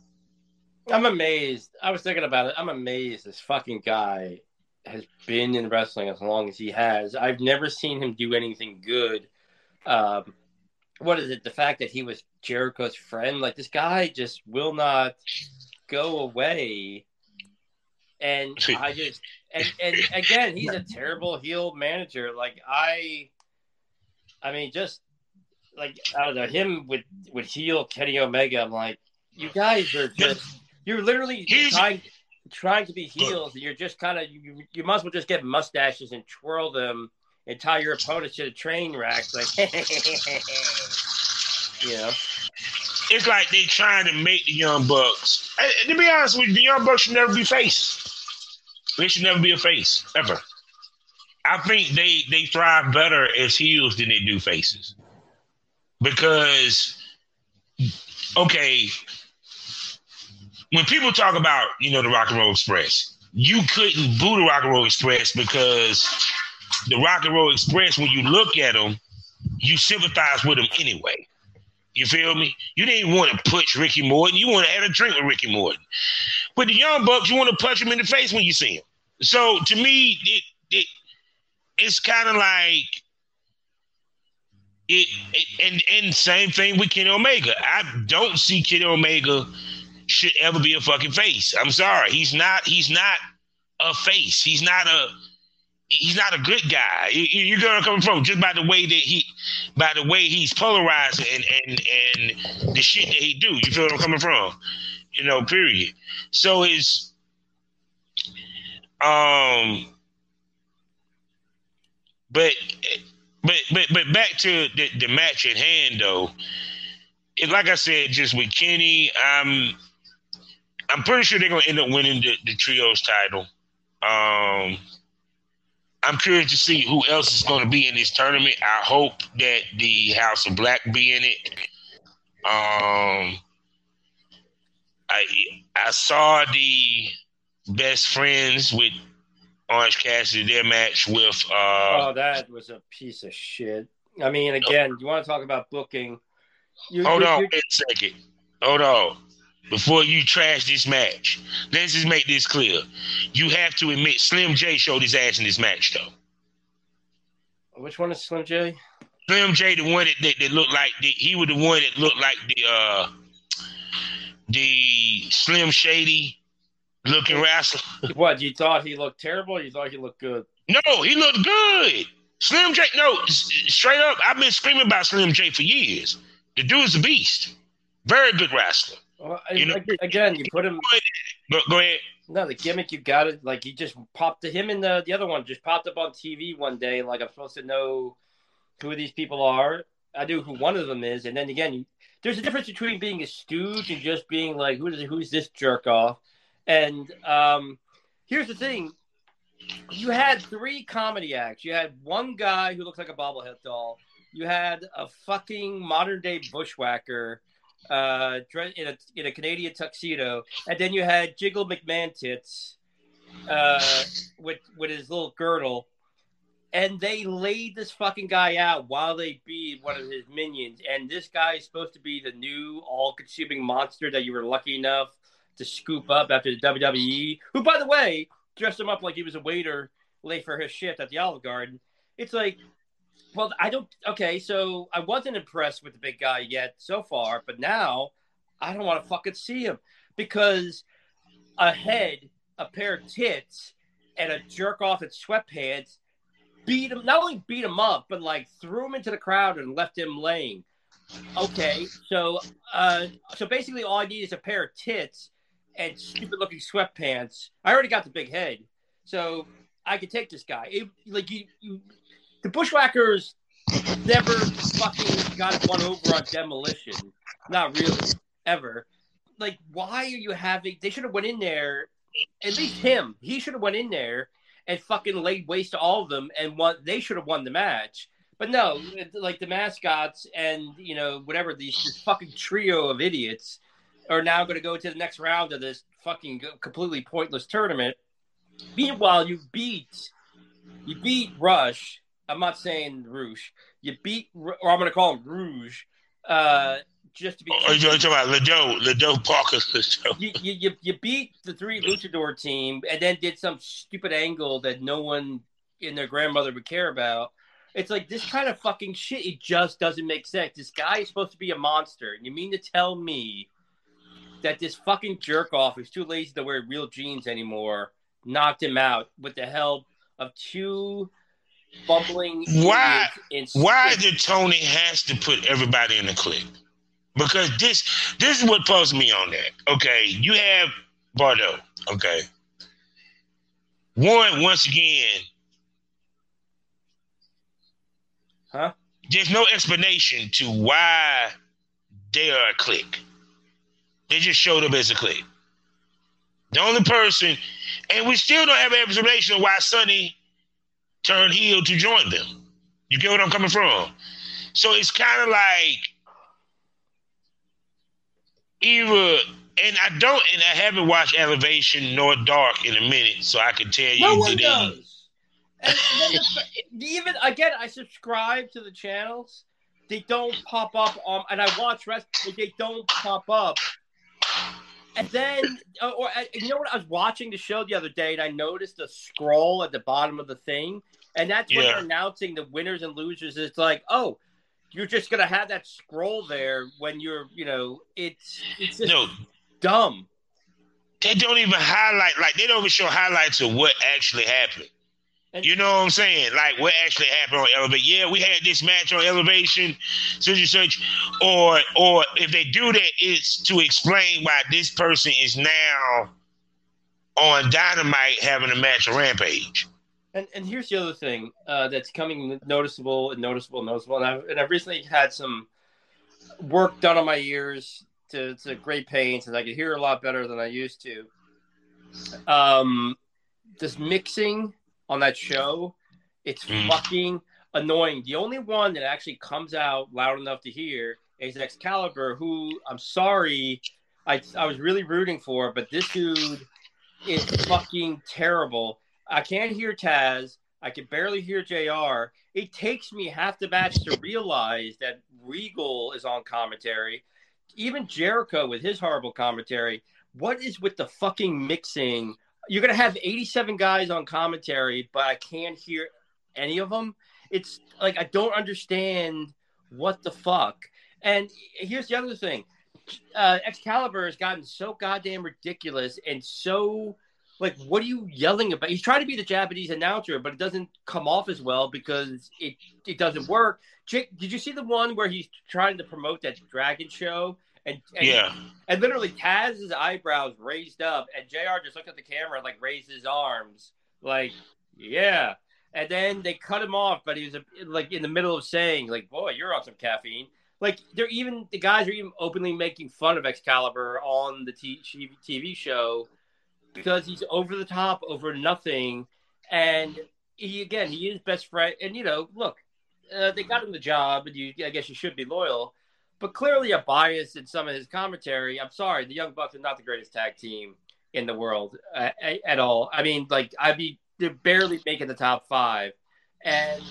I'm amazed. I was thinking about it. I'm amazed this fucking guy has been in wrestling as long as he has. I've never seen him do anything good. What is it? The fact that he was Jericho's friend, like this guy just will not go away. And I just, and again, he's a terrible heel manager. Like I, I mean, just like, I don't know, him with heel Kenny Omega. I'm like, you guys are just, you're literally trying to be heels. And you're just kind of, you might as well just get mustaches and twirl them and tie your opponents to the train racks. Like, you know. It's like they trying to make the Young Bucks. To be honest with you, the Young Bucks should never be face. They should never be a face, ever. I think they thrive better as heels than they do faces. Because, okay, when people talk about, you know, the Rock and Roll Express, you couldn't boo the Rock and Roll Express because the Rock and Roll Express, when you look at them, you sympathize with them anyway. You feel me? You didn't want to push Ricky Morton. You want to have a drink with Ricky Morton. But the Young Bucks, you want to punch him in the face when you see him. So, to me, it's kind of like and same thing with Kenny Omega. I don't see Kenny Omega should ever be a fucking face. I'm sorry. He's not a face. He's not a good guy. You're gonna come from just by the way that he's polarizing and the shit that he do. You feel what I'm coming from? You know, period. So it's but back to the match at hand though. And like I said, just with Kenny, I'm pretty sure they're gonna end up winning the trios title. I'm curious to see who else is going to be in this tournament. I hope that the House of Black be in it. I saw the Best Friends with Orange Cassidy, their match with... oh, that was a piece of shit. I mean, again, you want to talk about booking. Hold on. Before you trash this match, let's just make this clear. You have to admit Slim J showed his ass in this match, though. Which one is Slim J? Slim J, the one that looked like he was the one that looked like the Slim Shady looking wrestler. What, you thought he looked terrible? Or you thought he looked good? No, he looked good. Slim J, no, straight up, I've been screaming about Slim J for years. The dude's a beast, very good wrestler. Well, you know, again, you put him. Go ahead. No, the gimmick you got it. Like he just popped to him, and the other one just popped up on TV one day. Like I'm supposed to know who these people are. I knew who one of them is, and then again, there's a difference between being a stooge and just being like, who's this jerk off? And here's the thing: you had three comedy acts. You had one guy who looks like a bobblehead doll. You had a fucking modern day bushwhacker. In a Canadian tuxedo, and then you had Jiggle McMahon tits with his little girdle, and they laid this fucking guy out while they beat one of his minions, and this guy is supposed to be the new all-consuming monster that you were lucky enough to scoop up after the WWE, who, by the way, dressed him up like he was a waiter late for his shift at the Olive Garden. It's like... Well, so I wasn't impressed with the big guy yet so far, but now I don't want to fucking see him because a head, a pair of tits, and a jerk off in sweatpants beat him, not only beat him up, but like threw him into the crowd and left him laying. Okay, so basically all I need is a pair of tits and stupid looking sweatpants. I already got the big head, so I could take this guy. The Bushwhackers never fucking got one over on Demolition. Not really. Ever. Like, why are you having... They should have went in there, at least him. He should have went in there and fucking laid waste to all of them and they should have won the match. But no, like the mascots and, you know, whatever, this fucking trio of idiots are now going to go to the next round of this fucking completely pointless tournament. Meanwhile, you beat Rush... I'm not saying Rouge. You beat, or I'm going to call him Rouge, just to be. Oh, you're talking about Ledo Parker. You beat the three Luchador team and then did some stupid angle that no one in their grandmother would care about. It's like this kind of fucking shit. It just doesn't make sense. This guy is supposed to be a monster. You mean to tell me that this fucking jerk off who's too lazy to wear real jeans anymore knocked him out with the help of two bumbling. Why did Tony has to put everybody in the clique? Because this is what puzzles me on that. Okay, you have Bardo. Okay, Warren once again. Huh? There's no explanation to why they are a clique. They just showed up as a clique. The only person, and we still don't have an explanation of why Sonny turned heel to join them. You get what I'm coming from? So it's kind of like either, and I haven't watched Elevation nor Dark in a minute, so I can tell you. No one does. And then even again, I subscribe to the channels. They don't pop up on, and I watch wrestling. They don't pop up. And then, you know what? I was watching the show the other day, and I noticed a scroll at the bottom of the thing, and that's when they're announcing the winners and losers. It's like, oh, you're just gonna have that scroll there when you're, you know, it's just dumb. They don't even highlight, like they don't even show highlights of what actually happened. And, you know what I'm saying? Like what actually happened on Elevation? Yeah, we had this match on Elevation, such, or if they do that, it's to explain why this person is now on Dynamite having a match on Rampage. And here's the other thing that's coming noticeable. And I've recently had some work done on my ears to great pains, and I could hear a lot better than I used to. This mixing on that show, it's fucking annoying. The only one that actually comes out loud enough to hear is Excalibur, who, I'm sorry, I was really rooting for, but this dude is fucking terrible. I can't hear Taz. I can barely hear JR. It takes me half the match to realize that Regal is on commentary. Even Jericho with his horrible commentary. What is with the fucking mixing? You're going to have 87 guys on commentary, but I can't hear any of them. It's like, I don't understand what the fuck. And here's the other thing. Excalibur has gotten so goddamn ridiculous and so, like, what are you yelling about? He's trying to be the Japanese announcer, but it doesn't come off as well because it doesn't work. Jake, did you see the one where he's trying to promote that dragon show? And literally Taz's eyebrows raised up, and JR just looked at the camera and, like, raised his arms, like, yeah. And then they cut him off, but he was, like, in the middle of saying, like, boy, you're on some caffeine. Like, the guys are even openly making fun of Excalibur on the TV show because he's over the top, over nothing. And he is best friend. And, you know, look, they got him the job, and I guess you should be loyal. But clearly a bias in some of his commentary. I'm sorry, the Young Bucks are not the greatest tag team in the world at all. I mean, like, they're barely making the top five. And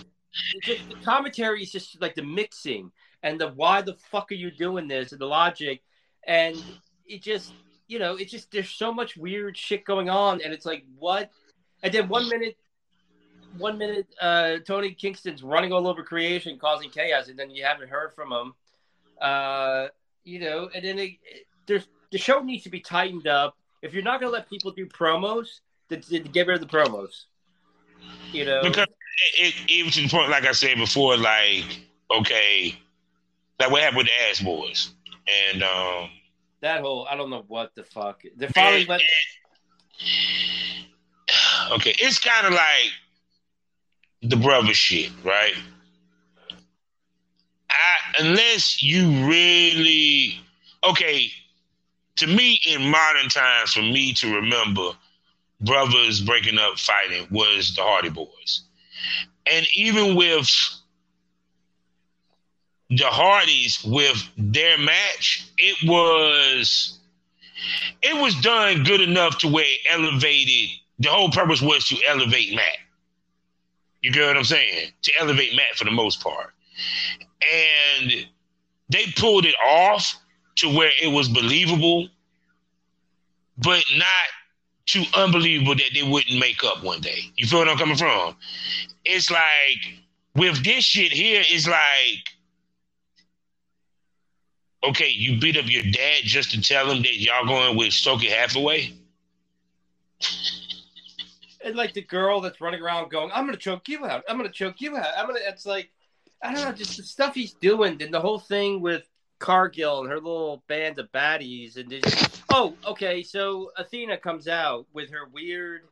the commentary is just, like, the mixing and the why the fuck are you doing this and the logic. And it just, you know, it's just, there's so much weird shit going on. And it's like, what? And then one minute, Tony Kingston's running all over creation, causing chaos. And then you haven't heard from him. You know, and then the show needs to be tightened up. If you're not going to let people do promos, then get rid of the promos. You know, because even to the point, like I said before, like, okay, like what happened with the Ass Boys and that whole I don't know what the fuck they're finally letting. Okay, it's kind of like the brother shit, right? Unless you really, okay, to me in modern times, for me to remember brothers breaking up fighting was the Hardy Boys. And even with the Hardys, with their match, it was done good enough to where it elevated, the whole purpose was to elevate Matt. You get what I'm saying? To elevate Matt for the most part. And they pulled it off to where it was believable, but not too unbelievable that they wouldn't make up one day. You feel what I'm coming from? It's like, with this shit here, it's like, okay, you beat up your dad just to tell him that y'all going with Stokely Hathaway? and like the girl that's running around going, "I'm gonna choke you out. I'm gonna choke you out. I'm gonna." It's like, I don't know, just the stuff he's doing, and the whole thing with Cargill and her little band of baddies, and just, oh, okay, so Athena comes out with her weird,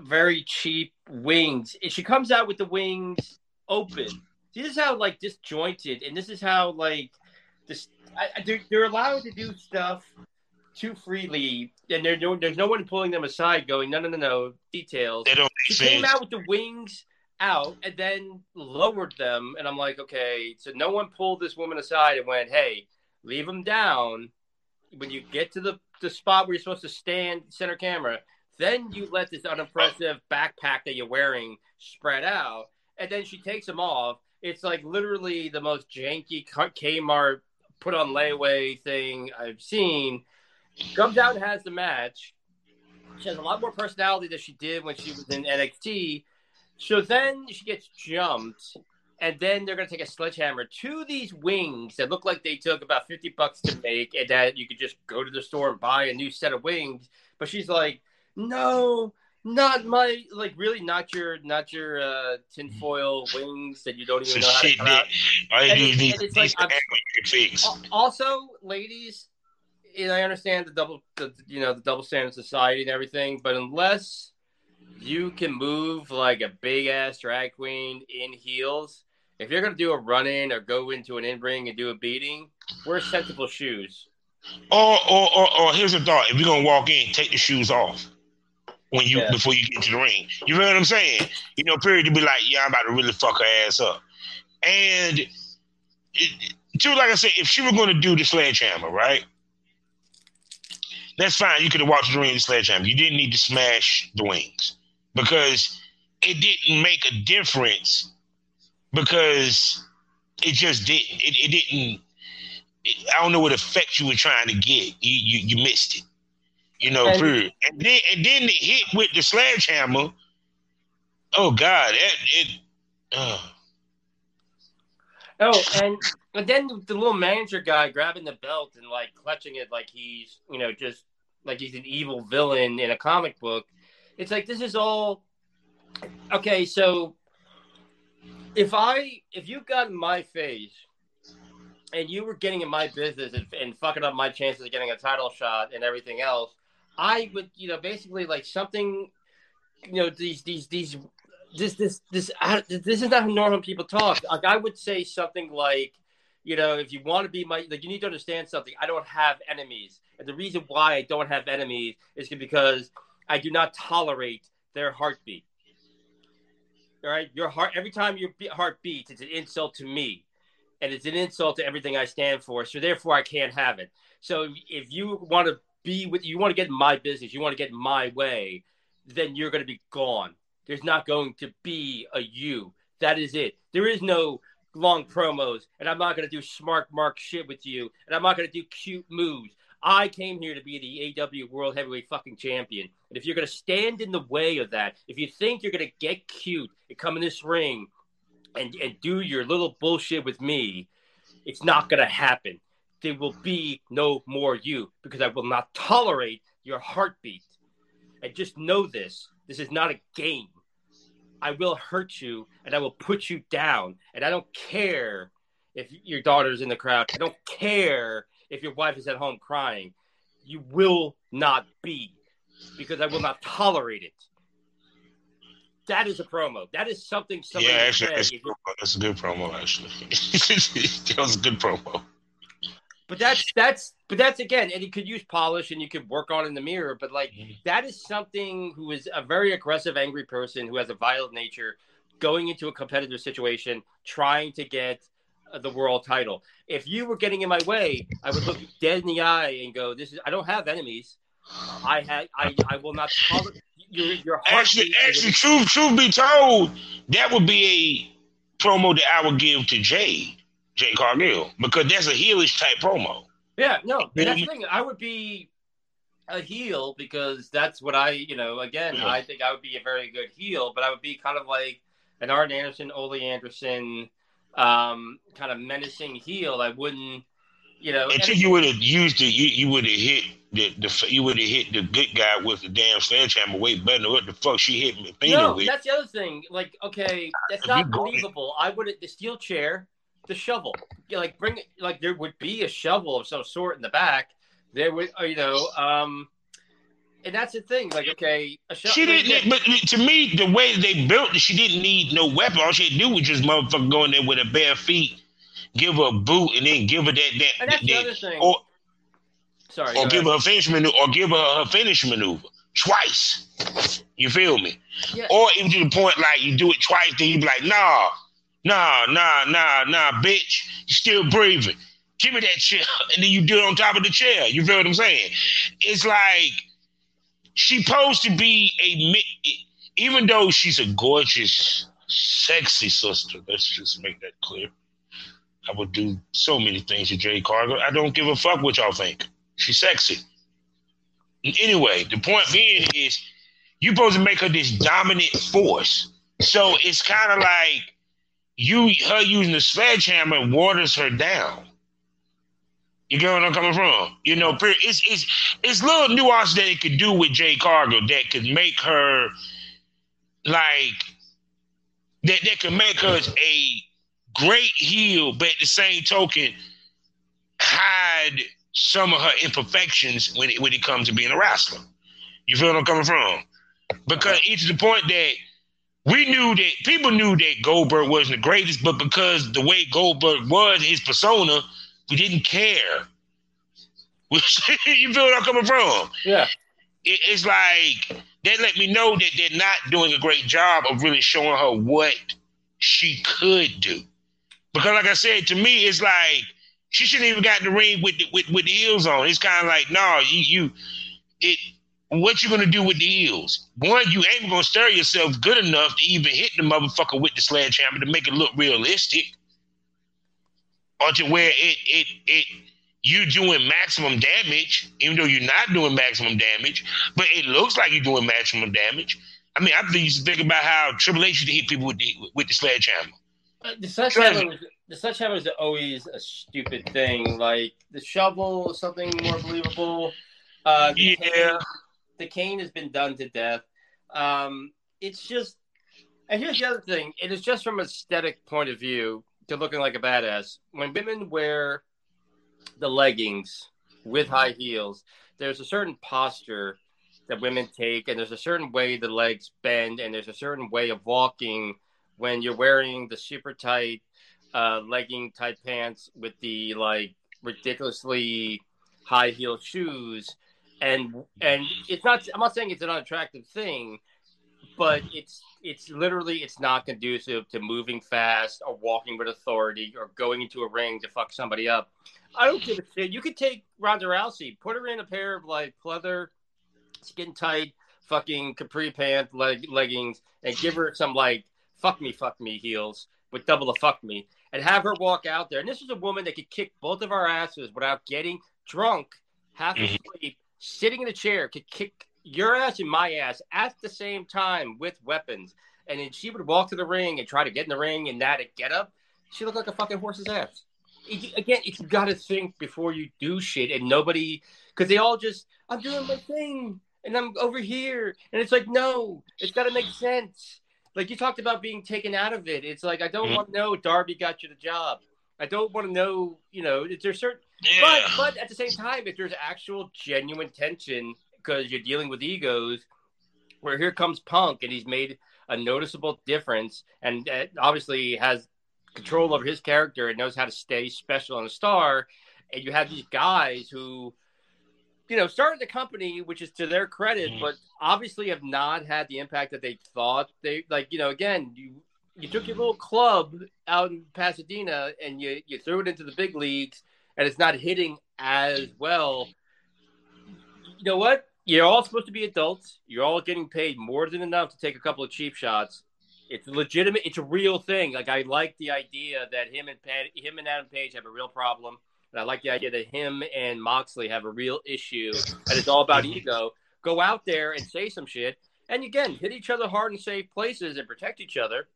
very cheap wings. She comes out with the wings open. See, this is how like disjointed, and this is how like this. They're allowed to do stuff too freely, and there's no one pulling them aside going, no, details. They don't she came out with the wings out and then lowered them, and I'm like, okay, so no one pulled this woman aside and went, hey, leave them down. When you get to the spot where you're supposed to stand center camera, then you let this unimpressive backpack that you're wearing spread out, and then she takes them off. It's like literally the most janky Kmart put on layaway thing I've seen. Comes out and has the match. She has a lot more personality than she did when she was in NXT. So then she gets jumped, and then they're going to take a sledgehammer to these wings that look like they took about $50 to make, and that you could just go to the store and buy a new set of wings. But she's like, no, not my, like, really not your tinfoil wings that you don't even know how to cut out. Also, ladies, and I understand the double standard society and everything, but unless you can move like a big ass drag queen in heels, if you're gonna do a run in or go into an in ring and do a beating, wear sensible shoes. Or here's a thought: if you're gonna walk in, take the shoes off before you get to the ring. You know what I'm saying? You know, period. You be like, yeah, I'm about to really fuck her ass up, and too, like I said, if she were gonna do the sledgehammer, right? That's fine. You could have watched the ring and sledgehammer. You didn't need to smash the wings because it didn't make a difference, because it just didn't. I don't know what effect you were trying to get. You missed it. You know, period. And then the hit with the sledgehammer. Oh, God. But then the little manager guy grabbing the belt and like clutching it like he's, you know, just like he's an evil villain in a comic book. It's like, this is all okay. So if you got in my face and you were getting in my business and fucking up my chances of getting a title shot and everything else, I would, you know, basically like something, you know, this is not how normal people talk. Like, I would say something like, you know, if you want to be my, like, you need to understand something. I don't have enemies. And the reason why I don't have enemies is because I do not tolerate their heartbeat. All right? Your heart, every time your heart beats, it's an insult to me. And it's an insult to everything I stand for. So therefore, I can't have it. So if you want to you want to get in my business, you want to get in my way, then you're going to be gone. There's not going to be a you. That is it. There is no long promos, and I'm not going to do smart mark shit with you, and I'm not going to do cute moves. I came here to be the AEW World Heavyweight fucking champion, and if you're going to stand in the way of that, if you think you're going to get cute and come in this ring and do your little bullshit with me, it's not going to happen. There will be no more you, because I will not tolerate your heartbeat. And just know this. This is not a game. I will hurt you, and I will put you down. And I don't care if your daughter's in the crowd. I don't care if your wife is at home crying. You will not be, because I will not tolerate it. That is a promo. That is something somebody said. That's a good promo, actually. That was a good promo. But that's again, and you could use polish and you could work on in the mirror, but like that is something who is a very aggressive, angry person who has a violent nature going into a competitive situation, trying to get the world title. If you were getting in my way, I would look you dead in the eye and go, I don't have enemies. I will not tolerate your heart. Actually, truth be told, that would be a promo that I would give to Jay Cargill, because that's a heelish type promo. Yeah, no, that's the thing. I would be a heel because that's what I think I would be a very good heel, but I would be kind of like an Arn Anderson, Ole Anderson kind of menacing heel. I wouldn't You know, until you would have used it, you would have hit you would have hit the good guy with the damn sledgehammer way better than what the fuck she hit me. No, that's the other thing. Like, okay, that's not believable. I would have the steel chair, the shovel. Like, bring it. Like, there would be a shovel of some sort in the back. There would, you know, and that's the thing. Like, okay, a shovel. She didn't. But to me, the way they built it, she didn't need no weapon. All she had to do was just motherfucker go in there with her bare feet, give her a boot, and then give her that. And that's the other thing. Or give her a finish maneuver, or give her finish maneuver twice. You feel me? Yeah. Or even to the point like you do it twice, then you be like, nah, bitch, you still breathing. Give me that chair, and then you do it on top of the chair. You feel what I'm saying? It's like she's supposed to be a, even though she's a gorgeous, sexy sister. Let's just make that clear. I would do so many things to Jade Cargill. I don't give a fuck what y'all think. She's sexy. Anyway, the point being is you're supposed to make her this dominant force. So it's kind of like her using the sledgehammer waters her down. You get where I'm coming from? You know, it's little nuance that it could do with Jade Cargill that could make her like that could make her a great heel, but at the same token, hide some of her imperfections when it comes to being a wrestler. You feel where I'm coming from? Because it's the point that people knew that Goldberg wasn't the greatest, but because the way Goldberg was, his persona, we didn't care. You feel where I'm coming from? Yeah. It's like, that let me know that they're not doing a great job of really showing her what she could do. Because like I said, to me, it's like, she shouldn't even got in the ring with the heels on. It's kind of like, what you going to do with the heels? One, you ain't going to stir yourself good enough to even hit the motherfucker with the sledgehammer to make it look realistic. Or to where you're doing maximum damage, even though you're not doing maximum damage, but it looks like you're doing maximum damage. I mean, I used to think about how Triple H used to hit people with the sledgehammer. The sledgehammers are always a stupid thing. Like the shovel is something more believable. The cane has been done to death. It's just, and here's the other thing. It is just from an aesthetic point of view to looking like a badass. When women wear the leggings with high heels, there's a certain posture that women take, and there's a certain way the legs bend, and there's a certain way of walking when you're wearing the super tight legging type pants with the like ridiculously high heel shoes, and it's not. I'm not saying it's an unattractive thing, but it's literally not conducive to moving fast or walking with authority or going into a ring to fuck somebody up. I don't give a shit. You could take Ronda Rousey, put her in a pair of like pleather, skin tight fucking capri pant leggings, and give her some like fuck me heels with double the fuck me, and have her walk out there. And this is a woman that could kick both of our asses without getting drunk, half asleep, sitting in a chair, could kick your ass and my ass at the same time with weapons. And then she would walk to the ring and try to get in the ring and that get up. She looked like a fucking horse's ass. Again, you got to think before you do shit, and nobody, because they all just, I'm doing my thing and I'm over here. And it's like, no, it's got to make sense. Like, you talked about being taken out of it. It's like, I don't want to know Darby got you the job. I don't want to know, you know, there's certain... Yeah. But at the same time, if there's actual genuine tension because you're dealing with egos, where here comes Punk, and he's made a noticeable difference and obviously has control over his character and knows how to stay special and a star, and you have these guys who... you know, started the company, which is to their credit, but obviously have not had the impact that they thought they like. You know, again, you took your little club out in Pasadena and you threw it into the big leagues, and it's not hitting as well. You know what? You're all supposed to be adults. You're all getting paid more than enough to take a couple of cheap shots. It's legitimate. It's a real thing. Like, I like the idea that him and Adam Page have a real problem. And I like the idea that him and Moxley have a real issue, and it's all about ego. Go out there and say some shit. And again, hit each other hard in safe places and protect each other.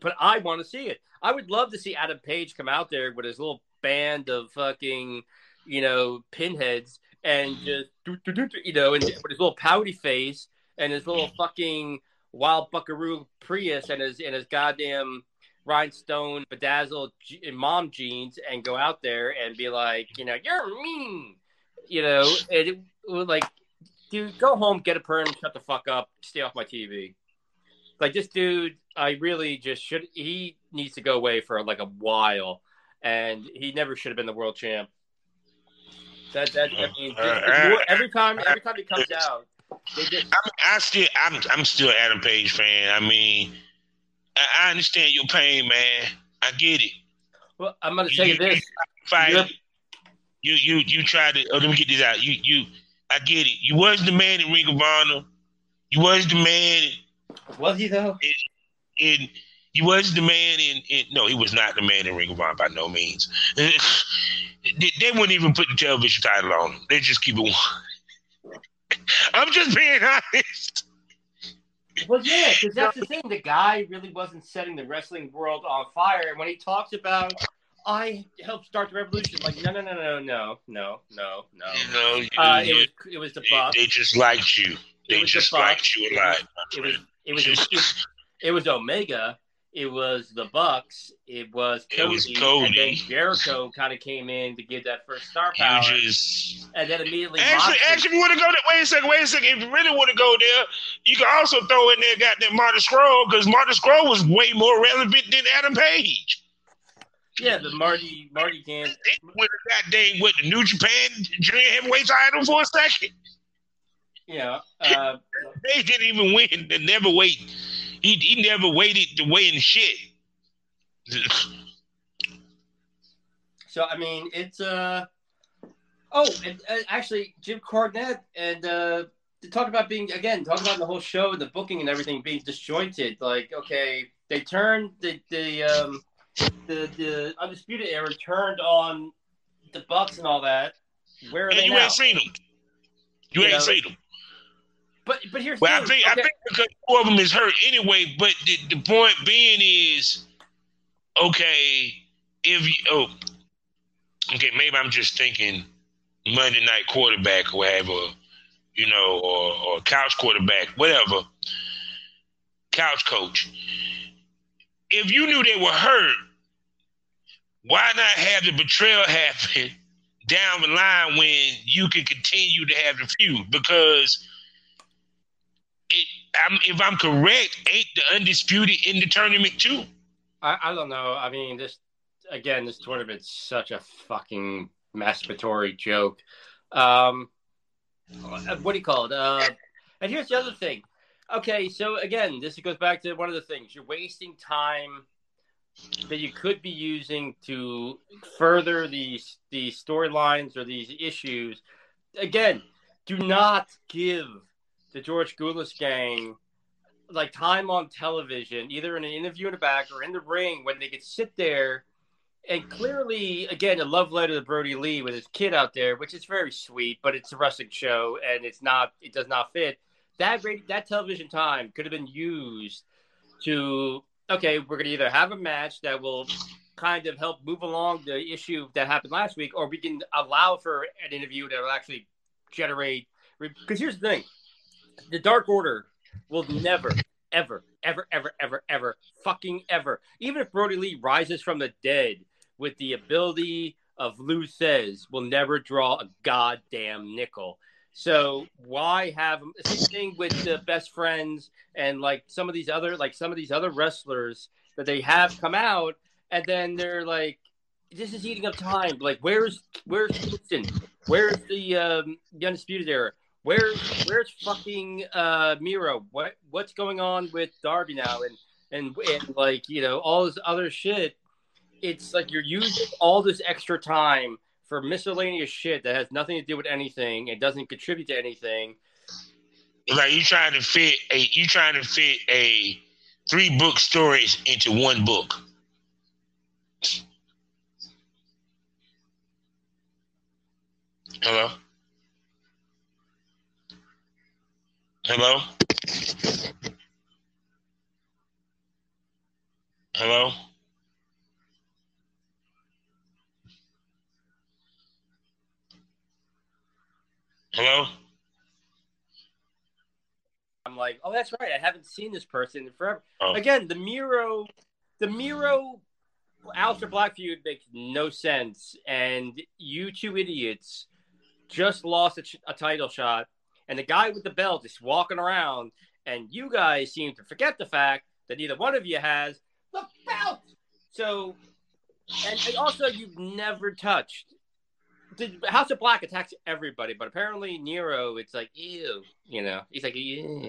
But I want to see it. I would love to see Adam Page come out there with his little band of fucking, you know, pinheads and just, you know, and with his little pouty face and his little fucking wild buckaroo Prius and his goddamn rhinestone bedazzled mom jeans and go out there and be like, you know, you're mean, you know, and it would like, dude, go home, get a perm, shut the fuck up, stay off my TV. Like, this dude, I really just should, he needs to go away for like a while, and he never should have been the world champ. That I mean, every time he comes out, they just... I'm still an Adam Page fan. I mean, I understand your pain, man. I get it. Well, I'm gonna tell you this: you tried to. Oh, let me get this out. I get it. You was the man in Ring of Honor. You was the man. Was he though? And he was the man in. No, he was not the man in Ring of Honor by no means. They wouldn't even put the television title on him. They just keep it one. I'm just being honest. Well, yeah, because that's the thing. The guy really wasn't setting the wrestling world on fire. And when he talks about, I helped start the revolution, like, no. It was the Bucks. They just liked you. They just liked you a lot. It was Omega. It was the Bucks. It was Cody. And then Jericho kind of came in to give that first star power. And then immediately... Actually, if you want to go there... Wait a second. If you really want to go there, you can also throw in there goddamn Marty Scurll, because Marty Scurll was way more relevant than Adam Page. Yeah, the Marty game. With that day with the New Japan Junior Heavyweight title for a second. Yeah. They didn't even win. They never wait. He never waited to win shit. So, I mean, it's... Oh, and actually, Jim Cornette, and to talk about being... Again, talking about the whole show and the booking and everything being disjointed. Like, okay, they turned... The Undisputed Era turned on the Bucks and all that. Where are they now? Ain't seen them. You ain't seen them. But here's the thing. I think because two of them is hurt anyway. But the point being is, okay, maybe I'm just thinking Monday night quarterback or whatever, you know, or couch quarterback, whatever, couch coach. If you knew they were hurt, why not have the betrayal happen down the line when you can continue to have the feud? Because... if I'm correct, ain't the Undisputed in the tournament too? I don't know. I mean, this tournament's such a fucking masturbatory joke. What do you call it? And here's the other thing. Okay, so again, this goes back to one of the things. You're wasting time that you could be using to further these storylines or these issues. Again, do not give the George Goulas gang, like, time on television, either in an interview in the back or in the ring, when they could sit there and clearly, again, a love letter to Brody Lee with his kid out there, which is very sweet, but it's a wrestling show and it does not fit. That television time could have been used to, okay, we're going to either have a match that will kind of help move along the issue that happened last week, or we can allow for an interview that will actually generate, because here's the thing. The Dark Order will never, ever, ever, ever, ever, ever, fucking ever. Even if Brody Lee rises from the dead with the ability of Luthez, will never draw a goddamn nickel. So why have him? Same thing with the Best Friends and some of these other wrestlers that they have come out, and then they're like, this is eating up time. Like, where's Houston? Where's the Undisputed Era? Where's fucking Miro? What's going on with Darby now? And like, you know, all this other shit. It's like you're using all this extra time for miscellaneous shit that has nothing to do with anything and doesn't contribute to anything. Like, you trying to fit a 3-book story into one book. Hello? Hello? Hello? Hello? I'm like, oh, that's right. I haven't seen this person in forever. Oh. Again, the Miro Aleister Black feud makes no sense. And you two idiots just lost a title shot. And the guy with the belt is walking around. And you guys seem to forget the fact that neither one of you has the belt. So, and also you've never touched. The House of Black attacks everybody, but apparently Nero, it's like, ew, you know. He's like, yeah.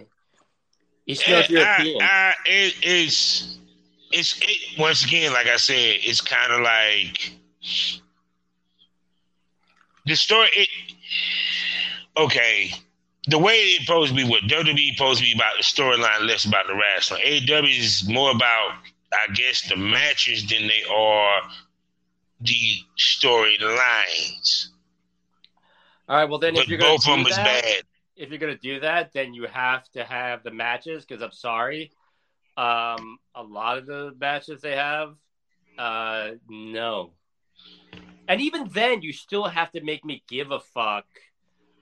He smells European. It's once again, like I said, it's kind of like the story. The way it's supposed to be, what WWE supposed to be about the storyline, less about the wrestling. AEW is more about, I guess, the matches than they are the storylines. All right, well then, if you're going to do that, then you have to have the matches. Because I'm sorry, a lot of the matches they have, no. And even then, you still have to make me give a fuck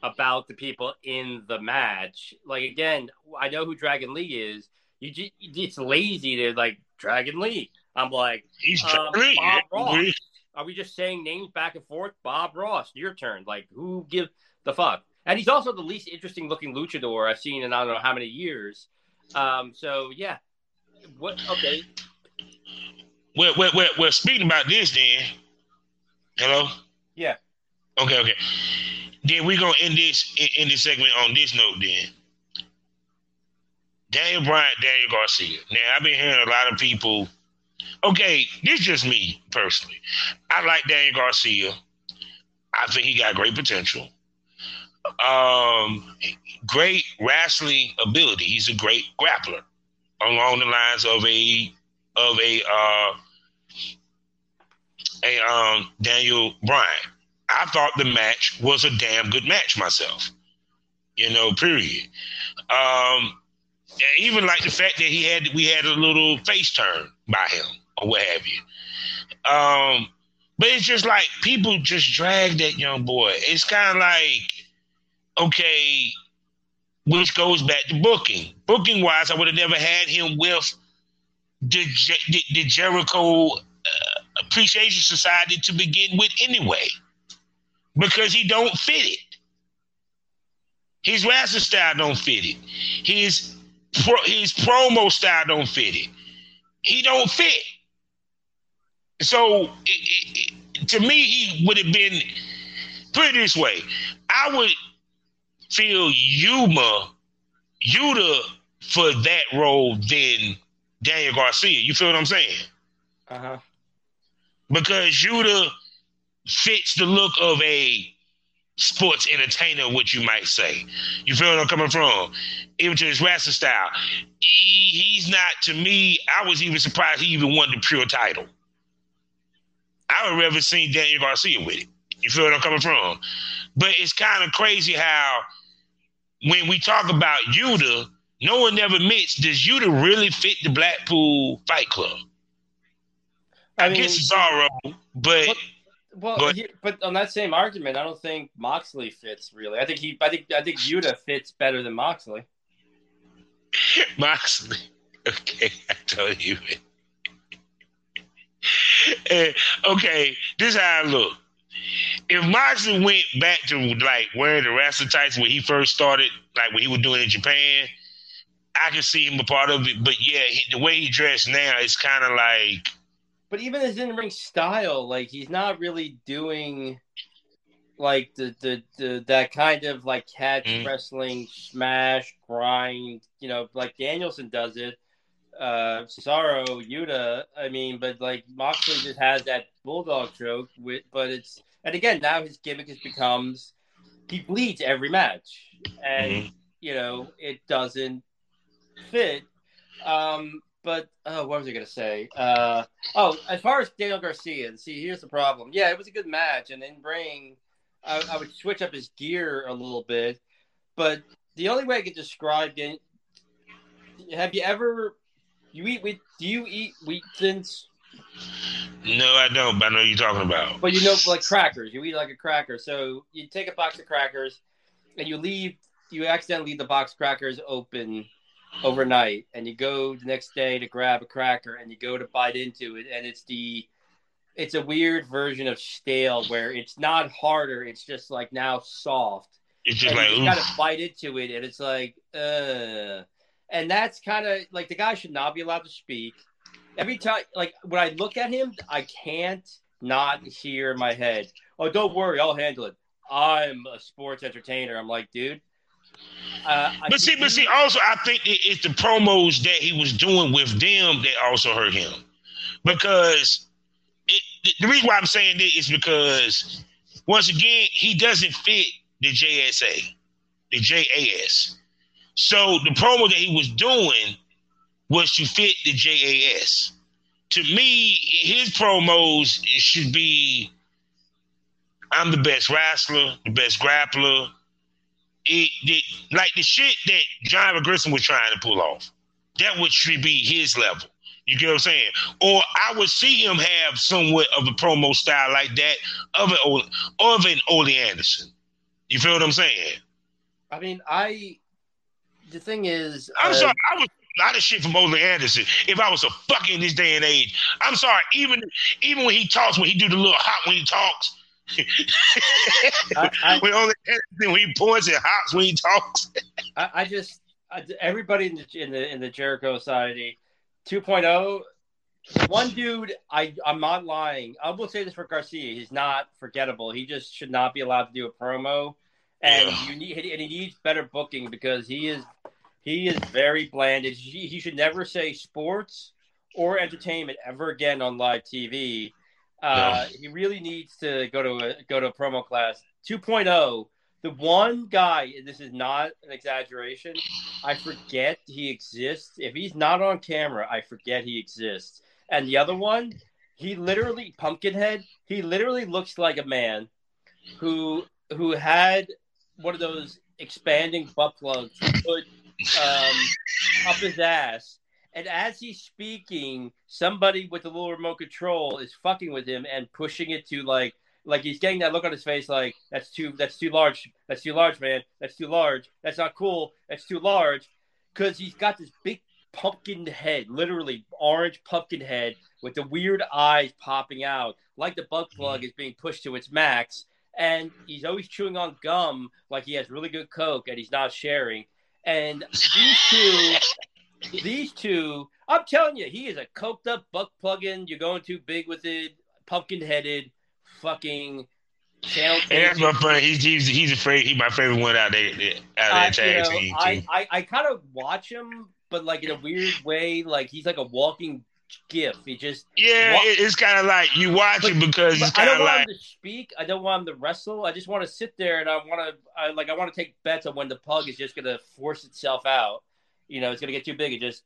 about the people in the match. Like, again, I know who Dragon Lee is. It's lazy to, like, Dragon Lee. I'm like, he's Bob Ross. Are we just saying names back and forth? Bob Ross, your turn. Like, who give the fuck? And he's also the least interesting-looking luchador I've seen in I don't know how many years. So, yeah. What? Okay. Well, speaking about this then. Hello? Yeah. Okay. Then we're going to end this segment on this note then. Daniel Bryan, Daniel Garcia. Now, I've been hearing a lot of people. Okay, this is just me personally. I like Daniel Garcia. I think he got great potential. Great wrestling ability. He's a great grappler along the lines of a Daniel Bryan. I thought the match was a damn good match myself. You know, period. Even like the fact that we had a little face turn by him or what have you. But it's just like people just drag that young boy. It's kind of like, okay, which goes back to booking. Booking wise, I would have never had him with the Jericho Appreciation Society to begin with anyway, because he don't fit it. His wrestling style don't fit it. His promo style don't fit it. He don't fit. So, to me, he would have been, put it this way, I would feel Yuta for that role than Daniel Garcia. You feel what I'm saying? Uh-huh. Because Yuta fits the look of a sports entertainer, what you might say. You feel where I'm coming from? Even to his wrestling style. He's not, to me, I was even surprised he even won the pure title. I would rather seen Daniel Garcia with it. You feel where I'm coming from? But it's kind of crazy how when we talk about Yuta, no one ever admits, does Yuta really fit the Blackpool Fight Club? I mean, guess it's all wrong, but... But on that same argument, I don't think Moxley fits really. I think Yuta fits better than Moxley. Moxley, okay, I told you. Okay, this is how I look. If Moxley went back to like wearing the wrestling tights when he first started, like when he was doing it in Japan, I could see him a part of it. But yeah, the way he dressed now is kind of like. But even his in-ring style, like he's not really doing like the that kind of like catch wrestling, smash, grind, you know, like Danielson does it. Cesaro, Yuta, I mean, but like Moxley just has that bulldog choke with, but it's, and again, now his gimmick has becomes he bleeds every match and you know, it doesn't fit. But, what was I going to say? As far as Daniel Garcia, see, here's the problem. Yeah, it was a good match, and in ring, I would switch up his gear a little bit. But the only way I could describe it, have you ever – do you eat wheat thins? No, I don't, but I know what you're talking about. But you know, like crackers. You eat like a cracker. So you take a box of crackers, and you leave, you accidentally leave the box crackers open overnight, and you go the next day to grab a cracker, and you go to bite into it, and it's a weird version of stale where it's not harder, it's just like now soft. It's just like, you got to bite into it, and it's like, and that's kind of like, the guy should not be allowed to speak. Every time, like, when I look at him, I can't not hear in my head, oh, don't worry, I'll handle it. I'm a sports entertainer. I'm like, dude. But see, also, I think it's the promos that he was doing with them that also hurt him. Because the reason why I'm saying this is because, once again, he doesn't fit the JAS. So the promo that he was doing was to fit the JAS. To me, his promos should be, I'm the best wrestler, the best grappler. Like the shit that John Grissom was trying to pull off. That would should be his level. You get what I'm saying? Or I would see him have somewhat of a promo style like that of an Ole Anderson. You feel what I'm saying? I mean, the thing is... I'm sorry, I was... a lot of shit from Ole Anderson. If I was a fucking in this day and age, I'm sorry. Even when he talks, when he do the little hop when he talks, when Ole Anderson, when he points and hops when he talks. Everybody in the Jericho Society 2.0. One dude, I'm not lying. I will say this for Garcia, he's not forgettable. He just should not be allowed to do a promo, and he needs better booking because he is. He is very bland. He should never say sports or entertainment ever again on live TV. No. He really needs to go to a promo class. 2.0. The one guy, and this is not an exaggeration, I forget he exists. If he's not on camera, I forget he exists. And the other one, Pumpkinhead, he literally looks like a man who had one of those expanding butt plugs put up his ass, and as he's speaking, somebody with a little remote control is fucking with him and pushing it to like he's getting that look on his face like that's too large, that's not cool, that's too large, because he's got this big pumpkin head, literally orange pumpkin head with the weird eyes popping out like the butt plug is being pushed to its max, and he's always chewing on gum like he has really good coke and he's not sharing. And these two, I'm telling you, he is a coked up buck plug-in. You're going too big with it, pumpkin-headed, fucking. And that's my friend. He's afraid. He's my favorite one out there. Out of that tag team. I kind of watch him, but like in a weird way. Like he's like a walking gif. He just it's kind of like you watch him because he's kind of like. I don't want him to speak. I don't want him to wrestle. I just want to sit there and I want to take bets on when the pug is just going to force itself out. You know, it's going to get too big and just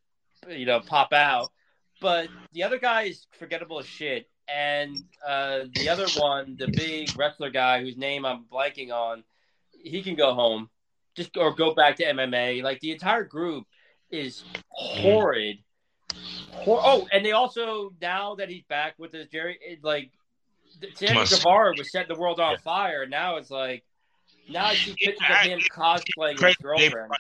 pop out. But the other guy is forgettable as shit, and the other one, the big wrestler guy whose name I'm blanking on, he can go home, just or go back to MMA. Like the entire group is horrid. Oh, and they also, now that he's back with his Jerry, like Sammy Guevara was setting the world on fire. Now it's like, now I see pictures of him cosplaying his girlfriend.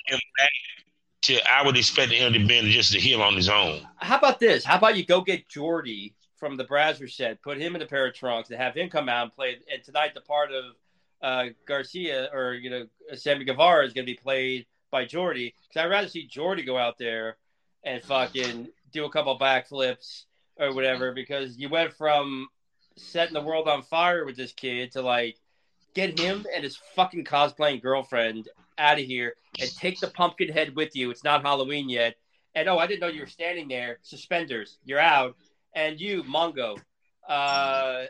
I would expect him to be just a heel on his own. How about this? How about you go get Jordy from the Brazzers set, put him in a pair of trunks, and have him come out and play. And tonight, the part of Garcia or Sammy Guevara is going to be played by Jordy, because I'd rather see Jordy go out there and fucking do a couple backflips or whatever, because you went from setting the world on fire with this kid to like get him and his fucking cosplaying girlfriend out of here and take the pumpkin head with you. It's not Halloween yet. And oh, I didn't know you were standing there. Suspenders, you're out. And you, Mongo, the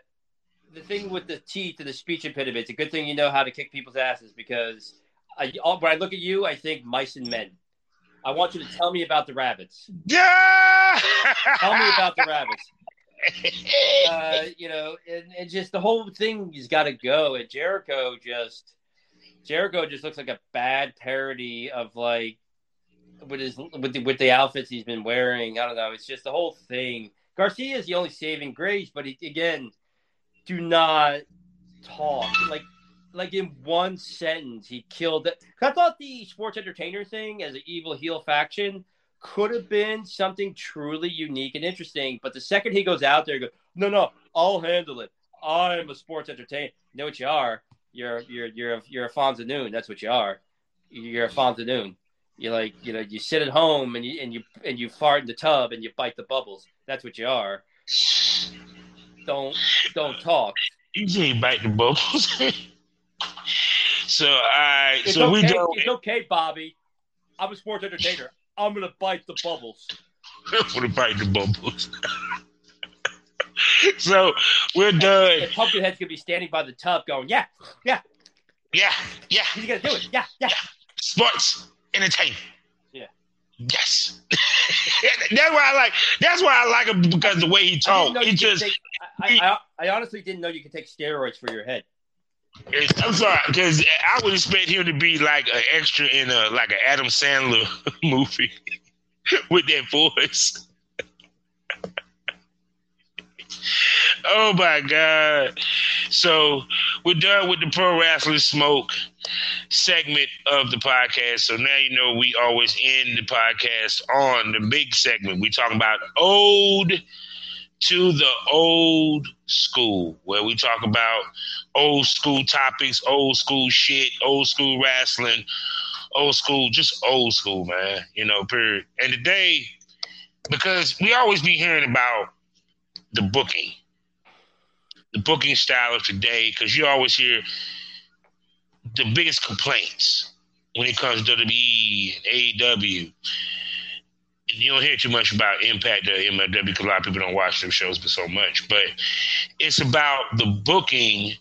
thing with the teeth and the speech impediment, it's a good thing you know how to kick people's asses, because when I look at you, I think mice and men. I want you to tell me about the rabbits. Yeah! Tell me about the rabbits. And just the whole thing has got to go. And Jericho just looks like a bad parody of like with the outfits he's been wearing. I don't know. It's just the whole thing. Garcia is the only saving grace, but he, again, do not talk. Like like in one sentence, he killed it. I thought the sports entertainer thing as an evil heel faction could have been something truly unique and interesting. But the second he goes out there, he goes, no, I'll handle it. I'm a sports entertainer. You know what you are? You're a Fonzanoon. That's what you are. You're a Fonzanoon. You like, you know, you sit at home and you fart in the tub and you bite the bubbles. That's what you are. Don't talk. You can't bite the bubbles. It's okay, Bobby. I'm a sports entertainer. I'm gonna bite the bubbles. So we're done. And Pumpkinhead's gonna be standing by the tub, going, "Yeah." He's gonna do it. Yeah. Sports entertainment. Yeah. Yes. That's why I like him, because the way he talks. I honestly didn't know you could take steroids for your head. I'm sorry, because I would expect him to be like an extra in an Adam Sandler movie with that voice. Oh my God! So we're done with the pro wrestling smoke segment of the podcast. So now you know we always end the podcast on the big segment. We talk about ode to the old school, where we talk about old school topics, old school shit, old school wrestling, old school, just old school, man. You know, period. And today, because we always be hearing about the booking style of today, because you always hear the biggest complaints when it comes to WWE and AEW. You don't hear too much about Impact or MLW, because a lot of people don't watch them shows but so much. But it's about the booking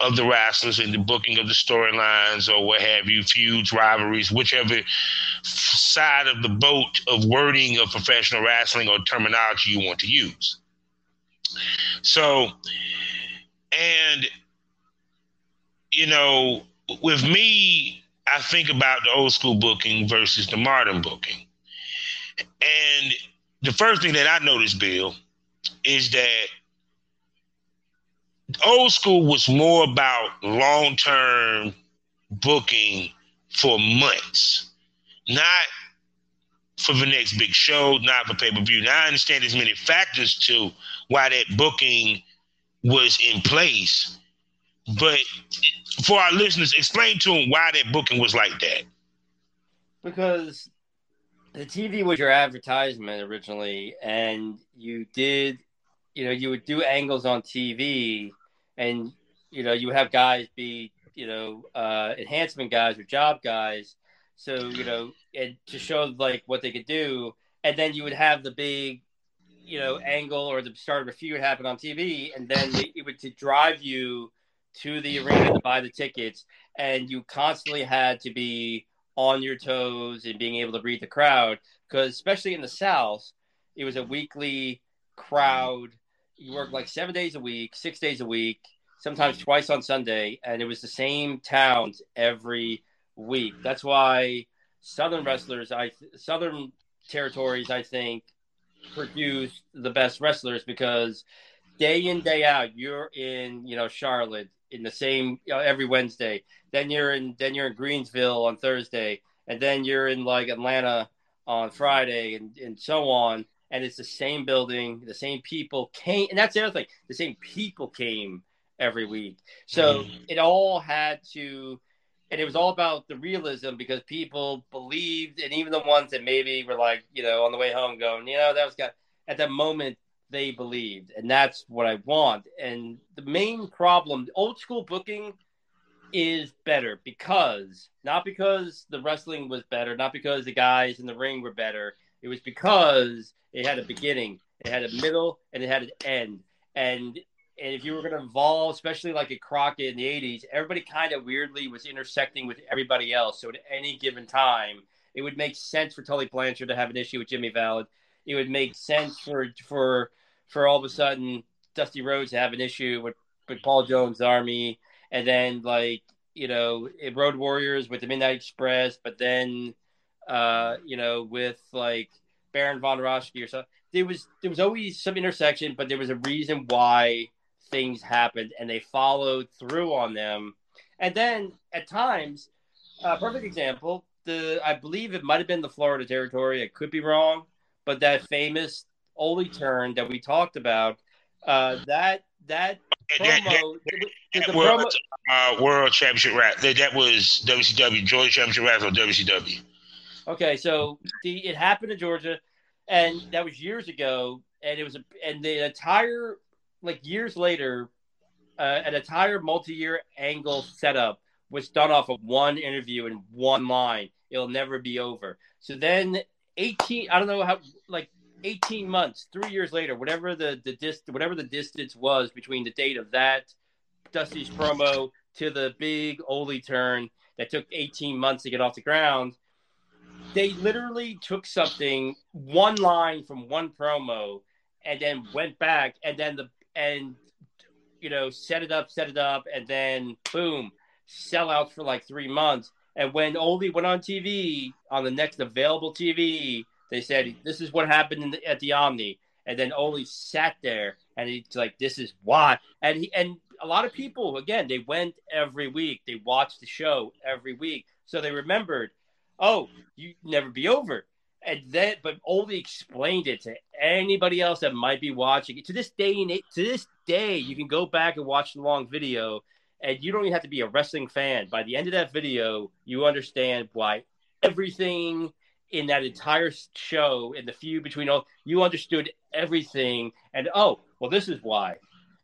of the wrestlers and the booking of the storylines or what have you, feuds, rivalries, whichever side of the boat of wording of professional wrestling or terminology you want to use. So, and, you know, with me, I think about the old school booking versus the modern booking. And the first thing that I noticed, Bill, is that old school was more about long-term booking for months, not for the next big show, not for pay-per-view. Now, I understand there's many factors to why that booking was in place, but for our listeners, explain to them why that booking was like that. Because the TV was your advertisement originally, and you did, you know, you would do angles on TV, and, you know, you have guys be, you know, enhancement guys or job guys. So, you know, and to show like what they could do. And then you would have the big, you know, angle or the start of a feud happen on TV. And then it would to drive you to the arena to buy the tickets. And you constantly had to be on your toes and being able to read the crowd, because especially in the South, it was a weekly crowd. You worked like 7 days a week, 6 days a week, sometimes twice on Sunday, and it was the same towns every week. That's why Southern wrestlers, Southern territories, I think, produce the best wrestlers, because day in, day out, you're in, you know, Charlotte in the same, you know, every Wednesday. Then you're in Greensville on Thursday, and then you're in like Atlanta on Friday, and so on. And it's the same building, the same people came, and that's the other thing. The same people came every week, so it all had to, and it was all about the realism, because people believed, and even the ones that maybe were like, you know, on the way home going, you know, that was got at that moment. They believed, and that's what I want. And the main problem, old school booking is better, because not because the wrestling was better, not because the guys in the ring were better. It was because it had a beginning, it had a middle, and it had an end. And if you were going to evolve, especially like at Crockett in the 80s, everybody kind of weirdly was intersecting with everybody else. So at any given time, it would make sense for Tully Blanchard to have an issue with Jimmy Valad. It would make sense for all of a sudden Dusty Rhodes to have an issue with Paul Jones' Army, and then like, you know, Road Warriors with the Midnight Express, but then you know, with like Baron von Raschke or something. There was always some intersection, but there was a reason why things happened, and they followed through on them. And then at times, perfect example, I believe it might have been the Florida territory. I could be wrong, but that famous Oli turn that we talked about, that promo, World Championship Rap. That was WCW, Georgia Championship Rap, or WCW. Okay, so it happened in Georgia, and that was years ago. And it was the entire, like, years later, an entire multi-year angle setup was done off of one interview and one line. It'll never be over. So then 18 months, 3 years later, whatever the distance was between the date of that Dusty's promo to the big Oli turn that took 18 months to get off the ground, they literally took something, one line from one promo, and then went back and set it up, and then boom, sell out for like 3 months. And when Oli went on TV, on the next available TV, they said, this is what happened at the Omni. And then Oli sat there, and he's like, this is why. And a lot of people, again, they went every week. They watched the show every week. So they remembered, oh, you'd never be over. But Oli explained it to anybody else that might be watching it. To this day, you can go back and watch the long video, and you don't even have to be a wrestling fan. By the end of that video, you understand why everything in that entire show, in the feud between all, you understood everything. And, oh, well, this is why.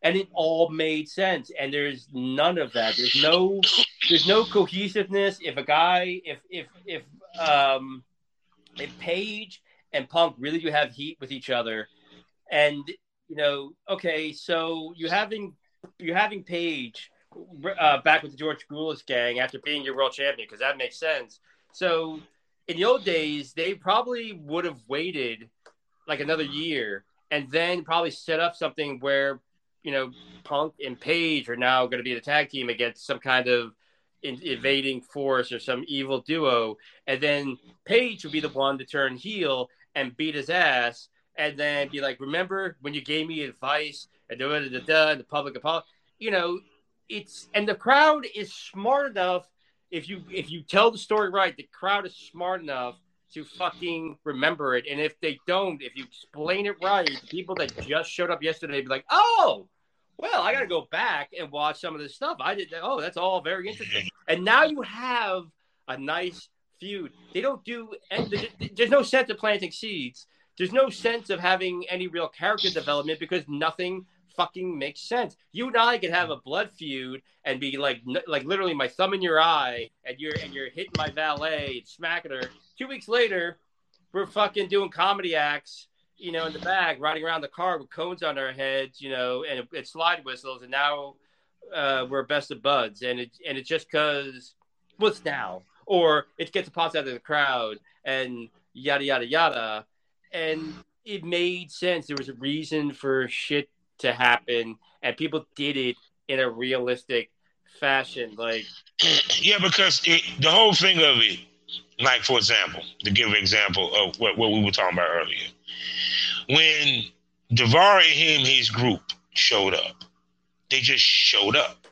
And it all made sense. And there's none of that. There's no cohesiveness. If Paige and Punk really do have heat with each other, and okay, so you're having Paige back with the George Goulas gang after being your world champion, because that makes sense. So in the old days, they probably would have waited like another year and then probably set up something where, Punk and Paige are now going to be the tag team against some kind of invading force or some evil duo. And then Paige would be the one to turn heel and beat his ass and then be like, remember when you gave me advice and the public apology, and the crowd is smart enough. If you tell the story right, the crowd is smart enough to fucking remember it. And if they don't, if you explain it right, the people that just showed up yesterday be like, oh, well, I got to go back and watch some of this stuff. I did that. Oh, that's all very interesting. And now you have a nice feud. They don't do – there's no sense of planting seeds. There's no sense of having any real character development because nothing fucking makes sense. You and I could have a blood feud and be like literally my thumb in your eye and you're hitting my valet and smacking her. 2 weeks later, we're fucking doing comedy acts. In the back, riding around the car with cones on our heads, and it's slide whistles, and now we're best of buds, and it's just because what's now, or it gets a pop out of the crowd, and yada yada yada, and it made sense. There was a reason for shit to happen, and people did it in a realistic fashion, like yeah, because the whole thing of it. Like, for example, to give an example of what we were talking about earlier. When Devar and his group showed up, they just showed up.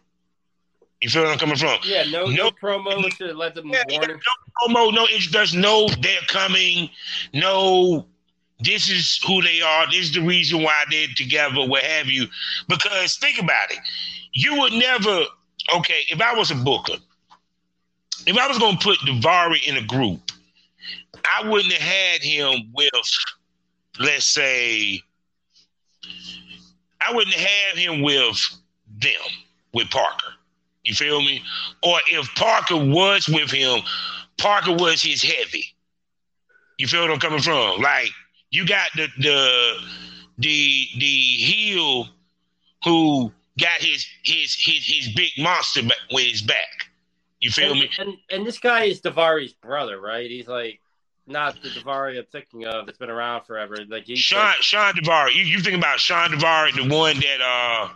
You feel where I'm coming from? Yeah, no promo to let them warn them. No promo, no, there's no they're coming, no, this is who they are, this is the reason why they're together, what have you. Because think about it. You would never, okay, if I was a booker, if I was going to put Daivari in a group, I wouldn't have had him with, let's say, I wouldn't have him with them, with Parker. You feel me? Or if Parker was with him, Parker was his heavy. You feel what I'm coming from? Like, you got the heel who got his big monster with his back. You feel me? And this guy is Daivari's brother, right? He's like not the Daivari I'm thinking of that's been around forever. Like Sean Daivari. You think about Sean Daivari, the one that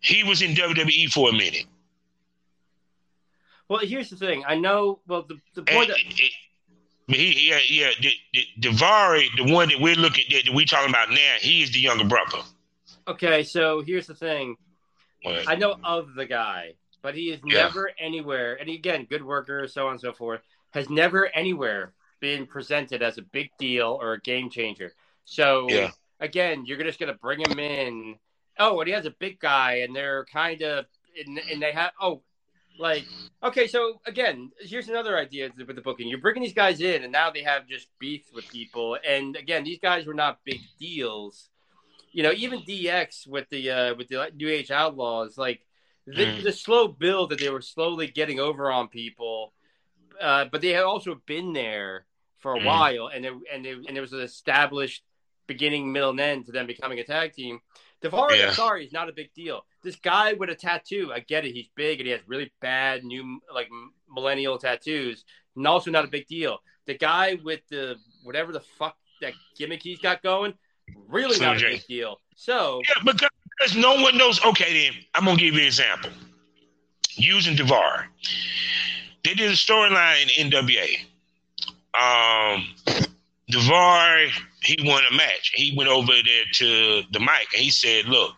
he was in WWE for a minute. Well, here's the thing. I know. Well, the point that Daivari, the one that we're looking at, that we talking about now, he is the younger brother. Okay, so here's the thing. I know of the guy, but he is never anywhere. And again, good worker, so on and so forth, has never anywhere been presented as a big deal or a game changer. So again, you're just going to bring him in. Oh, and he has a big guy, and they're kind of, and they have, oh, like, okay, so again, here's another idea with the booking. You're bringing these guys in, and now they have just beef with people. And again, these guys were not big deals. You know, even DX with the New Age Outlaws, like the slow build that they were slowly getting over on people, but they had also been there for a while, and there was an established beginning, middle, and end to them becoming a tag team. Devar Ansari is not a big deal. This guy with a tattoo, I get it. He's big and he has really bad new, like, millennial tattoos. And also not a big deal. The guy with the whatever the fuck that gimmick he's got going, really Slim not J. a big deal. So yeah, because no one knows. Okay, then I'm gonna give you an example. Using Devar, they did a storyline in NWA. Devar, he won a match. He went over there to the mic and he said, "Look,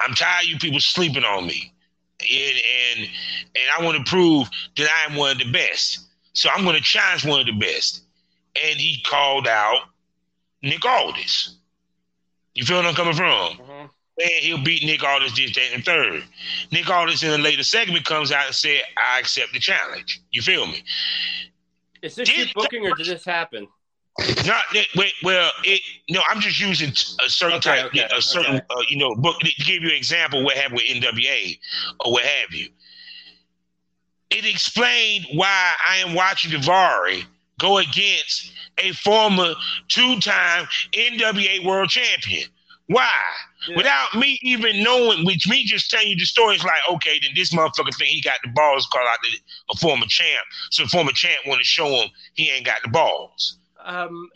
I'm tired of you people sleeping on me, and I want to prove that I'm one of the best. So I'm going to challenge one of the best." And he called out Nick Aldis. You feel what I'm coming from? Mm-hmm. And he'll beat Nick Aldis this, that, and third. Nick Aldis in a later segment comes out and said, "I accept the challenge." You feel me? Is this your booking or did this happen? Not wait. Well, no. I'm just using a certain type, a certain, you know, book to give you an example. What happened with NWA or what have you? It explained why I am watching Daivari go against a former two-time NWA world champion. Why? Yeah. Without me even knowing, which me just telling you the story, it's like, okay, then this motherfucker think he got the balls to call out a former champ. So the former champ want to show him he ain't got the balls. You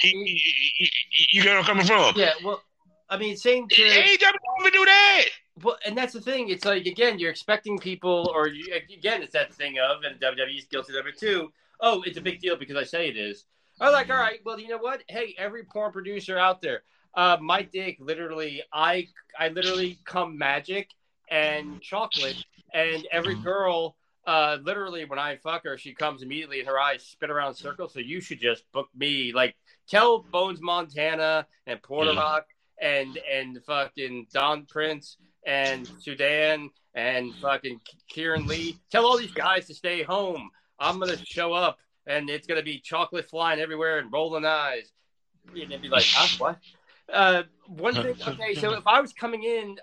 get where I'm coming from? Yeah, well, I mean, same thing. AEW don't even do that. Well, and that's the thing. It's like, again, you're expecting people, or again, it's that thing of, and WWE's guilty of it too. Oh, it's a big deal because I say it is. I'm like, all right, well, you know what? Hey, every porn producer out there, my dick, literally, I literally come magic and chocolate, and every girl. Literally, when I fuck her, she comes immediately and her eyes spin around in circles. So you should just book me. Like, tell Bones Montana and Porter Rock and fucking Don Prince and Sudan and fucking Kieran Lee. Tell all these guys to stay home. I'm going to show up and it's going to be chocolate flying everywhere and rolling eyes. And they'd be like, huh, what? One thing, okay, so if I was coming in,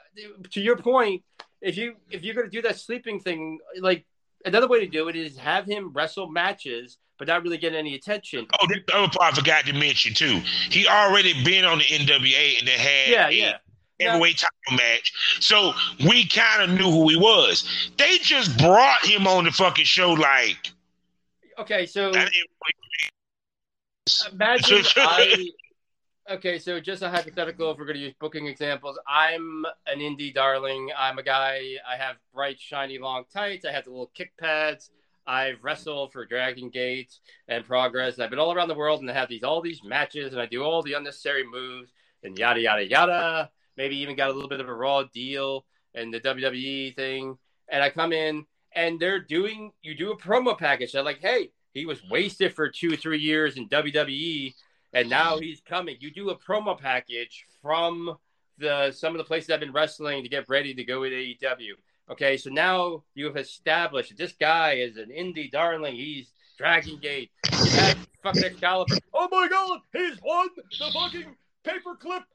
to your point, if you're going to do that sleeping thing, like, another way to do it is have him wrestle matches, but not really get any attention. Oh, the other part I forgot to mention, too. He already been on the NWA and they had a heavyweight title match. So we kind of knew who he was. They just brought him on the fucking show like... Okay, so... Imagine Okay, so just a hypothetical, if we're going to use booking examples, I'm an indie darling. I'm a guy, I have bright, shiny, long tights. I have the little kick pads. I've wrestled for Dragon Gate and Progress. And I've been all around the world and I have all these matches and I do all the unnecessary moves and yada, yada, yada. Maybe even got a little bit of a raw deal and the WWE thing. And I come in and you do a promo package. They're like, hey, he was wasted for 2 or 3 years in WWE. And now he's coming. You do a promo package from some of the places I've been wrestling to get ready to go with AEW. Okay, so now you have established that this guy is an indie darling. He's Dragon Gate. That's fucking Excalibur. Oh my God, he's won the fucking paperclip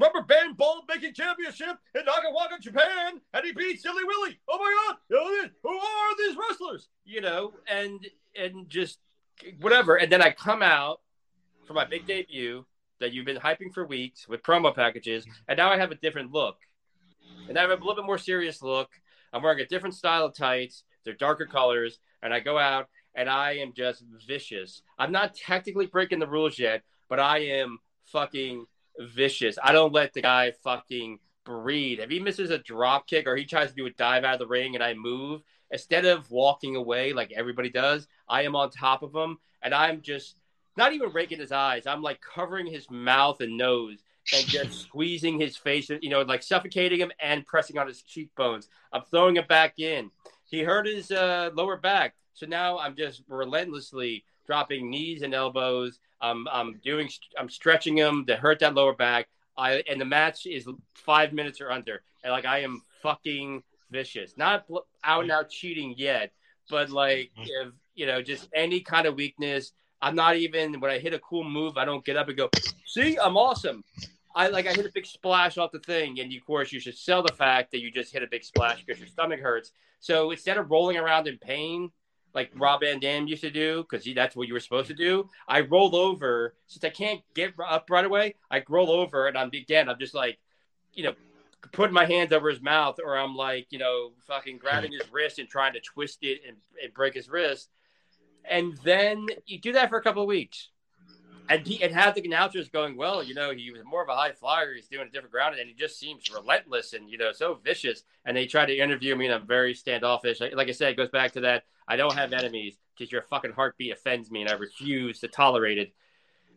rubber band ball making championship in Nakawaka, Japan, and he beat Silly Willy. Oh my God, who are these wrestlers? You know, and just. Whatever, and then I come out for my big debut that you've been hyping for weeks with promo packages, and now I have a different look. And I have a little bit more serious look. I'm wearing a different style of tights. They're darker colors, and I go out, and I am just vicious. I'm not technically breaking the rules yet, but I am fucking vicious. I don't let the guy fucking breathe. If he misses a drop kick or he tries to do a dive out of the ring and I move, instead of walking away like everybody does, I am on top of him, and I'm just not even raking his eyes. I'm like covering his mouth and nose and just squeezing his face, you know, like suffocating him and pressing on his cheekbones. I'm throwing it back in. He hurt his lower back. So now I'm just relentlessly dropping knees and elbows. I'm stretching him to hurt that lower back. And the match is 5 minutes or under. And like, I am fucking vicious, not out and out cheating yet, but like, if, you know, just any kind of weakness. I'm not even, when I hit a cool move, I don't get up and go, see, I'm awesome. I hit a big splash off the thing. And of course you should sell the fact that you just hit a big splash because your stomach hurts. So instead of rolling around in pain, like Rob Van Dam used to do, because that's what you were supposed to do, I roll over. Since I can't get up right away, I roll over, and I'm just like, you know, putting my hands over his mouth, or I'm like, you know, fucking grabbing his wrist and trying to twist it and break his wrist. And then you do that for a couple of weeks. And have the announcers going, well, you know, he was more of a high flyer. He's doing a different ground, and he just seems relentless and, you know, so vicious. And they try to interview me, and I'm very standoffish. Like I said, it goes back to that. I don't have enemies because your fucking heartbeat offends me, and I refuse to tolerate it.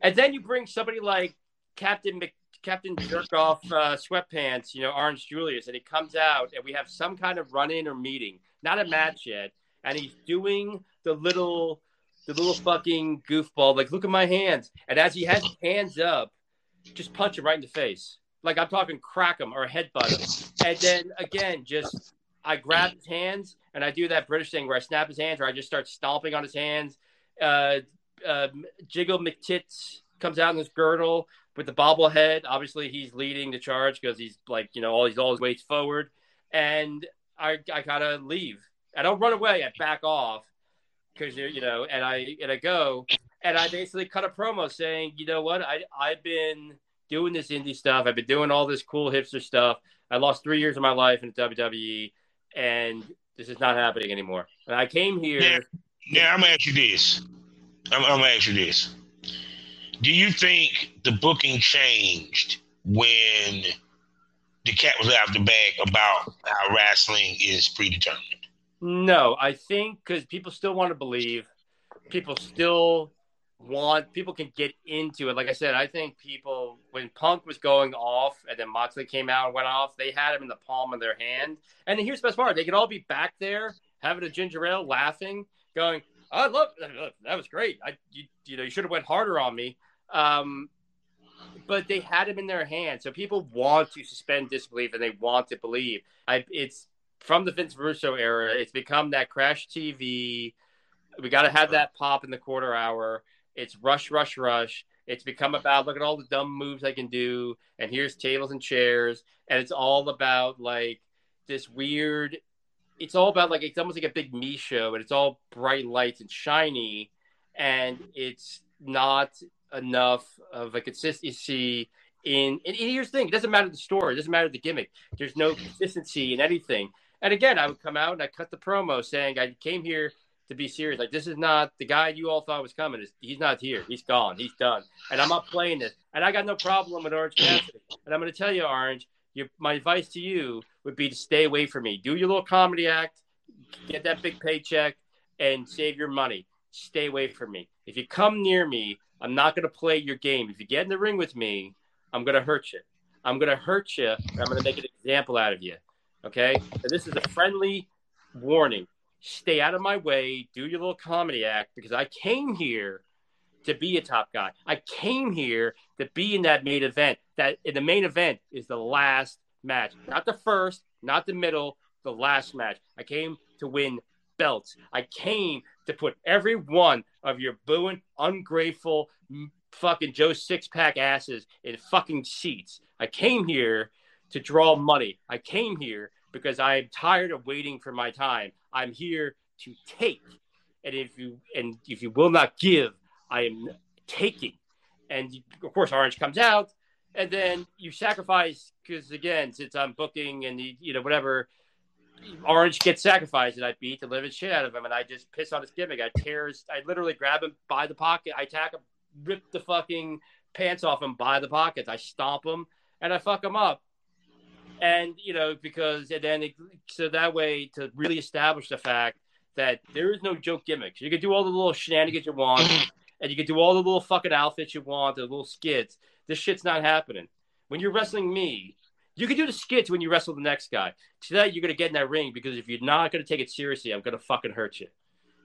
And then you bring somebody like Captain Jerkoff Sweatpants, you know, Orange Julius, and he comes out, and we have some kind of run-in or meeting. Not a match yet. And he's doing the little fucking goofball, like, look at my hands. And as he has his hands up, just punch him right in the face. Like, I'm talking crack him or headbutt him. And then, again, just I grab his hands, and I do that British thing where I snap his hands, or I just start stomping on his hands. Jiggle McTits comes out in his girdle with the bobblehead. Obviously, he's leading the charge because he's, like, you know, he's always waits forward. And I kind of leave. I don't run away. I back off because, you know, and I go, and I basically cut a promo saying, you know what? I've been doing this indie stuff. I've been doing all this cool hipster stuff. I lost 3 years of my life in WWE, and this is not happening anymore. And I came here. Now I'm going to ask you this. I'm going to ask you this. Do you think the booking changed when the cat was out of the bag about how wrestling is predetermined? No, I think because people still want to believe, people can get into it. Like I said, I think people, when Punk was going off and then Moxley came out and went off, they had him in the palm of their hand. And here's the best part. They could all be back there having a ginger ale, laughing, going, I love that was great. You know, you should have went harder on me. But they had him in their hand. So people want to suspend disbelief and they want to believe. It's from the Vince Russo era, it's become that Crash TV. We got to have that pop in the quarter hour. It's rush, rush, rush. It's become about, look at all the dumb moves I can do. And here's tables and chairs. And it's all about like this weird, it's all about like, it's almost like a big me show, and it's all bright lights and shiny. And it's not enough of a consistency and here's the thing. It doesn't matter the story. It doesn't matter the gimmick. There's no consistency in anything. And again, I would come out and I cut the promo saying I came here to be serious. Like, this is not the guy you all thought was coming. He's not here. He's gone. He's done. And I'm not playing this. And I got no problem with Orange Cassidy. And I'm going to tell you, Orange, my advice to you would be to stay away from me. Do your little comedy act. Get that big paycheck and save your money. Stay away from me. If you come near me, I'm not going to play your game. If you get in the ring with me, I'm going to hurt you. I'm going to hurt you. And I'm going to make an example out of you. Okay? So this is a friendly warning. Stay out of my way. Do your little comedy act, because I came here to be a top guy. I came here to be in that main event. That in the main event is the last match. Not the first, not the middle, the last match. I came to win belts. I came to put every one of your booing, ungrateful, fucking Joe six-pack asses in fucking seats. I came here to draw money. I came here because I am tired of waiting for my time. I'm here to take. And if you will not give, I am taking. And of course, Orange comes out, and then you sacrifice, because again, since I'm booking and you know whatever, Orange gets sacrificed, and I beat the living shit out of him, and I just piss on his gimmick. I literally grab him by the pocket. I tack him, rip the fucking pants off him by the pockets. I stomp him, and I fuck him up. And, you know, so that way to really establish the fact that there is no joke gimmicks. You can do all the little shenanigans you want, and you can do all the little fucking outfits you want, the little skits. This shit's not happening. when you're wrestling me, you can do the skits when you wrestle the next guy. Tonight, you're going to get in that ring because if you're not going to take it seriously, I'm going to fucking hurt you.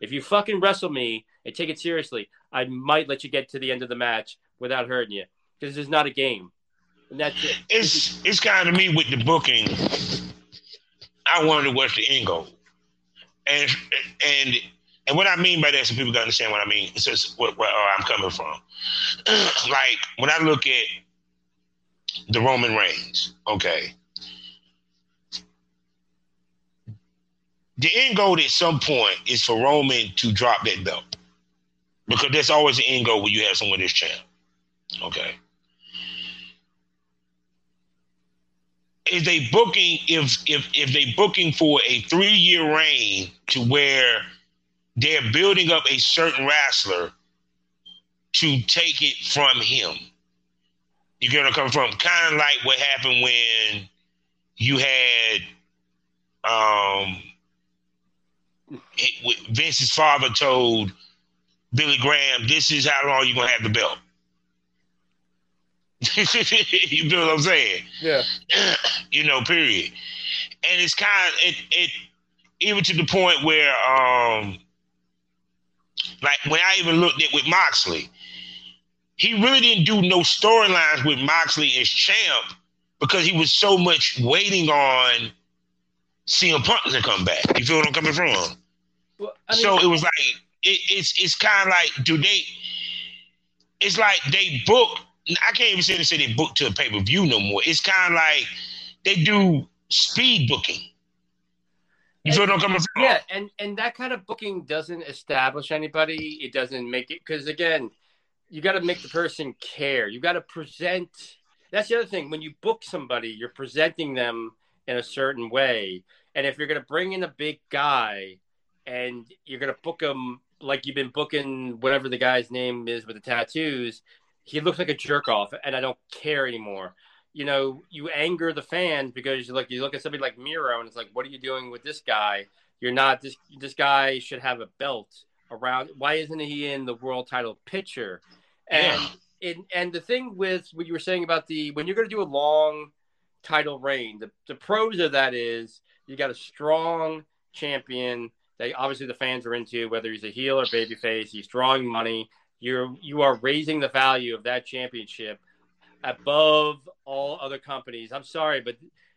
If you fucking wrestle me and take it seriously, I might let you get to the end of the match without hurting you because this is not a game. And that's it. It's kind of me with the booking. I wonder what's the end goal. And what I mean by that, so people can understand what I mean, it's just where I'm coming from. Like, when I look at the Roman Reigns, okay, the end goal at some point is for Roman to drop that belt. Because that's always the end goal when you have someone this champ. Okay. Is they booking, if they booking for a 3-year reign to where they're building up a certain wrestler to take it from him. You get what I'm coming from? Kind of like what happened when you had Vince's father told Billy Graham, this is how long you're going to have the belt. You know what I'm saying? Yeah. You know, period. And it's kind of, it even to the point where, like when I even looked at with Moxley, he really didn't do no storylines with Moxley as champ because he was so much waiting on CM Punk to come back. You feel what I'm coming from? Well, I mean, so it was like it's kind of like it's like they book. I can't even say they book to a pay per view no more. It's kind of like they do speed booking. You feel what I'm coming from? Yeah, and that kind of booking doesn't establish anybody. It doesn't make it because again, you got to make the person care. You got to present. That's the other thing. When you book somebody, you're presenting them in a certain way. And if you're going to bring in a big guy and you're going to book him like you've been booking whatever the guy's name is with the tattoos, he looks like a jerk off and I don't care anymore. You know, you anger the fans because you look at somebody like Miro and it's like, what are you doing with this guy? You're not this guy should have a belt around. Why isn't he in the world title picture? And yeah. And the thing with what you were saying about when you're going to do a long title reign, the pros of that is you got a strong champion that obviously the fans are into, whether he's a heel or babyface. He's drawing money. You are raising the value of that championship above all other companies. I'm sorry, but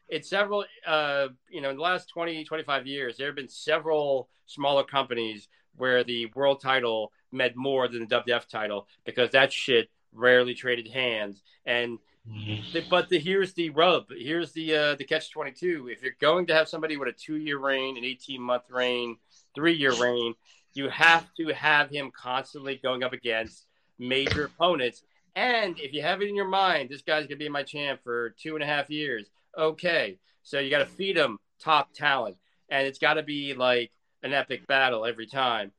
it's several, in the last 20, 25 years, there have been several smaller companies where the world title meant more than the WWF title because that shit rarely traded hands. And here's the rub. Here's the catch-22. If you're going to have somebody with a 2-year reign, an 18-month reign, 3-year reign, you have to have him constantly going up against major opponents. And if you have it in your mind, this guy's going to be my champ for 2.5 years. Okay. So you got to feed him top talent. And it's got to be like an epic battle every time.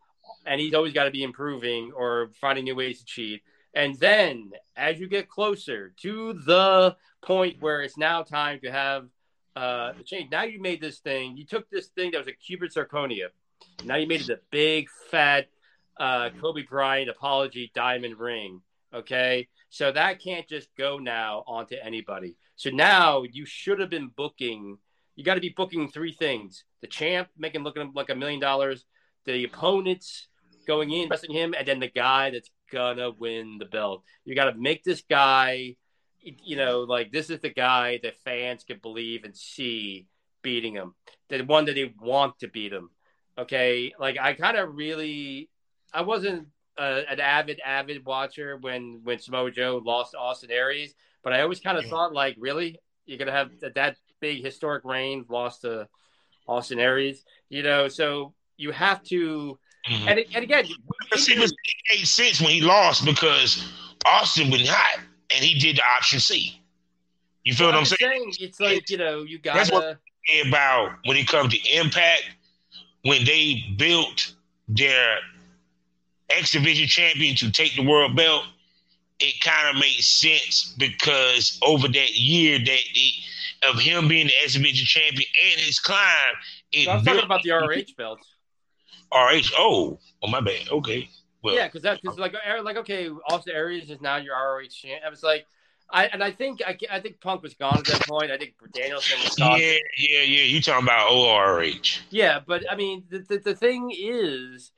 And he's always got to be improving or finding new ways to cheat. And then as you get closer to the point where it's now time to have the change. Now you made this thing. You took this thing that was a cubic zirconia. Now you made it a big, fat Kobe Bryant apology diamond ring. Okay, so that can't just go now onto anybody. So now you should have been booking. You got to be booking three things: the champ making looking like $1 million, the opponents going in wrestling him, and then the guy that's gonna win the belt. You got to make this guy, this is the guy that fans can believe and see beating him, the one that they want to beat him. Okay, I wasn't an avid watcher when Samoa Joe lost Austin Aries, but I always kind of thought, like, really? You're going to have that big historic reign lost to Austin Aries? So you have to – and again – it made sense when he lost because Austin was hot, and he did the option C. You feel what I'm saying? It's like, you got to – That's what I'm saying about when it comes to Impact, when they built their – X Division champion to take the world belt, it kind of made sense because over that year of him being the X Division champion and his climb, I'm talking about the ROH belt. ROH, oh my bad. Okay, well, yeah, because that's like okay, Austin Aries is now your ROH champion. I was like, I think Punk was gone at that point. I think Danielson was gone. Yeah. You talking about ORH? Yeah, but I mean, the thing is,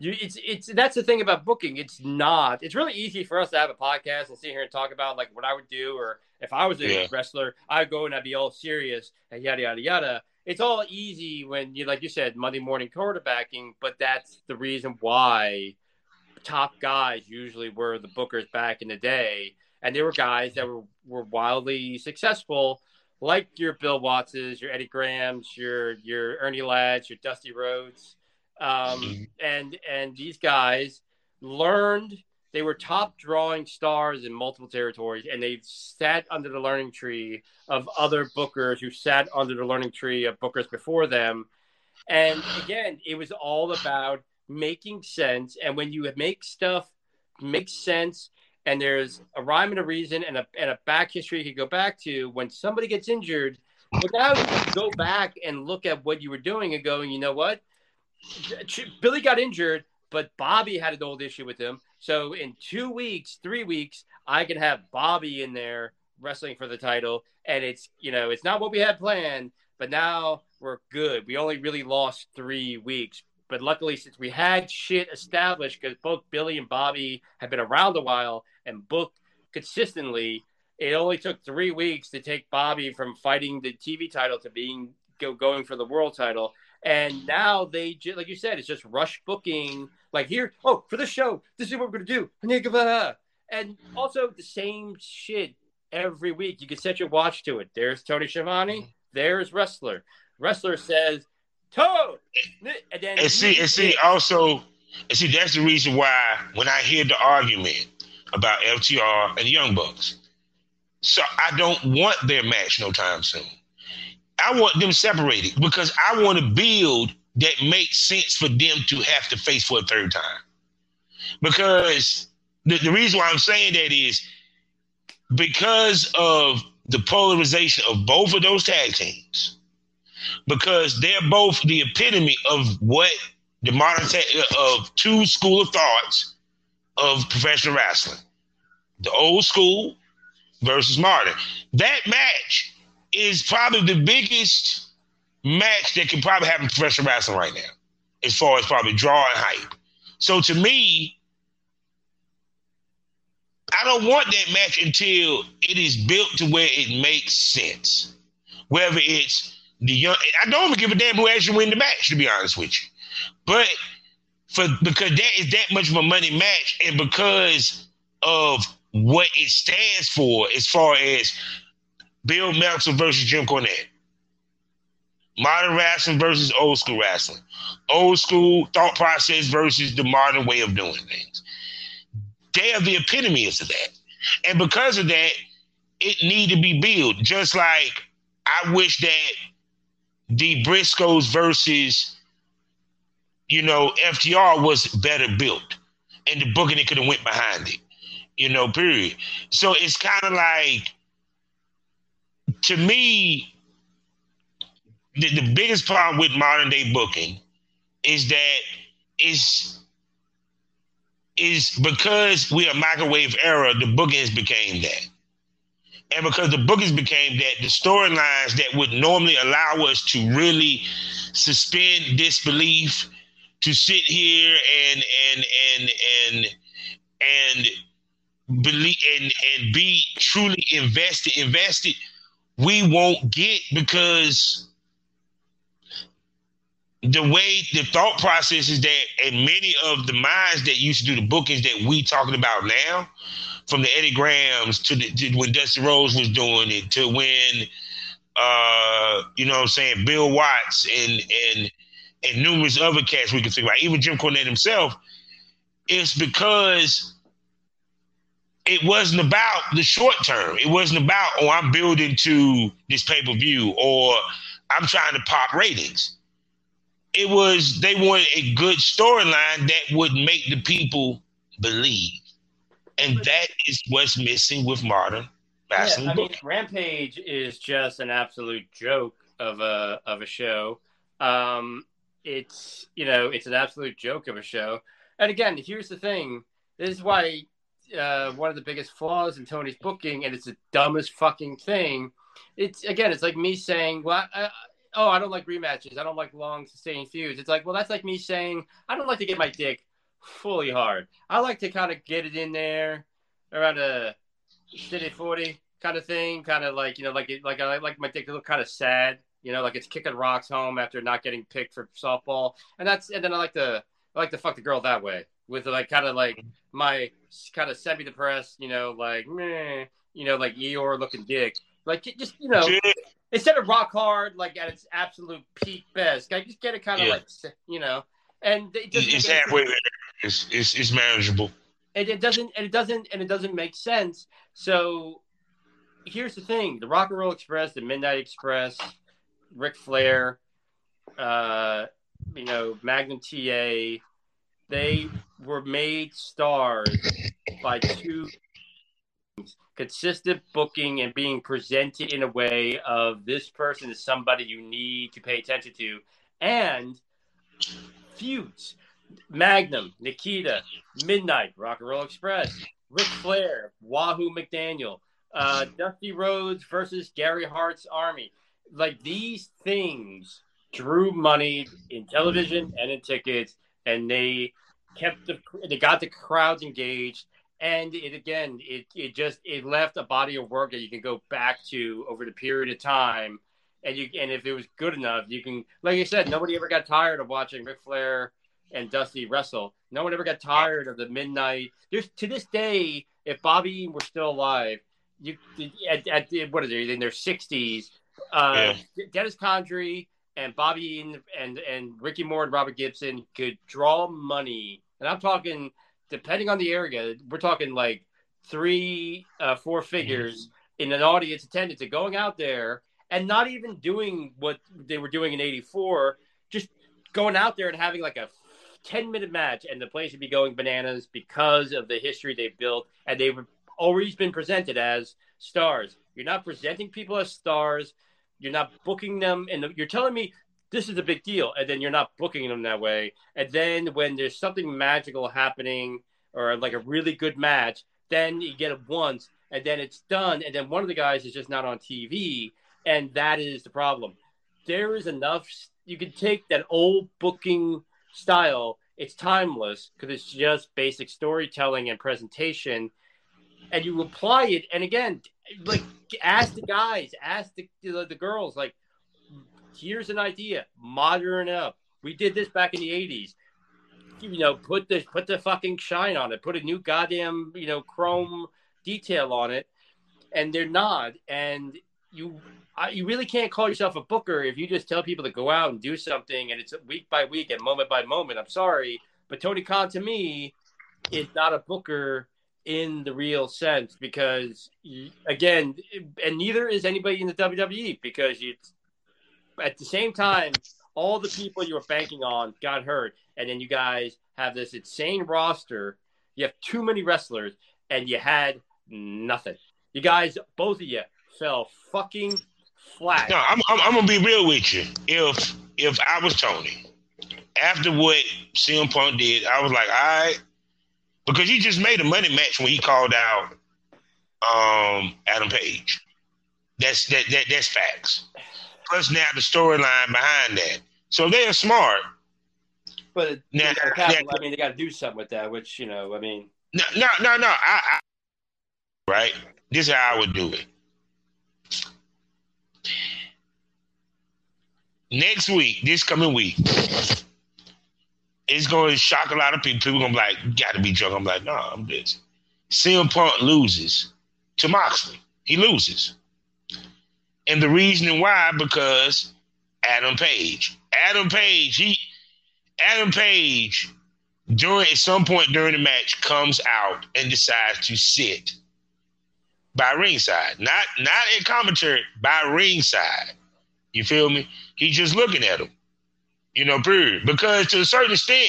it's that's the thing about booking. It's not. It's really easy for us to have a podcast and sit here and talk about like what I would do, or if I was a wrestler, I'd go and I'd be all serious and yada yada yada. It's all easy when you, like you said, Monday morning quarterbacking. But that's the reason why top guys usually were the bookers back in the day. And there were guys that were wildly successful, like your Bill Wattses, your Eddie Grahams, your Ernie Lads, your Dusty Rhodes. And these guys learned. They were top drawing stars in multiple territories, and they sat under the learning tree of other bookers who sat under the learning tree of bookers before them. And, again, it was all about making sense. And when you make stuff make sense, and there's a rhyme and a reason and a back history you could go back to, when somebody gets injured, but now you can go back and look at what you were doing and going, you know what? Billy got injured, but Bobby had an old issue with him. So in 2 weeks, 3 weeks, I can have Bobby in there wrestling for the title. And it's, you know, it's not what we had planned, but now we're good. We only really lost 3 weeks. But luckily, since we had shit established, because both Billy and Bobby had been around a while and booked consistently, it only took 3 weeks to take Bobby from fighting the TV title to being going for the world title. And now they, like you said, it's just rush booking. Like here, oh, for this show, this is what we're going to do. And also the same shit every week. You can set your watch to it. There's Tony Schiavone. There's Wrestler. Wrestler says, Toad! And see, that's the reason why when I hear the argument about FTR and Young Bucks, so I don't want their match no time soon. I want them separated because I want to build that makes sense for them to have to face for a third time. Because the reason why I'm saying that is because of the polarization of both of those tag teams. Because they're both the epitome of what the modern of two school of thoughts of professional wrestling. The old school versus modern. That match is probably the biggest match that can probably happen in professional wrestling right now, as far as probably draw and hype. So to me, I don't want that match until it is built to where it makes sense. Whether it's I don't even give a damn who actually win the match, to be honest with you. But because that is that much of a money match, and because of what it stands for, as far as Bill Meltzer versus Jim Cornette, modern wrestling versus old school wrestling, old school thought process versus the modern way of doing things. They are the epitome of that. And because of that, it need to be built. Just like I wish that the Briscoes versus, you know, FTR was better built, and the booking it could have went behind it, you know, period. So it's kind of like, to me, the biggest problem with modern day booking is that is because we are microwave era, the booking has became that. And because the bookings became that, the storylines that would normally allow us to really suspend disbelief, to sit here and believe and be truly invested, we won't get, because the way the thought process is that, and many of the minds that used to do the bookings that we talking about now, from the Eddie Grahams to when Dusty Rhodes was doing it, to when, you know what I'm saying, Bill Watts and numerous other cats we can think about, even Jim Cornette himself, it's because it wasn't about the short term. It wasn't about, oh, I'm building to this pay-per-view or I'm trying to pop ratings. It was they wanted a good storyline that would make the people believe. And that is what's missing with modern wrestling. Yeah, I mean, Rampage is just an absolute joke of a show. It's an absolute joke of a show. And again, here's the thing: this is why one of the biggest flaws in Tony's booking, and it's the dumbest fucking thing. It's, again, it's like me saying, well, I don't like rematches. I don't like long, sustained feuds. It's like, well, that's like me saying, I don't like to get my dick fully hard. I like to kind of get it in there around a 30-40 kind of thing, kind of like, you know, like I like my dick to look kind of sad, you know, like it's kicking rocks home after not getting picked for softball. And that's, and then I like to fuck the girl that way. With like kind of like my kind of semi-depressed, you know, like meh, you know, like Eeyore looking dick, like just, you know, instead of rock hard, like at its absolute peak best, I just get it kind of like, you know, and it just, it's halfway there. It's manageable. And it doesn't make sense. So here's the thing: the Rock and Roll Express, the Midnight Express, Ric Flair, you know, Magnum TA. They were made stars by two things: consistent booking and being presented in a way of this person is somebody you need to pay attention to, and feuds. Magnum, Nikita, Midnight, Rock and Roll Express, Ric Flair, Wahoo McDaniel, Dusty Rhodes versus Gary Hart's Army. Like, these things drew money in television and in tickets. And they got the crowds engaged, and it left a body of work that you can go back to over the period of time, and if it was good enough, you can, like I said, nobody ever got tired of watching Ric Flair and Dusty wrestle. No one ever got tired of the Midnight. There's, to this day, if Bobby Eaton were still alive, in their 60s, Dennis Condrey and Bobby Eaton and Ricky Moore and Robert Gibson could draw money. And I'm talking, depending on the area, we're talking like 4 figures in an audience attendance and going out there and not even doing what they were doing in 84, just going out there and having like a 10-minute match, and the place would be going bananas because of the history they built. And they've always been presented as stars. You're not presenting people as stars. You're not booking them, and you're telling me this is a big deal, and then you're not booking them that way. And then when there's something magical happening or like a really good match, then you get it once, and then it's done, and then one of the guys is just not on TV, and that is the problem. There is enough. You can take that old booking style. It's timeless because it's just basic storytelling and presentation, and you apply it, and again – like, ask the guys, ask the girls, like, here's an idea, modern up. We did this back in the 80s. You know, put the fucking shine on it. Put a new goddamn, you know, chrome detail on it. And they're not. And you really can't call yourself a booker if you just tell people to go out and do something, and it's week by week and moment by moment. I'm sorry, but Tony Khan, to me, is not a booker in the real sense, because again, and neither is anybody in the WWE, because at the same time, all the people you were banking on got hurt, and then you guys have this insane roster. You have too many wrestlers, and you had nothing. You guys, both of you, fell fucking flat. No, I'm gonna be real with you. If I was Tony, after what CM Punk did, I was like, all right. Because he just made a money match when he called out Adam Page. That's facts. Plus now the storyline behind that. So they are smart. But now, they got to do something with that, which, you know, I mean. No. Right? This is how I would do it. Next week, this coming week, it's going to shock a lot of people. People are going to be like, got to be drunk. I'm like, nah, I'm this. CM Punk loses to Moxley. He loses. And the reason why, because Adam Page, at some point during the match, comes out and decides to sit by ringside. Not in commentary, by ringside. You feel me? He's just looking at him. You know, period. Because to a certain extent,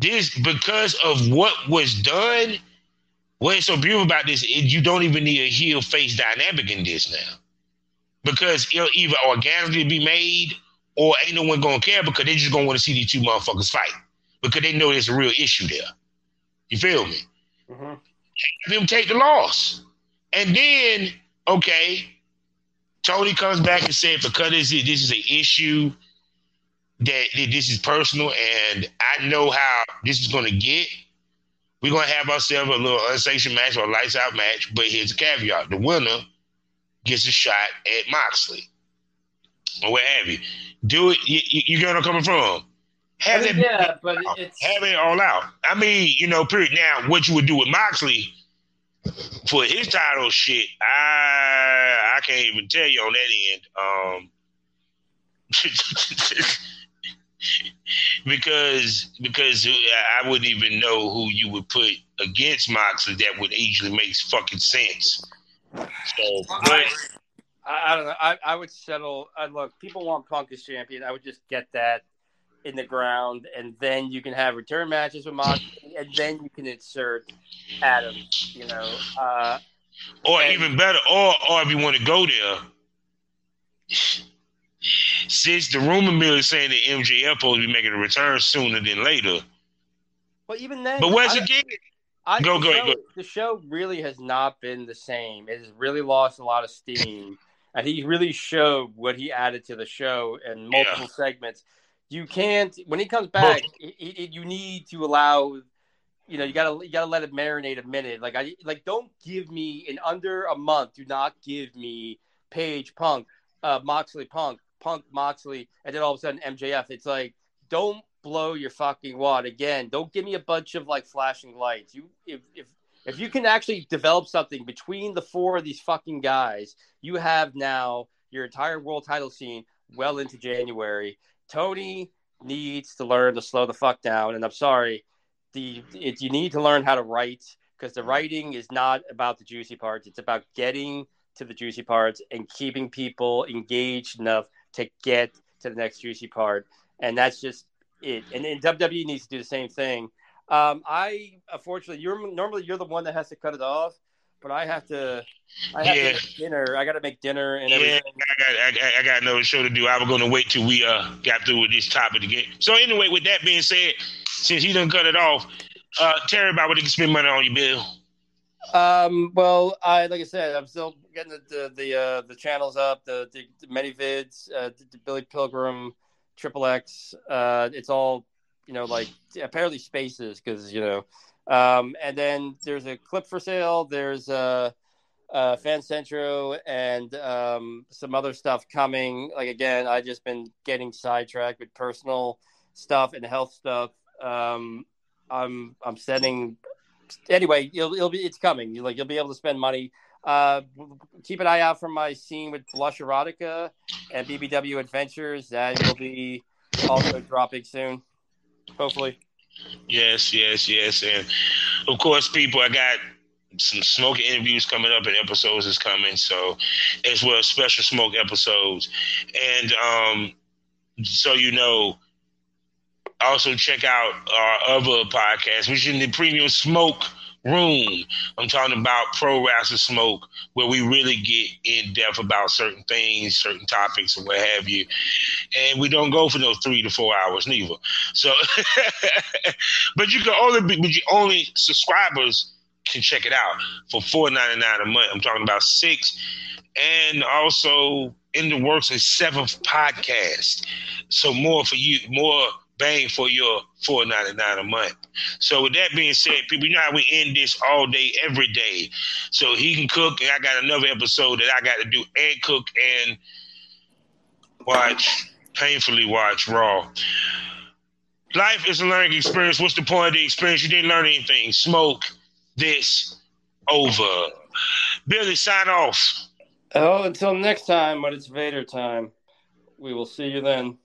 this, because of what was done, what's so beautiful about this is you don't even need a heel face dynamic in this now. Because it'll either organically be made or ain't no one gonna care, because they're just gonna want to see these two motherfuckers fight. because they know there's a real issue there. You feel me? Mm-hmm. Have him take the loss. And then, okay, Tony comes back and said, because this is an issue, that this is personal, and I know how this is going to get. We're going to have ourselves a little unsanctioned match or a lights-out match, but here's a caveat. The winner gets a shot at Moxley or what have you. Do it. You get where I'm coming from. Have it all out. I mean, period. Now, what you would do with Moxley for his title shit, I can't even tell you on that end. Because I wouldn't even know who you would put against Moxley that would actually make fucking sense. So, but I don't know. I would settle. Look, people want Punk as champion. I would just get that in the ground, and then you can have return matches with Moxley, and then you can insert Adams. Even better, or if you want to go there. Since the rumor mill is saying that MJF supposed to be making a return sooner than later. But even then... But once again... Go ahead. The show really has not been the same. It has really lost a lot of steam. And he really showed what he added to the show in multiple segments. You can't... When he comes back, you need to allow... You gotta let it marinate a minute. Don't give me... In under a month, do not give me Paige Punk, Moxley Punk, Moxley, and then all of a sudden MJF. It's like, don't blow your fucking wad again. Don't give me a bunch of flashing lights. If you can actually develop something between the four of these fucking guys, you have now your entire world title scene well into January. Tony needs to learn to slow the fuck down, and I'm sorry, you need to learn how to write, because the writing is not about the juicy parts. It's about getting to the juicy parts and keeping people engaged enough to get to the next juicy part. And that's just it. And WWE needs to do the same thing. I, unfortunately, you're the one that has to cut it off, but I have to make dinner. I got to make dinner and everything. I got another show to do. I was going to wait till we got through with this topic again. So anyway, with that being said, since he done cut it off, tell everybody what they can spend money on you, Bill. Well, I'm still getting the channels up, the ManyVids, the Billy Pilgrim, Triple X. It's all, apparently spaces, because. And then there's a clip for sale. There's Fan Centro and some other stuff coming. Again, I've just been getting sidetracked with personal stuff and health stuff. I'm sending. Anyway, it's coming. You'll be able to spend money. Keep an eye out for my scene with Blush Erotica and BBW Adventures. That will be also dropping soon, hopefully. Yes. And of course, people, I got some smoking interviews coming up, and episodes is coming. So, as well as special smoke episodes, and so Also, check out our other podcast, which is in the premium smoke room. I'm talking about Pro Wrestling Smoke, where we really get in depth about certain things, certain topics, and what have you. And we don't go for those 3 to 4 hours, neither. So, but only subscribers can check it out for $4.99 a month. I'm talking about 6, and also in the works is 7th podcast. So more for you, more. Bang for your $4.99 a month. So with that being said, people, how we end this all day, every day. So he can cook, and I got another episode that I got to do and cook and painfully watch Raw. Life is a learning experience. What's the point of the experience? You didn't learn anything. Smoke this over. Billy, sign off. Oh, until next time, but it's Vader time. We will see you then.